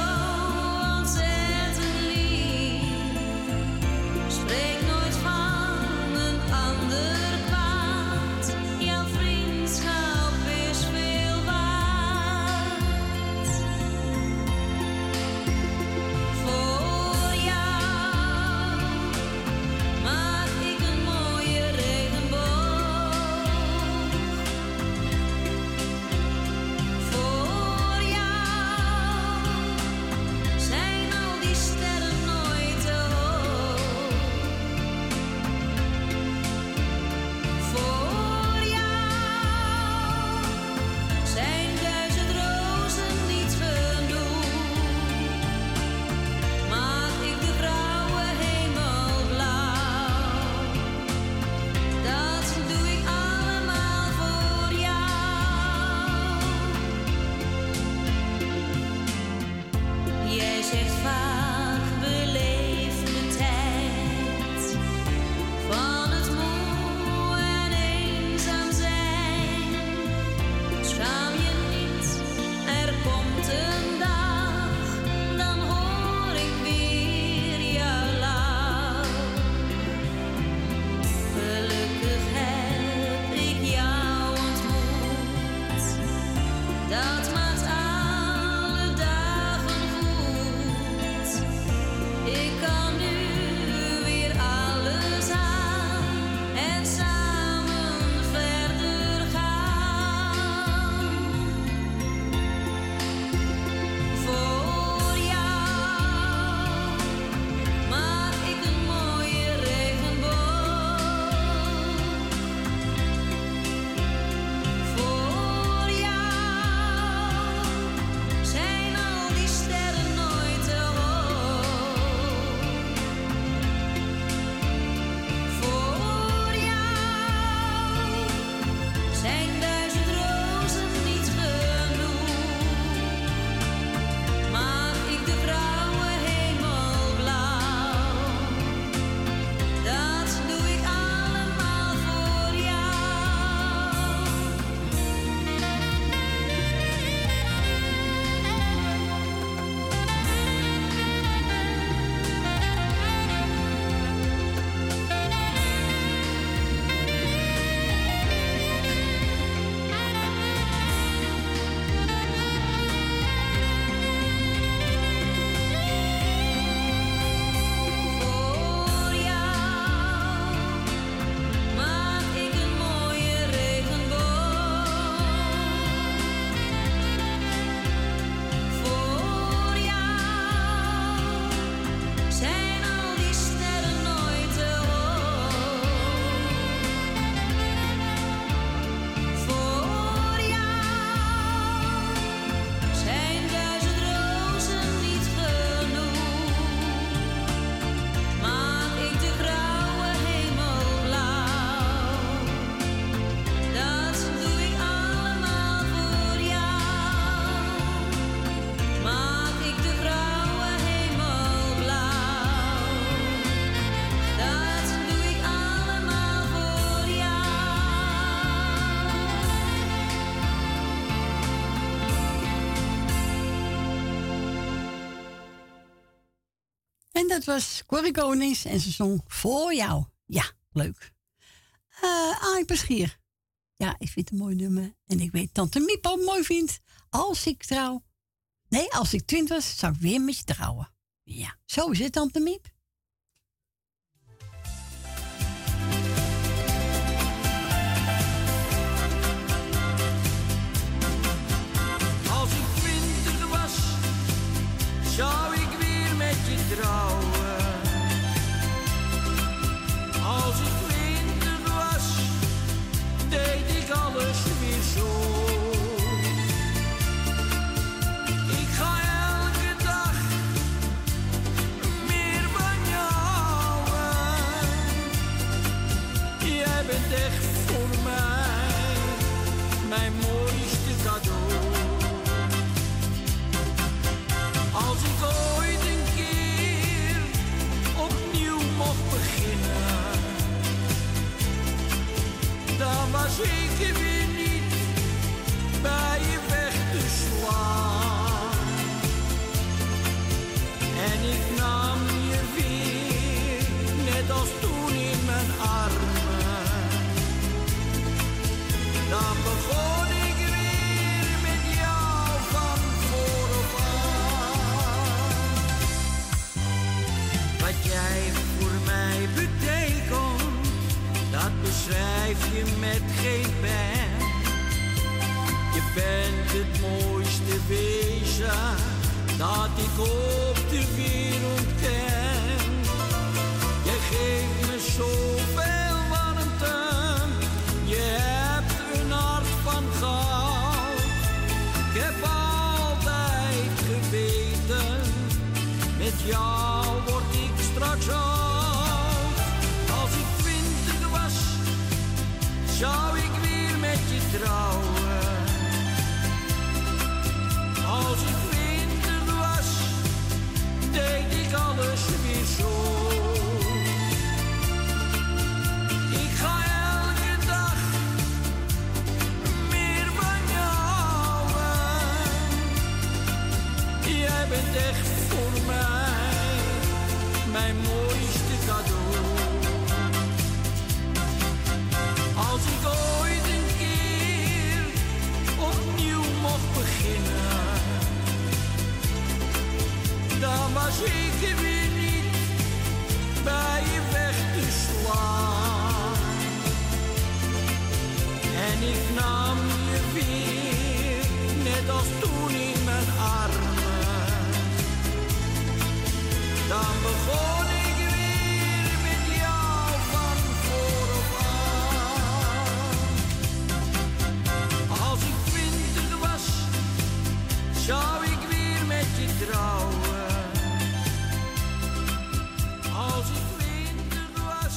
Dat was Corry Konings en ze zong voor jou. Ja, leuk. Uh, Arie Paschier. Ja, ik vind het een mooi nummer. En ik weet Tante Mipo mooi vindt. Als ik trouw. Nee, als ik twintig was, zou ik weer met je trouwen. Ja, zo is het, Tante Miep. jij voor mij betekent, dat beschrijf je met geen pen. Je bent het mooiste wezen dat ik op de wereld ken. Je geeft me zoveel warmte, je hebt een hart van goud. Ik heb altijd geweten, met jou word ik straks oud. Als ik twintig was, zou ik weer met je trouwen. Als ik twintig was, deed ik alles weer zo. Je bent echt voor mij, mijn mooiste cadeau. Als ik ooit een keer opnieuw mocht beginnen, dan was ik er weer niet bij je weg te slaan. En ik nam je weer, net als toen in mijn armen. Dan begon ik weer met jou van vooraf aan. Als ik twintig was, zou ik weer met je trouwen. Als ik twintig was,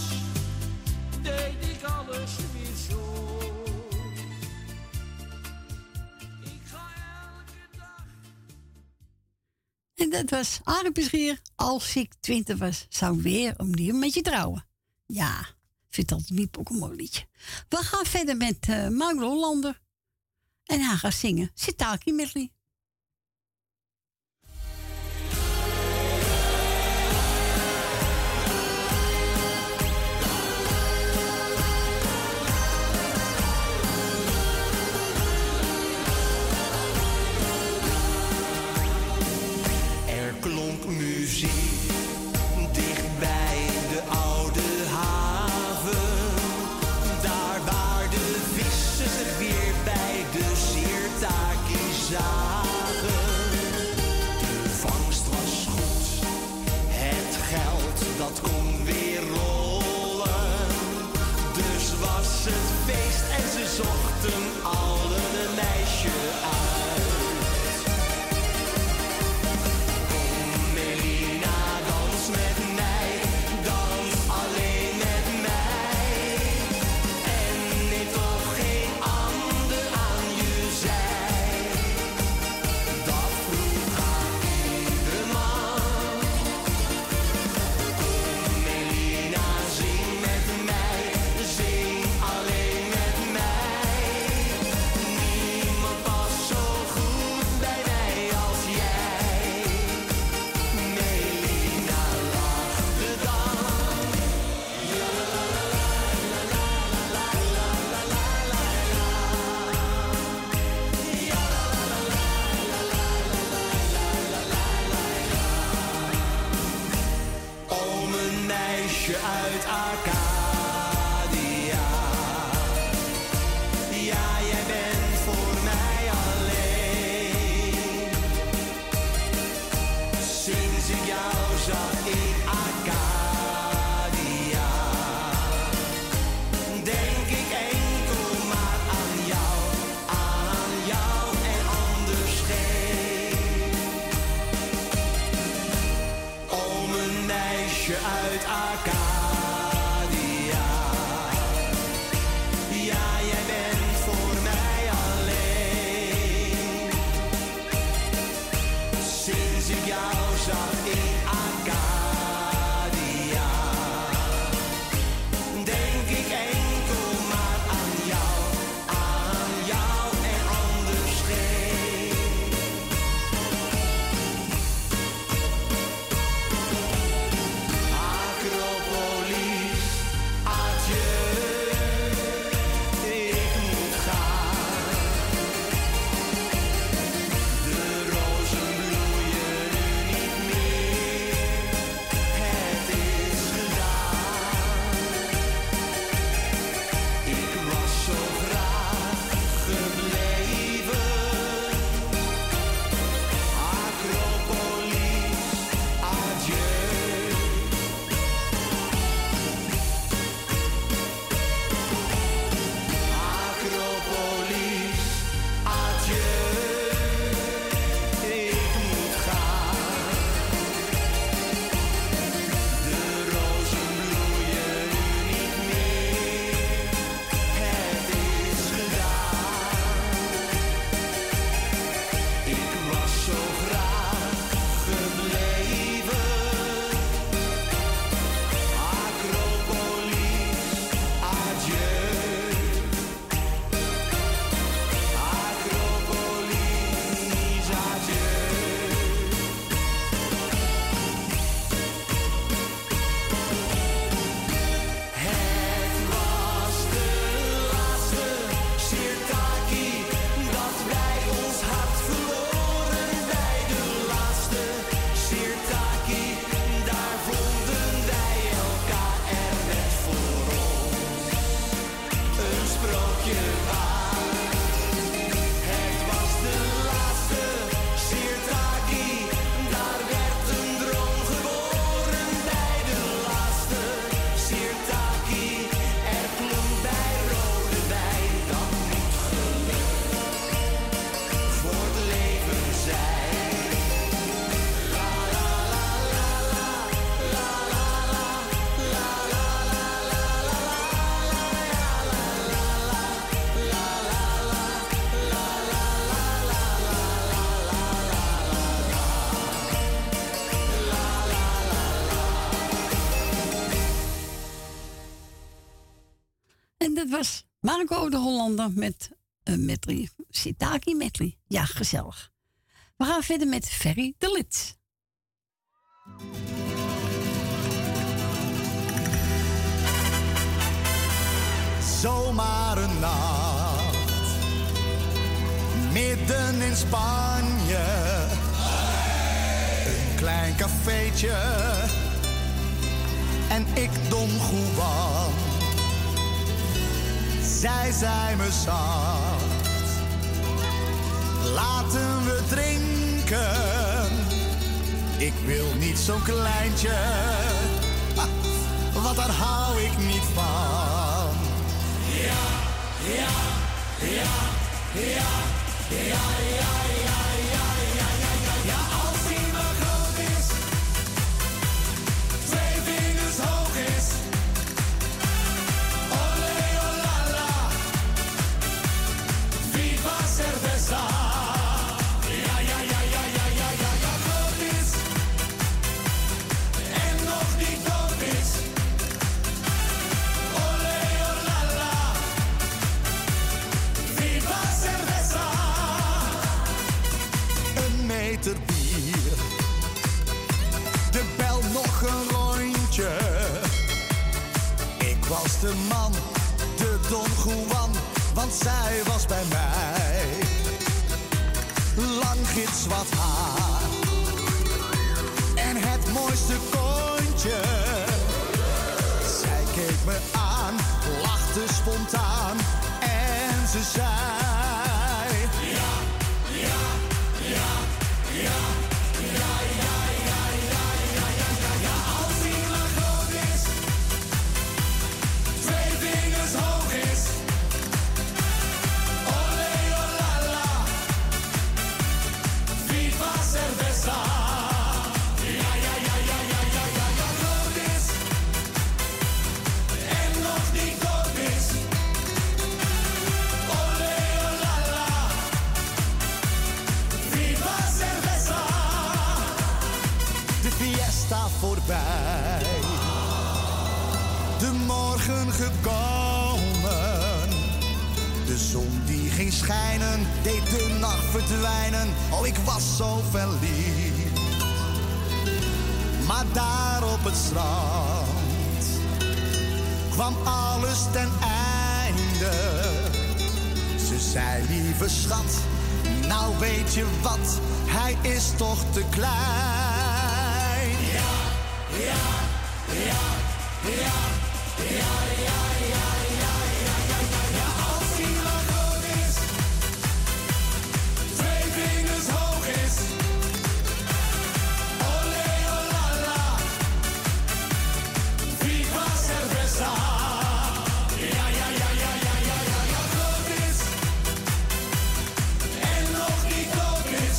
deed ik alles weer zo. Ik ga elke dag. En dat was aardappelschier. Als ik twintig was, zou ik weer opnieuw met je trouwen. Ja, vind dat niet ook een mooi liedje. We gaan verder met uh, Mark Hollander. En hij gaat zingen Sitaki Medley. Klonk muziek dicht bij de oude haven, daar waar de vissers weer bij de Sirtaki zaten. Marco de Hollander met een medley. Sitaki medley. Ja, gezellig. We gaan verder met Ferry de Lits. Zomaar een nacht, midden in Spanje. Een klein cafeetje en ik Don Juan. Zij zei me zacht, laten we drinken. Ik wil niet zo'n kleintje, want daar hou ik niet van. Ja, ja, ja, ja, ja, ja, ja, ja, ja, ja, ja, ja. Als hij maar groot is, twee vingers hoog is. Olé, olala, viva cerveza. Bier. De bel nog een rondje. Ik was de man, de Don Juan, want zij was bij mij. Lang gids wat haar en het mooiste kontje. Zij keek me aan, lachte spontaan en ze zei. De morgen gekomen, de zon die ging schijnen, deed de nacht verdwijnen. Oh, ik was zo verliefd. Maar daar op het strand kwam alles ten einde. Ze zei, lieve schat, nou weet je wat, hij is toch te klein. Ja, ja, ja, ja. Ja, ja, ja, ja, ja, ja, ja, als hij maar groot is, twee vingers hoog is. Olé, olala, viva cerveza. Ja, ja, ja, ja, ja, ja, ja, ja, groot is en nog niet dood is.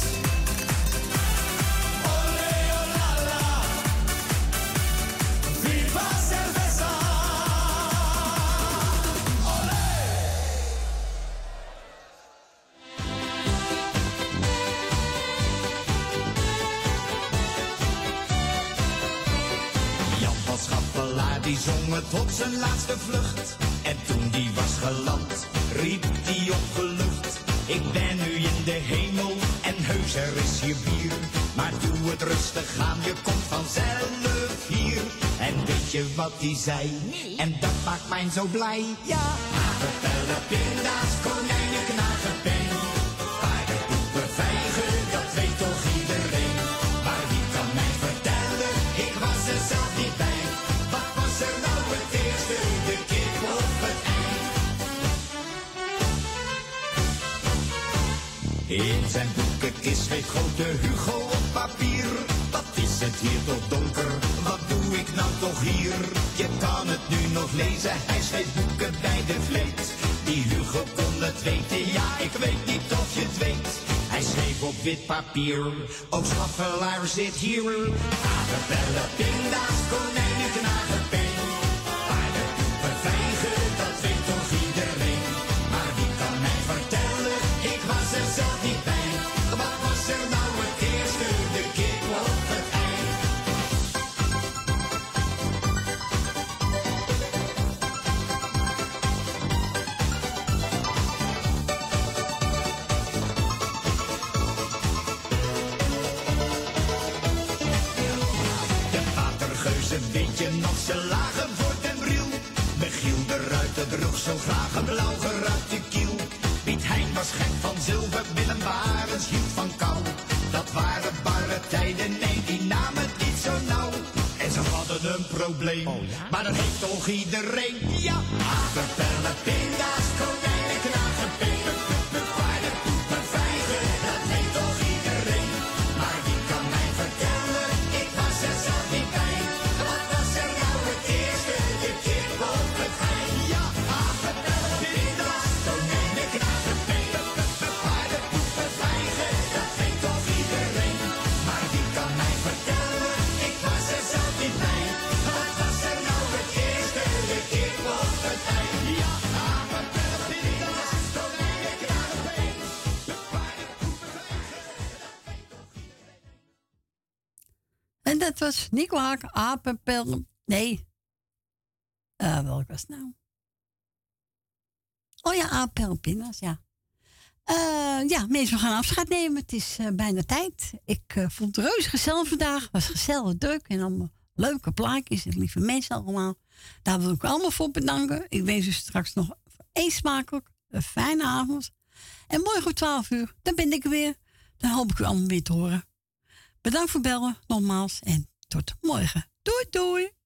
Olé, olala, viva cerveza. Die zong het tot zijn laatste vlucht. En toen die was geland, riep die opgelucht. Ik ben nu in de hemel en heus er is je bier. Maar doe het rustig aan, je komt vanzelf hier. En weet je wat die zei? En dat maakt mij zo blij. Ja, hagepellen, pinda's, konijnen, knagen. In zijn boekenkist schreef grote Hugo op papier. Wat is het hier toch donker, wat doe ik nou toch hier? Je kan het nu nog lezen, hij schreef boeken bij de vleet. Die Hugo kon het weten, ja ik weet niet of je het weet. Hij schreef op wit papier, ook Schaffelaar zit hier. Aardappelen, pinda's, konijnen, knagen, peen. Paardenpoepen, vijgen, dat weet toch iedereen. Maar wie kan mij vertellen, ik was er zelf niet bij. Wat was er nou het eerste, de kip of het ei? ze, weet je nog, ze lagen voor Den Briel. Michiel de Ruiter droeg zo graag een blauw geruite kiel. Piet Hein was gek van zilver, Willem Barens hield van kou. Dat waren barre tijden, nee, die namen het niet zo nauw. En ze hadden een probleem, oh, ja? Maar dat heeft toch iedereen. Ja, apenpellen, pinda's, konijnen, knagen, peper. En dat was Nico Haak, apenpel... Nee. Uh, welk was het nou? Oh ja, apenpelpindas, ja. Uh, ja, mensen, we gaan afscheid nemen. Het is uh, bijna tijd. Ik uh, vond het reuze gezellig vandaag. Het was gezellig druk en allemaal leuke plaatjes. En lieve mensen allemaal. Daar wil ik allemaal voor bedanken. Ik wens u straks nog eens smakelijk. Een fijne avond. En morgen om twaalf uur, dan ben ik er weer. Dan hoop ik u allemaal weer te horen. Bedankt voor bellen, nogmaals, en tot morgen. Doei, doei!